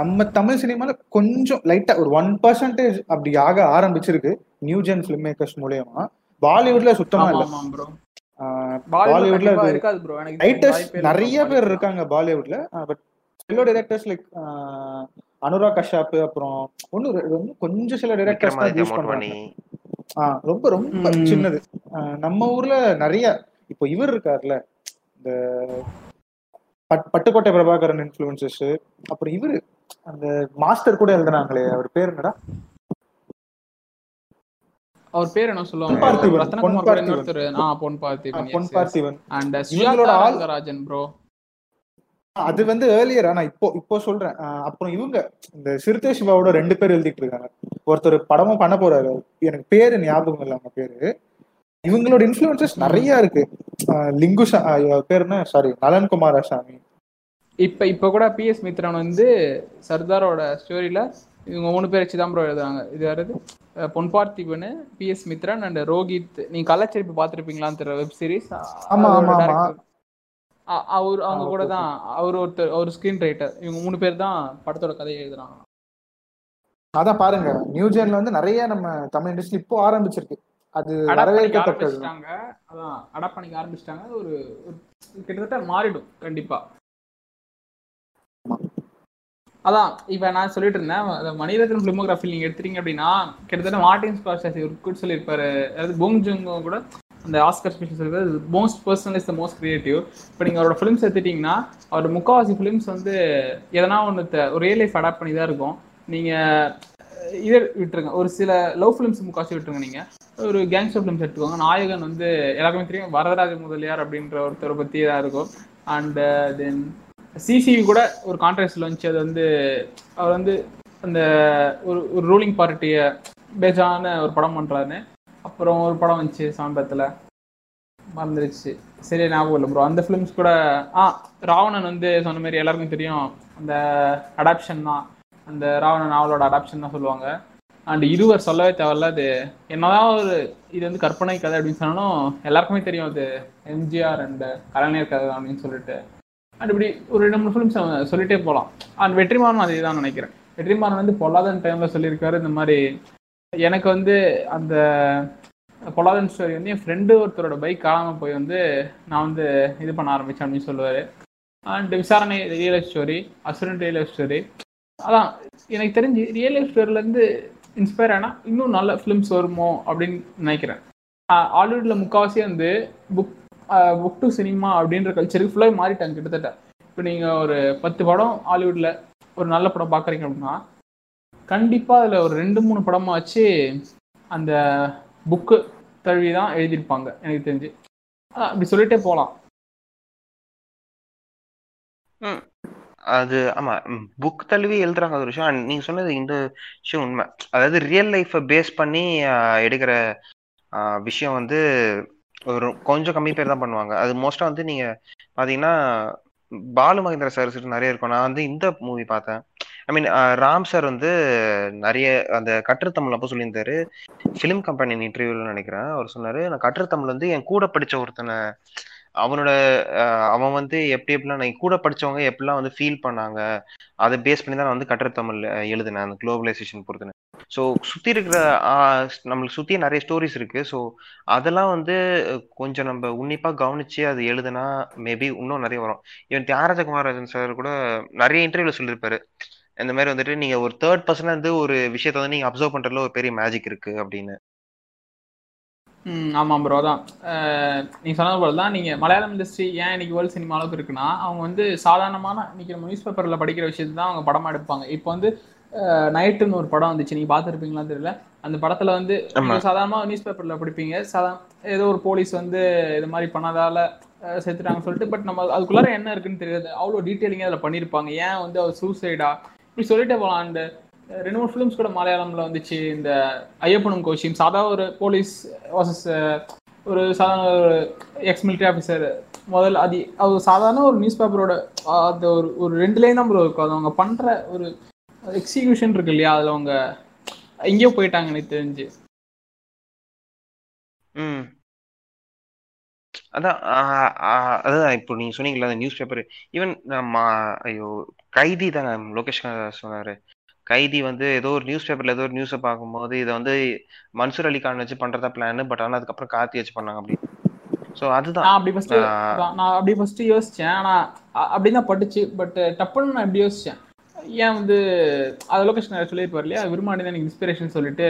நம்ம தமிழ் சினிமால கொஞ்சம் லைட்டா ஒரு ஒன் பர்சன்டேஜ் அப்படி ஆக ஆரம்பிச்சிருக்கு நியூ ஜென் ஃபிலிம் மேக்கர்ஸ் மூலமா. பாலிவுட்ல சுத்தமா இல்ல ப்ரோ. பாலிவுட்ல இருக்காது ப்ரோ. எனக்கு ரைட்டர்ஸ் நிறைய பேர் இருக்காங்க பாலிவுட்ல. பட் சில டைரக்டர்ஸ் லைக் அனுராக் கஷ்யப் அப்புறம் ஒன்னு கொஞ்சம் சில டைரக்டர்ஸ் தான் யூஸ் பண்றாங்க. ஆஹ் ரொம்ப ரொம்ப சின்னது. நம்ம ஊர்ல நிறைய இப்போ இவர் இருக்காருல இந்த பட்டுக்கோட்டை பிரபாகரன் இன்ஃப்ளூயன்சஸ், அப்புறம் இவரு அந்த மாஸ்டர் கூட எழுதுனாங்களே அவர் பேர் என்னடா, அவர் பேர் என்ன சொல்லுவாங்க, அது வந்து ஏர்லியர். ஆனா இப்போ இப்போ சொல்றேன். அப்புறம் இவங்க இந்த சிறுத்தை சிவாவோட ரெண்டு பேர் எழுதிட்டு இருக்காங்க. ஒருத்தர் படமும் பண்ண போறாரு, எனக்கு பேரு ஞாபகம் இல்லை அவங்க பேரு. இவங்களோட இன்ஃப்ளூயன்சஸ் நிறைய இருக்கு. லிங்குசா பேருன்னா சாரி நலன் குமாரசாமி. இப்ப இப்ப கூட பி எஸ் மித்ரன் வந்து சர்தாரோட ஸ்டோரியில இவங்க மூணு பேர் வச்சு தான் ப்ரோ எழுதுவாங்க. இது வர்றது Ponparthiban, P S Mithran and Rohit. நீங்க கலாச்சரிப்பு பாத்திருப்பீங்களான்னு தெரியல வெப் சீரிஸ். அவரு அவங்க கூட தான் அவரு ஒருத்தர் ஒரு ஸ்கிரீன் ரைட்டர். இவங்க மூணு பேர் தான் படத்தோட கதையை எழுதுறாங்க. அதான் பாருங்க நியூ ஜென்ல வந்து நிறைய நம்ம தமிழ் இண்டஸ்ட்ரி இப்போ ஆரம்பிச்சிருக்கு. அது வரவேற்கத்தக்கது. அதான் அடாப்ட் பண்ணிக்க ஆரம்பிச்சிட்டாங்க. அது ஒரு கிட்டத்தட்ட மாறிடும் கண்டிப்பா. அதான் இப்போ நான் சொல்லிட்டு இருந்தேன் மணிரத்னம் ஃபிலிமோகிராஃபி நீங்க எடுத்துட்டீங்க அப்படின்னா கிட்டத்தட்ட மார்ட்டின் ஸ்கார்செஸி ஒரு கூட சொல்லியிருப்பாரு, அதாவது போங் ஜுங்கோ கூட அந்த ஆஸ்கர் ஸ்பீச் சொல்லியிருக்காரு most personal is the most creative. இப்போ நீங்கள் அவரோட ஃபிலிம்ஸ் எடுத்துட்டீங்கன்னா அவரோட முக்கால்வாசி ஃபிலிம்ஸ் வந்து எதனா ஒன்று ஒரு ரியல் லைஃப் அடாப்ட் பண்ணி தான் இருக்கும். நீங்கள் இதை விட்டுருங்க, ஒரு சில லவ் ஃபிலிம்ஸ் முக்காசி விட்டுருங்க. நீங்கள் ஒரு கேங்ஸ்டர் ஃபிலிம்ஸ் எடுத்துக்கோங்க. நாயகன் வந்து எல்லாருக்குமே தெரியும் வரதராஜ முதலியார் அப்படின்ற ஒருத்தரை பற்றி தான் இருக்கும். அண்டு தென் சிசிவி கூட ஒரு கான்ட்ராக்ட்ல வந்துச்சு. அது வந்து அவர் வந்து அந்த ஒரு ஒரு ரூலிங் பார்ட்டியை பேஜான ஒரு படம் பண்ணுறாருன்னு அப்புறம் ஒரு படம் வந்துச்சு சமீபத்தில் மறந்துருச்சு சரியா ஞாபகம் இல்லை ப்ரோ. அந்த ஃபிலிம்ஸ் கூட ஆ ராவணன் வந்து சொன்ன மாதிரி எல்லாருக்கும் தெரியும் அந்த அடாப்ஷன் தான், அந்த ராவண நாவலோட அடாப்ஷன் தான் சொல்லுவாங்க. அண்ட் இருவர் சொல்லவே தேவையில்ல, அது என்னதான் ஒரு இது வந்து கற்பனை கதை அப்படின்னு சொன்னாலும் எல்லாருக்குமே தெரியும் அது எம்ஜிஆர் அண்ட் கலைஞர் கதை அப்படின்னு சொல்லிட்டு. அண்ட் இப்படி ஒரு ரெண்டு மூணு ஃபிலிம்ஸ் சொல்லிட்டே போகலாம். அண்ட் வெற்றிமாறன் அதே தான் நினைக்கிறேன். வெற்றிமாறன் வந்து பொல்லாதன் டைமில் சொல்லியிருக்காரு இந்த மாதிரி, எனக்கு வந்து அந்த பொல்லாதன் ஸ்டோரி வந்து என் ஃப்ரெண்டு ஒருத்தரோட பைக் காணாமல் போய் வந்து நான் வந்து இது பண்ண ஆரம்பித்தேன் அப்படின்னு சொல்லுவார். And Visaranai real life story, Asuran real life story. அதான் எனக்கு தெரிஞ்சு ரியல் லைஃப் ஸ்டோரிலேருந்து இன்ஸ்பயர் ஆனால் இன்னும் நல்ல ஃபிலிம்ஸ் வருமோ அப்படின்னு நினைக்கிறேன். ஹாலிவுட்டில் முக்கால்வாசி வந்து புக் புக் டு சினிமா அப்படின்ற கல்ச்சருக்கு ஃபுல்லாக மாறிட்டாங்க கிட்டத்தட்ட. இப்போ நீங்கள் ஒரு பத்து படம் ஹாலிவுட்டில் ஒரு நல்ல படம் பார்க்குறீங்க அப்படின்னா கண்டிப்பாக அதில் ஒரு ரெண்டு மூணு படமாக வச்சு அந்த புக்கு தழுவி தான் எழுதியிருப்பாங்க எனக்கு தெரிஞ்சு. அப்படி சொல்லிட்டே போகலாம். அது ஆமா, புக் தழுவி எழுதுறாங்க ஒரு விஷயம். அண்ட் நீங்க சொன்னது இந்த விஷயம் உண்மை. அதாவது ரியல் லைஃப்பை பேஸ் பண்ணி எடுக்கிற விஷயம் வந்து ஒரு கொஞ்சம் கம்மி பேர் தான் பண்ணுவாங்க. அது மோஸ்டா வந்து நீங்க பாத்தீங்கன்னா பாலு மகேந்திர சார் நிறைய இருக்கும். நான் வந்து இந்த மூவி பார்த்தேன், ஐ மீன் ராம் சார் வந்து நிறைய அந்த கற்று தமிழ் அப்போ சொல்லியிருந்தாரு ஃபிலிம் கம்பெனி இன்டர்வியூல நினைக்கிறேன். அவர் சொன்னாரு, நான் கற்று தமிழ் வந்து என் கூட படிச்ச ஒருத்தனை அவனோட அவன் வந்து எப்படி எப்படிலாம் நான் கூட படிச்சவங்க எப்படிலாம் வந்து ஃபீல் பண்ணாங்க அதை பேஸ் பண்ணி தான் நான் வந்து கற்று தமிழ் எழுதினேன் அந்த குளோபலைசேஷன் பொறுத்தன. ஸோ சுற்றி இருக்கிற நம்மளுக்கு சுற்றி நிறைய ஸ்டோரிஸ் இருக்கு. ஸோ அதெல்லாம் வந்து கொஞ்சம் நம்ம உன்னிப்பாக கவனிச்சு அது எழுதுனா மேபி இன்னும் நிறைய வரும். இவன் தியாகராஜ குமாரராஜன் சார் கூட நிறைய இன்டர்வியூல சொல்லியிருப்பாரு இந்த மாதிரி வந்துட்டு, நீங்க ஒரு தேர்ட் பர்சனா வந்து ஒரு விஷயத்த வந்து நீங்க அப்சர்வ் பண்றதுல ஒரு பெரிய மேஜிக் இருக்கு அப்படின்னு. ம் ஆமாம் ப்ரோ, அதான் நீங்கள் சொன்னது போல் தான். நீங்கள் மலையாளம் இண்டஸ்ட்ரி ஏன் இன்றைக்கி வேர்ல்டு சினிமா அளவுக்கு இருக்குன்னா, அவங்க வந்து சாதாரணமான இன்றைக்கி நம்ம நியூஸ் பேப்பரில் படிக்கிற விஷயத்து தான் அவங்க படமாக எடுப்பாங்க. இப்போ வந்து நைட்டுன்னு ஒரு படம் வந்துச்சு, நீங்கள் பார்த்துருப்பீங்களான்னு தெரியல. அந்த படத்தில் வந்து சாதாரணமாக நியூஸ் பேப்பரில் படிப்பீங்க, சாதா ஏதோ ஒரு போலீஸ் வந்து இது மாதிரி பண்ணதால் செத்துட்டாங்கன்னு சொல்லிட்டு, பட் நம்ம அதுக்குள்ளார என்ன இருக்குன்னு தெரியாது. அவ்வளோ டீட்டெயிலிங்காக அதில் பண்ணியிருப்பாங்க. ஏன் வந்து அவர் சூசைடா இப்படி சொல்லிட்டே போகலாம். அந்த ரெண்டு மூணு ஃபிலிம்ஸ் கூட மலையாளம்ல வந்துச்சு. இந்த ஐயப்பனும் கோஷியும் சாதா ஒரு போலீஸ் வர்சஸ் ஒரு சாதாரண ஒரு எக்ஸ் மிலிட்ரி ஆஃபீஸர் முதல்ல அது அது சாதாரண ஒரு நியூஸ் பேப்பரோட அந்த ஒரு ஒரு ரெண்டு லைன் தான் இருக்கும். அது அவங்க பண்ற ஒரு எக்ஸிகியூஷன் இருக்கு இல்லையா, அதுல அவங்க எங்கேயோ போயிட்டாங்க எனக்கு தெரிஞ்சு. ம் அதான் அதுதான் இப்போ நீங்க சொன்னீங்களா அந்த நியூஸ் பேப்பர். ஈவன் ஐயோ கைதி தான் லோகேஷ் சொன்னாரு, கைதி வந்து ஏதோ ஒரு நியூஸ் பேப்பர்ல ஏதோ ஒரு நியூஸை பார்க்கும்போது இதை வந்து மன்சூர் அலி கான் வச்சு பண்றதா பிளான், பட் ஆனால் அதுக்கப்புறம் கார்த்தி வச்சு பண்ணாங்க அப்படின்னு. ஸோ அதுதான் அப்படி ஃபர்ஸ்ட் நான் அப்படி ஃபர்ஸ்ட் யோசிச்சேன். ஆனால் அப்படின்னு தான் பட்டுச்சு, பட் டப்புன்னு நான் எப்படி யோசிச்சேன் ஏன் வந்து அதை லொகேஷன் சொல்லியிருப்பார் இல்லையா, விருமாண்டி தான் எனக்கு இன்ஸ்பிரேஷன் சொல்லிட்டு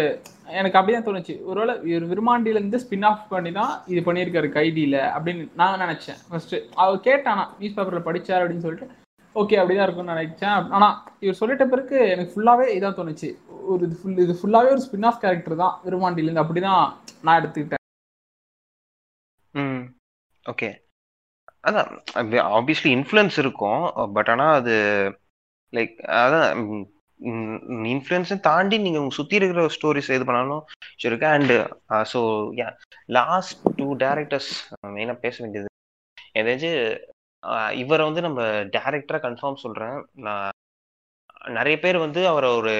எனக்கு அப்படி தான் தோணுச்சு. ஒருவேளை ஒரு விருமாண்டியிலேருந்து ஸ்பின் ஆஃப் பண்ணி தான் இது பண்ணியிருக்காரு கைதியில் அப்படின்னு நான் நினச்சேன் ஃபர்ஸ்ட்டு. அவர் கேட்டானா நியூஸ் பேப்பரில் படித்தார் அப்படின்னு சொல்லிட்டு ஓகே அப்படிதான் இருக்கும்னு நினைச்சேன். ஆனால் இவர் சொல்லிட்ட பிறகு எனக்கு ஃபுல்லாகவே இதான் தோணுச்சு, ஒரு இது ஃபுல் இது ஃபுல்லாகவே ஒரு ஸ்பின் ஆஃப் கேரக்டர் தான் விருமாண்டியிலேருந்து, அப்படி தான் நான் எடுத்துக்கிட்டேன். ம் ஓகே அதான் ஆப்வியஸ்லி இன்ஃப்ளூயன்ஸ் இருக்கும், பட் ஆனால் அது லைக் அதான் இன்ஃப்ளூயன்ஸை தாண்டி நீங்கள் உங்கள் சுற்றி இருக்கிற ஸ்டோரிஸ் எது பண்ணாலும் இருக்கு. And so last two directors மெயினாக பேச வேண்டியது ஏதாச்சும் இவரை வந்து நம்ம டேரக்டரா கன்ஃபார்ம் சொல்றேன். நான் நிறைய பேர் வந்து அவரை ஒரு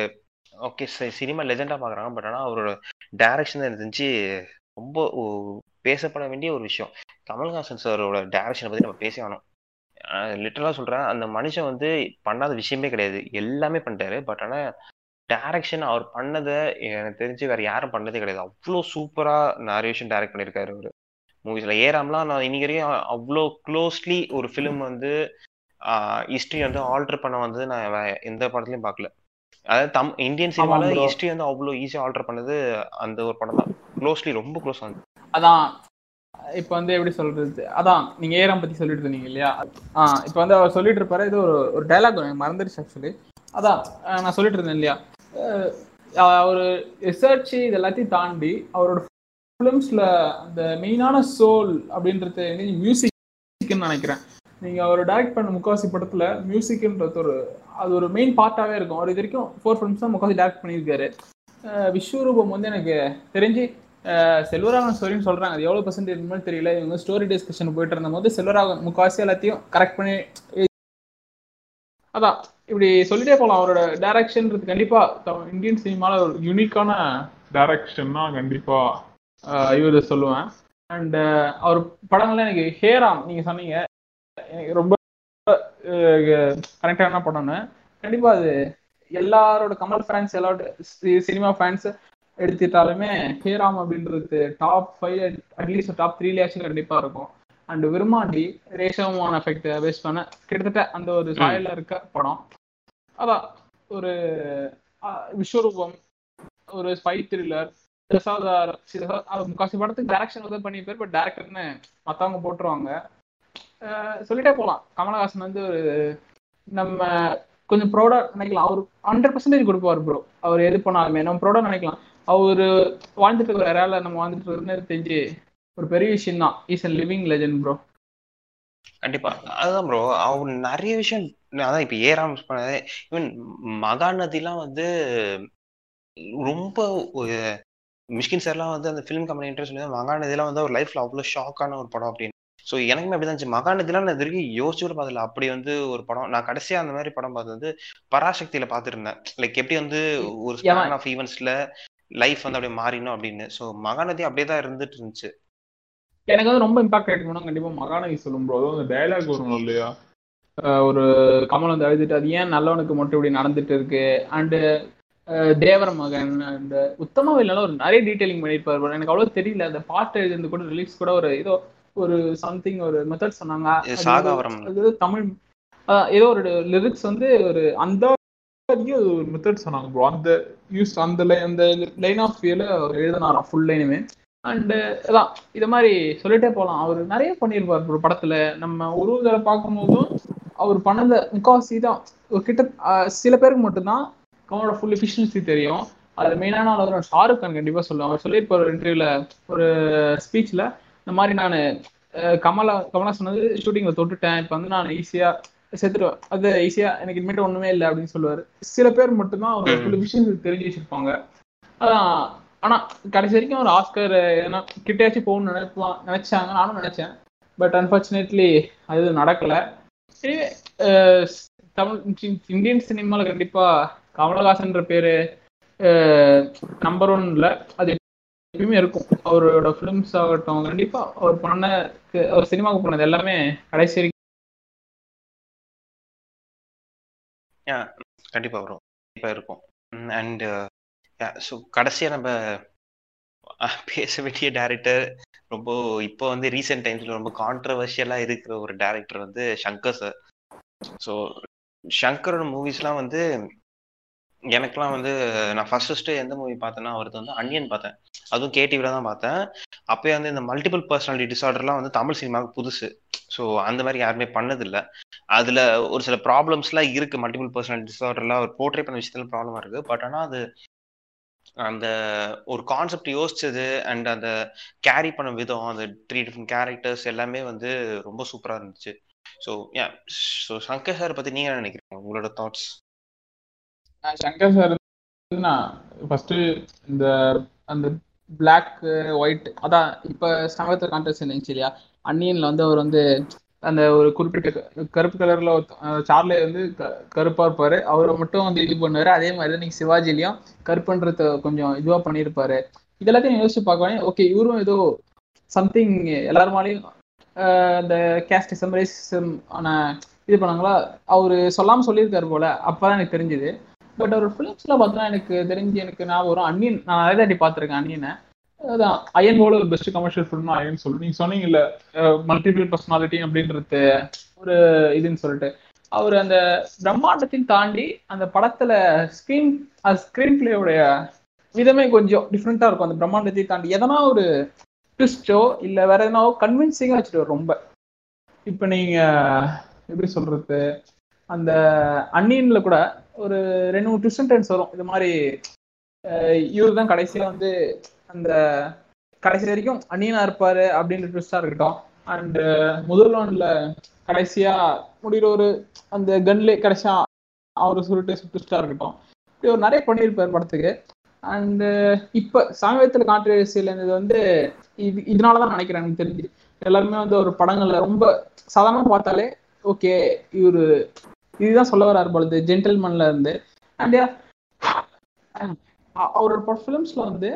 ஓகே சினிமா லெஜெண்டா பாக்குறாங்க, பட் ஆனால் அவரோட டைரக்ஷன் தான் தெரிஞ்சு ரொம்ப பேசப்பட வேண்டிய ஒரு விஷயம். கமல்ஹாசன் சாரோட டைரக்ஷனை பத்தி நம்ம பேசி ஆனோம். லிட்டரலா சொல்றேன், அந்த மனுஷன் வந்து பண்ணாத விஷயமே கிடையாது, எல்லாமே பண்ணிட்டாரு. பட் ஆனால் டைரக்ஷன் அவர் பண்ணதை எனக்கு தெரிஞ்சு வேற யாரும் பண்ணதே கிடையாது. அவ்வளோ சூப்பரா நிறைய விஷயம் டைரக்ட் பண்ணியிருக்காரு அவரு மூவிஸ்ல. ஏறாம்லாம் நான் இன்னைக்கு வரைக்கும் அவ்வளோ க்ளோஸ்லி ஒரு ஃபிலிம் வந்து ஹிஸ்ட்ரி வந்து ஆல்டர் பண்ண வந்து நான் எந்த படத்துலையும் பார்க்கல. அதாவது தம் இந்தியன் சினிமால ஹிஸ்ட்ரி வந்து அவ்வளோ ஈஸியாக ஆல்டர் பண்ணது அந்த ஒரு படம் தான், க்ளோஸ்லி ரொம்ப க்ளோஸ் வந்து. அதான் இப்போ வந்து எப்படி சொல்றது, அதான் நீங்க ஏறாம் பத்தி சொல்லிட்டு இருந்தீங்க இல்லையா. ஆ இப்போ வந்து அவர் சொல்லிட்டு இருப்பாரு, இது ஒரு ஒரு டைலாக் எனக்கு மறந்துருச்சு ஆக்சுவலி. அதான் நான் சொல்லிட்டு இருந்தேன் இல்லையா, ஒரு ரிசர்ச் இது எல்லாத்தையும் தாண்டி அவரோட ஃபிலிம்ஸில் அந்த மெயினான சோல் அப்படின்றது மியூசிக்னு நினைக்கிறேன். நீங்கள் அவர் டைரக்ட் பண்ண முக்கால்வாசி படத்தில் மியூசிக்ன்றது ஒரு அது ஒரு மெயின் பார்ட்டாகவே இருக்கும். அவர் இது வரைக்கும் ஃபோர் ஃபிலிம்ஸ் தான் முக்கால்வாசி டைரக்ட் பண்ணியிருக்காரு. விஸ்வரூபம் வந்து எனக்கு தெரிஞ்சு செல்வராகவன் ஸ்டோரின்னு சொல்கிறாங்க, அது எவ்வளோ பர்சன்ட் இருக்குன்னு தெரியல. இவங்க ஸ்டோரி டிஸ்கஷன் போயிட்டு இருந்தபோது செல்வராகவன் முக்கால்வாசி எல்லாத்தையும் கரெக்ட் பண்ணி அதான் இப்படி சொல்லிட்டே போகலாம். அவரோட டைரக்ஷன் கண்டிப்பாக இந்தியன் சினிமாவில் ஒரு யூனிக்கான டைரக்ஷன்னா கண்டிப்பாக இவரு சொல்லுவேன். அண்ட் அவர் படங்கள்லாம் எனக்கு ஹேராம் நீங்கள் சொன்னீங்க, எனக்கு ரொம்ப கரெக்டான படம்னு கண்டிப்பாக அது எல்லாரோட கமல் ஃபேன்ஸ் எல்லாரோட சினிமா ஃபேன்ஸ் எடுத்துட்டாலுமே ஹேராம் அப்படின்றது top five at least top three லேக்ஷன் கண்டிப்பாக இருக்கும். அண்ட் விருமாண்டி ரேஷமான எஃபெக்ட் பேஸ் பண்ண கிட்டத்தட்ட அந்த ஒரு சாயலில் இருக்க படம். அதான் ஒரு விஸ்வரூபம், ஒரு ஸ்பை த்ரில்லர், முக்காசி படத்துக்கு டைரக்ஷன் வந்து பண்ணி பேர் பட் டைரக்டர்னு மற்றவங்க போட்டுருவாங்க. சொல்லிட்டே போகலாம். கமலஹாசன் வந்து ஒரு நம்ம கொஞ்சம் ப்ரௌடாக நினைக்கலாம், அவர் ஹண்ட்ரட் பர்சன்டேஜ் கொடுப்பார் ப்ரோ. அவர் எது பண்ணாலுமே நம்ம ப்ரௌடாக நினைக்கலாம். அவர் வாழ்ந்துட்டு இருக்கிற வேலை நம்ம வாழ்ந்துட்டு இருக்கிறது தெரிஞ்சு ஒரு பெரிய விஷயம் தான். Is a living legend bro. கண்டிப்பா அதுதான் ப்ரோ. அவர் நிறைய விஷயம் அதான் இப்போ ஏராம் பண்ணது. ஈவன் மகாநதிலாம் வந்து ரொம்ப மிஷ்கின் சார்லாம் வந்து அந்த ஃபிலிம் கம்பெனி இன்ட்ரெஸ்ட் மகாநதிலாம் வந்து அவர் லைஃப்ல அவ்வளோ ஷாக்கான ஒரு படம் அப்படின்னு. ஸோ எனக்குமே அப்படி தான் இருந்துச்சு. மகாநதிலாம் நான் இதுவரைக்கும் யோசிச்சு கூட பார்த்துல அப்படி வந்து ஒரு படம். நான் கடைசியா அந்த மாதிரி படம் பார்த்து வந்து பராசக்தியில பார்த்துருந்தேன். லைக் எப்படி வந்து ஒரு ஸ்பான் ஆஃப் ஈவெண்ட்ஸ்ல லைஃப் வந்து அப்படியே மாறினோம் அப்படின்னு. ஸோ மகாநதி அப்படியே தான் இருந்துட்டு இருந்துச்சு. எனக்கு வந்து ரொம்ப இம்பாக்ட் ஆகிட்டு கண்டிப்பா மகாநதி சொல்லும் போது அந்த டயலாக் வரும் இல்லையா, ஒரு கமல் வந்து எழுதிட்டு அது ஏன் நல்லவனுக்கு மட்டும் இப்படி நடந்துட்டு இருக்கு. அண்டு தேவர மகன் அண்ட் உத்தமாவே இல்லைன்னா ஒரு நிறைய டீட்டெயிலிங் பண்ணியிருப்பாரு. எனக்கு அவ்வளவு தெரியல அந்த பாட்டு எழுதுறது கூட ரிலீக்ஸ் கூட ஒரு ஏதோ ஒரு சம்திங் ஒரு மெத்தட் சொன்னாங்க தமிழ், ஏதோ ஒரு லிரிக்ஸ் வந்து ஒரு அந்த ஒரு மெத்தட் சொன்னாங்க ப்ரோ. அந்த யூஸ் அந்த அந்த லைன் ஆஃப் வியூல எழுதினாராம் ஃபுல் லைனுமே. அண்டு அதான் இதை மாதிரி சொல்லிட்டே போகலாம். அவர் நிறைய பண்ணியிருப்பார் ஒரு படத்தில். நம்ம ஒரு தடவை பார்க்கும் போதும் அவர் பண்ணத முக்கால்வாசி தான் ஒரு கிட்ட சில பேருக்கு மட்டும்தான் அவனோட ஃபுல் எஃபிஷியன்சி தெரியும். அது மெயினான அளவு ஷாருக் கான் கண்டிப்பாக சொல்லுவேன். அவர் சொல்லியிருப்பார் ஒரு இன்டர்வியூவில் ஒரு ஸ்பீச்சில், இந்த மாதிரி நான் கமலா கமலா சொன்னது ஷூட்டிங்கில் தொட்டுட்டேன், இப்போ வந்து நான் ஈஸியாக செத்துடுவேன், அது ஈஸியாக எனக்கு இனிமேட்டு ஒன்றுமே இல்லை அப்படின்னு சொல்லுவார். சில பேர் மட்டும்தான் அவரோட ஃபுல் எஃபிஷியன்சி தெரிஞ்சு வச்சுருப்பாங்க. அதான் ஆனா கடைசி வரைக்கும் ஒரு ஆஸ்கர் ஏன்னா கிட்டேயாச்சும் போகணும்னு நினைப்பான் நினைச்சாங்க. நானும் நினைச்சேன் பட் அன்பார்ச்சுனேட்லி அது நடக்கல. சரி, தமிழ் இந்தியன் சினிமாவில் கண்டிப்பா கமலஹாசன்ற பேரு நம்பர் ஒன் இல்லை, அது எப்பயுமே இருக்கும். அவரோட ஃபிலிம்ஸ் ஆகட்டும் கண்டிப்பா அவர் பண்ண அவர் சினிமாவுக்கு போனது எல்லாமே கடைசி வரைக்கும் கண்டிப்பா வரும் கண்டிப்பா இருக்கும். அண்ட் ஸோ கடைசியாக நம்ம பேச வேண்டிய டேரக்டர், ரொம்ப இப்போ வந்து ரீசெண்ட் டைம்ஸில் ரொம்ப கான்ட்ரவர்ஷியலாக இருக்கிற ஒரு டேரக்டர் வந்து சங்கர் சார். ஸோ சங்கரோட மூவிஸ்லாம் வந்து எனக்குலாம் வந்து நான் ஃபர்ஸ்ட் ஃபஸ்ட்டு எந்த மூவி பார்த்தேன்னா அவருக்கு வந்து அன்யன் பார்த்தேன். அதுவும் கேடிவியில் தான் பார்த்தேன். அப்போயே வந்து இந்த மல்டிபிள் பர்சனாலிட்டி டிஸார்டர்லாம் வந்து தமிழ் சினிமாவுக்கு புதுசு. ஸோ அந்த மாதிரி யாருமே பண்ணதில்லை. அதில் ஒரு சில ப்ராப்ளம்ஸ்லாம் இருக்குது. மல்டிபிள் பர்சனாலிட்டி டிஸார்டர்லாம் ஒரு போர்ட்ரே பண்ண விஷயத்துல ப்ராப்ளமாக இருக்குது. பட் ஆனால் அது அந்த ஒரு கான்செப்ட் யோசிச்சது அண்ட் அந்த கேரி பண்ண விதம், அந்த த்ரீ டிஃப்ரெண்ட் கேரக்டர்ஸ் எல்லாமே வந்து ரொம்ப சூப்பராக இருந்துச்சு. So yeah so Shankar sir பற்றி நீங்கள் என்ன நினைக்கிறீங்க, உங்களோட தாட்ஸ்? சங்கர் சார் நான் ஃபஸ்ட்டு இந்த அந்த பிளாக் ஒயிட் அதான் இப்போ சங்கத்தில் கான்ட்ராஸ்ட் இருந்துச்சு இல்லையா. அன்னியனில் வந்து அவர் வந்து அந்த ஒரு குறிப்பிட்ட கருப்பு கலரில் சார்லே வந்து க கருப்பாக இருப்பார். அவரை மட்டும் வந்து இது பண்ணுவார். அதே மாதிரி தான் நீங்கள் சிவாஜிலையும் கருப்புன்றத கொஞ்சம் இதுவாக பண்ணியிருப்பாரு. இதெல்லாத்தையும் யோசிச்சு பார்க்கவே ஓகே இவரும் ஏதோ சம்திங் எல்லாருமாலையும் அந்த கேஸ்டிசம் ரேசிசம் ஆனால் இது பண்ணாங்களா அவர் சொல்லாமல் சொல்லியிருக்காரு போல். அப்போ தான் எனக்கு தெரிஞ்சுது. பட் அவர் ஃபிலிம்ஸ்லாம் பார்த்தோன்னா எனக்கு தெரிஞ்சு எனக்கு நான் ஒரு அன்னியன் நான் நிறைய தாட்டி பார்த்துருக்கேன் அன்னியனை. அதான் அயன் போல ஒரு பெஸ்ட் கமர்ஷியல் ஃபிலிம்னா அயன் சொல்லு. நீங்க சொன்னீங்கல்ல மல்டிபிள் பர்சனாலிட்டி அப்படின்றது ஒரு இதுன்னு சொல்லிட்டு அவர் அந்த பிரம்மாண்டத்தையும் தாண்டி அந்த படத்துல ஸ்கிரீன் ஸ்கிரீன் பிளேயோடைய விதமே கொஞ்சம் டிஃப்ரெண்டா இருக்கும். அந்த பிரம்மாண்டத்தையும் தாண்டி எதனா ஒரு ட்விஸ்டோ இல்லை வேற எதனாவோ கன்வின்சிங்கா வச்சுட்டு ரொம்ப இப்போ நீங்க எப்படி சொல்றது அந்த அன்னியன்ல கூட ஒரு ரெண்டு மூணு ட்விஸ்ட் அண்ட் டர்ன்ஸ் வரும். இது மாதிரி இவர் தான் கடைசியில வந்து அந்த கடைசி வரைக்கும் அன்னியனா இருப்பாரு அப்படின்ற ட்விஸ்டா இருக்கட்டும். அண்ட் முதல்ல கடைசியா முடிகிற ஒரு அந்த கன்லே கடைசியா அவரு சொல்லிட்டு ட்விஸ்டா இருக்கட்டும். இப்படி ஒரு நிறைய பண்ணியிருப்பாரு படத்துக்கு. அண்டு இப்ப சமீபத்தில் கான்ட்ரவர்சியில் இருந்தது வந்து இது இதனாலதான் நினைக்கிறேன் எனக்கு தெரிஞ்சு. எல்லாருமே வந்து ஒரு படங்கள்ல ரொம்ப சாதாரணமா பார்த்தாலே ஓகே இவரு இதுதான் சொல்ல வராரு பொழுது ஜென்டில்மேன்ல இருந்து. அண்ட் அவரோட ஃபிலிம்ஸ்ல வந்து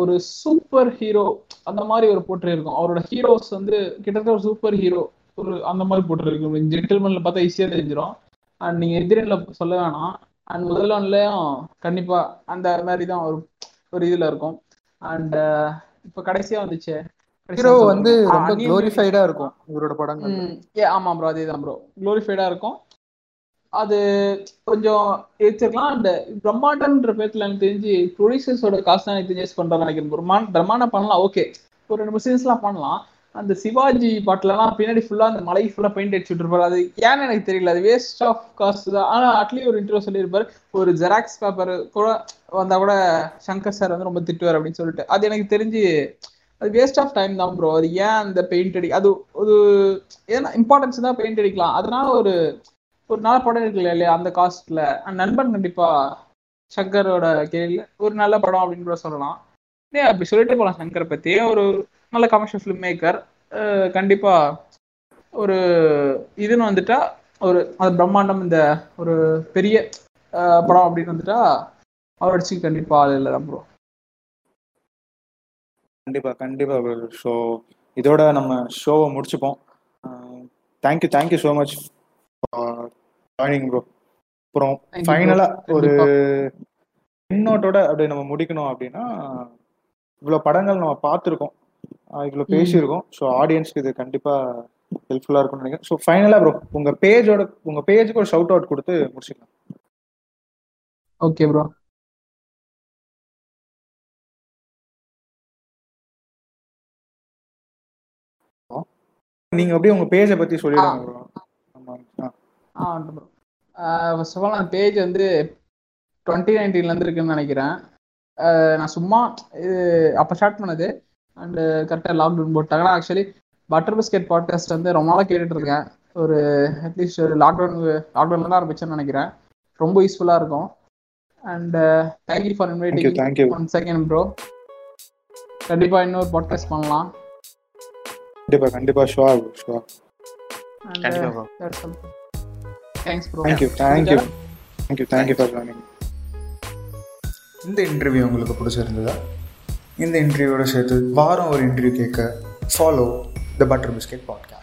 ஒரு சூப்பர் ஹீரோ அந்த மாதிரி ஒரு போர்ட்ரே இருக்கும். அவரோட ஹீரோஸ் வந்து கிட்டத்தட்ட ஒரு சூப்பர் ஹீரோ ஒரு அந்த மாதிரி போர்ட்ரே இருக்கும். ஜென்டில்மேன்ல பார்த்தா ஈஸியாக தெரிஞ்சிடும். அண்ட் நீங்க எதிரில சொல்ல வேணாம். அண்ட் முதல்வன்லயும் கண்டிப்பா அந்த மாதிரி தான் ஒரு ஒரு இதுல இருக்கும். அண்ட் இப்ப கடைசியா வந்துச்சு ஹீரோ வந்து ரொம்ப க்ளோரிஃபைடா இருக்கும் இவரோட படங்கள். ஏ ஆமா ப்ரோ, அதேதான் ப்ரோ, க்ளோரிஃபைடா இருக்கும். அது கொஞ்சம் ஏற்றிருக்கலாம். அண்ட் பிரம்மாண்டம்ன்ற பேர்ல எனக்கு தெரிஞ்சு ப்ரொடியூசர்ஸோட காசு தான் இது யூஸ் பண்றதா நினைக்கிறேன். ஒரு பிரம்மாண்டம் பண்ணலாம், ஓகே, ஒரு ரெண்டு மூணு சீன்ஸ்லாம் பண்ணலாம். அந்த சிவாஜி பாட்டுலாம் பின்னாடி ஃபுல்லா அந்த மலை ஃபுல்லா பெயிண்ட் அடிச்சுட்டு இருப்பாரு. அது ஏன்னு எனக்கு தெரியல, அது வேஸ்ட் ஆஃப் காஸ்ட் தான். ஆனா அட்லீஸ்ட் ஒரு இன்டர்வியூ சொல்லியிருப்பாரு, ஒரு ஜெராக்ஸ் பேப்பர் கூட வந்தா கூட சங்கர் சார் வந்து ரொம்ப திட்டுவார் அப்படின்னு சொல்லிட்டு. அது எனக்கு தெரிஞ்சு அது வேஸ்ட் ஆஃப் டைம் தான் ப்ரோ. அது ஏன் அந்த பெயிண்ட் அடி, அது ஒரு ஏன்னா இம்பார்ட்டன்ஸ் தான் பெயிண்ட் அடிக்கலாம். அதனால ஒரு ஒரு நல்ல படம் இருக்குல்ல இல்லையா அந்த காஸ்ட்ல. நண்பன் கண்டிப்பா சங்கரோட கேள்வியில ஒரு நல்ல படம் அப்படின்னு கூட சொல்லலாம். ஏன் அப்படி சொல்லிட்டு போகலாம். சங்கர் பத்தி ஒரு நல்ல கமர்ஷியல் ஃபிலிம் மேக்கர் கண்டிப்பா. ஒரு இதுன்னு வந்துட்டா ஒரு அது பிரம்மாண்டம் இந்த ஒரு பெரிய படம் அப்படின்னு வந்துட்டா அவர் அடிச்சு கண்டிப்பா ஆள் இல்லை தான் ப்ரோ. கண்டிப்பா கண்டிப்பா ப்ரோ. ஸோ இதோட நம்ம ஷோவை முடிச்சுப்போம். Thank you thank you so much joining bro. அப்புறம் ஃபைனலா ஒரு பின்னோட்டோட அப்படி நம்ம முடிக்கணும் அப்படின்னா, இவ்வளோ படங்கள் நம்ம பார்த்துருக்கோம், இவ்வளோ பேசியிருக்கோம். ஸோ ஆடியன்ஸ்க்கு இது கண்டிப்பாக ஹெல்ப்ஃபுல்லாக இருக்கும்னு நினைக்கிறேன். ஸோ ஃபைனலாக ப்ரோ உங்கள் பேஜோட உங்கள் பேஜுக்கு ஒரு ஷவுட் அவுட் கொடுத்து முடிச்சுக்கலாம். Okay bro. நீங்கள் அப்படியே உங்கள் பேஜை பற்றி சொல்லிடுங்க ப்ரோ. ஆமாம் ஆ ப்ரோ. ஃபர்ஸ்ட் ஆஃப் ஆல் நான் பேஜ் வந்து டுவெண்ட்டி நைன்டீன்லேருந்து இருக்குன்னு நினைக்கிறேன். நான் சும்மா இது அப்போ ஸ்டார்ட் பண்ணது. அண்டு கரெக்டாக லாக்டவுன் போட்டாங்கன்னா ஆக்சுவலி பட்டர் பிஸ்கெட் பாட்காஸ்ட் வந்து ரொம்ப நாளாக கேட்டுட்ருக்கேன். ஒரு அட்லீஸ்ட் ஒரு லாக்டவுன் லாக்டவுன்லாம் ஆரம்பிச்சேன்னு நினைக்கிறேன். ரொம்ப யூஸ்ஃபுல்லாக இருக்கும். And thank you for inviting one second bro. கண்டிப்பாக இன்னொரு பாட்காஸ்ட் பண்ணலாம். கண்டிப்பாக கண்டிப்பாக sure sure. Thanks bro. Thank you thank you thank you thank you for joining. இந்த இன்டர்வியூ உங்களுக்கு பிடிச்சிருந்ததா? இந்த இன்டர்வியூவோட சேர்த்து வாரம் ஒரு இன்டர்வியூ கேட்க follow the butter biscuit podcast.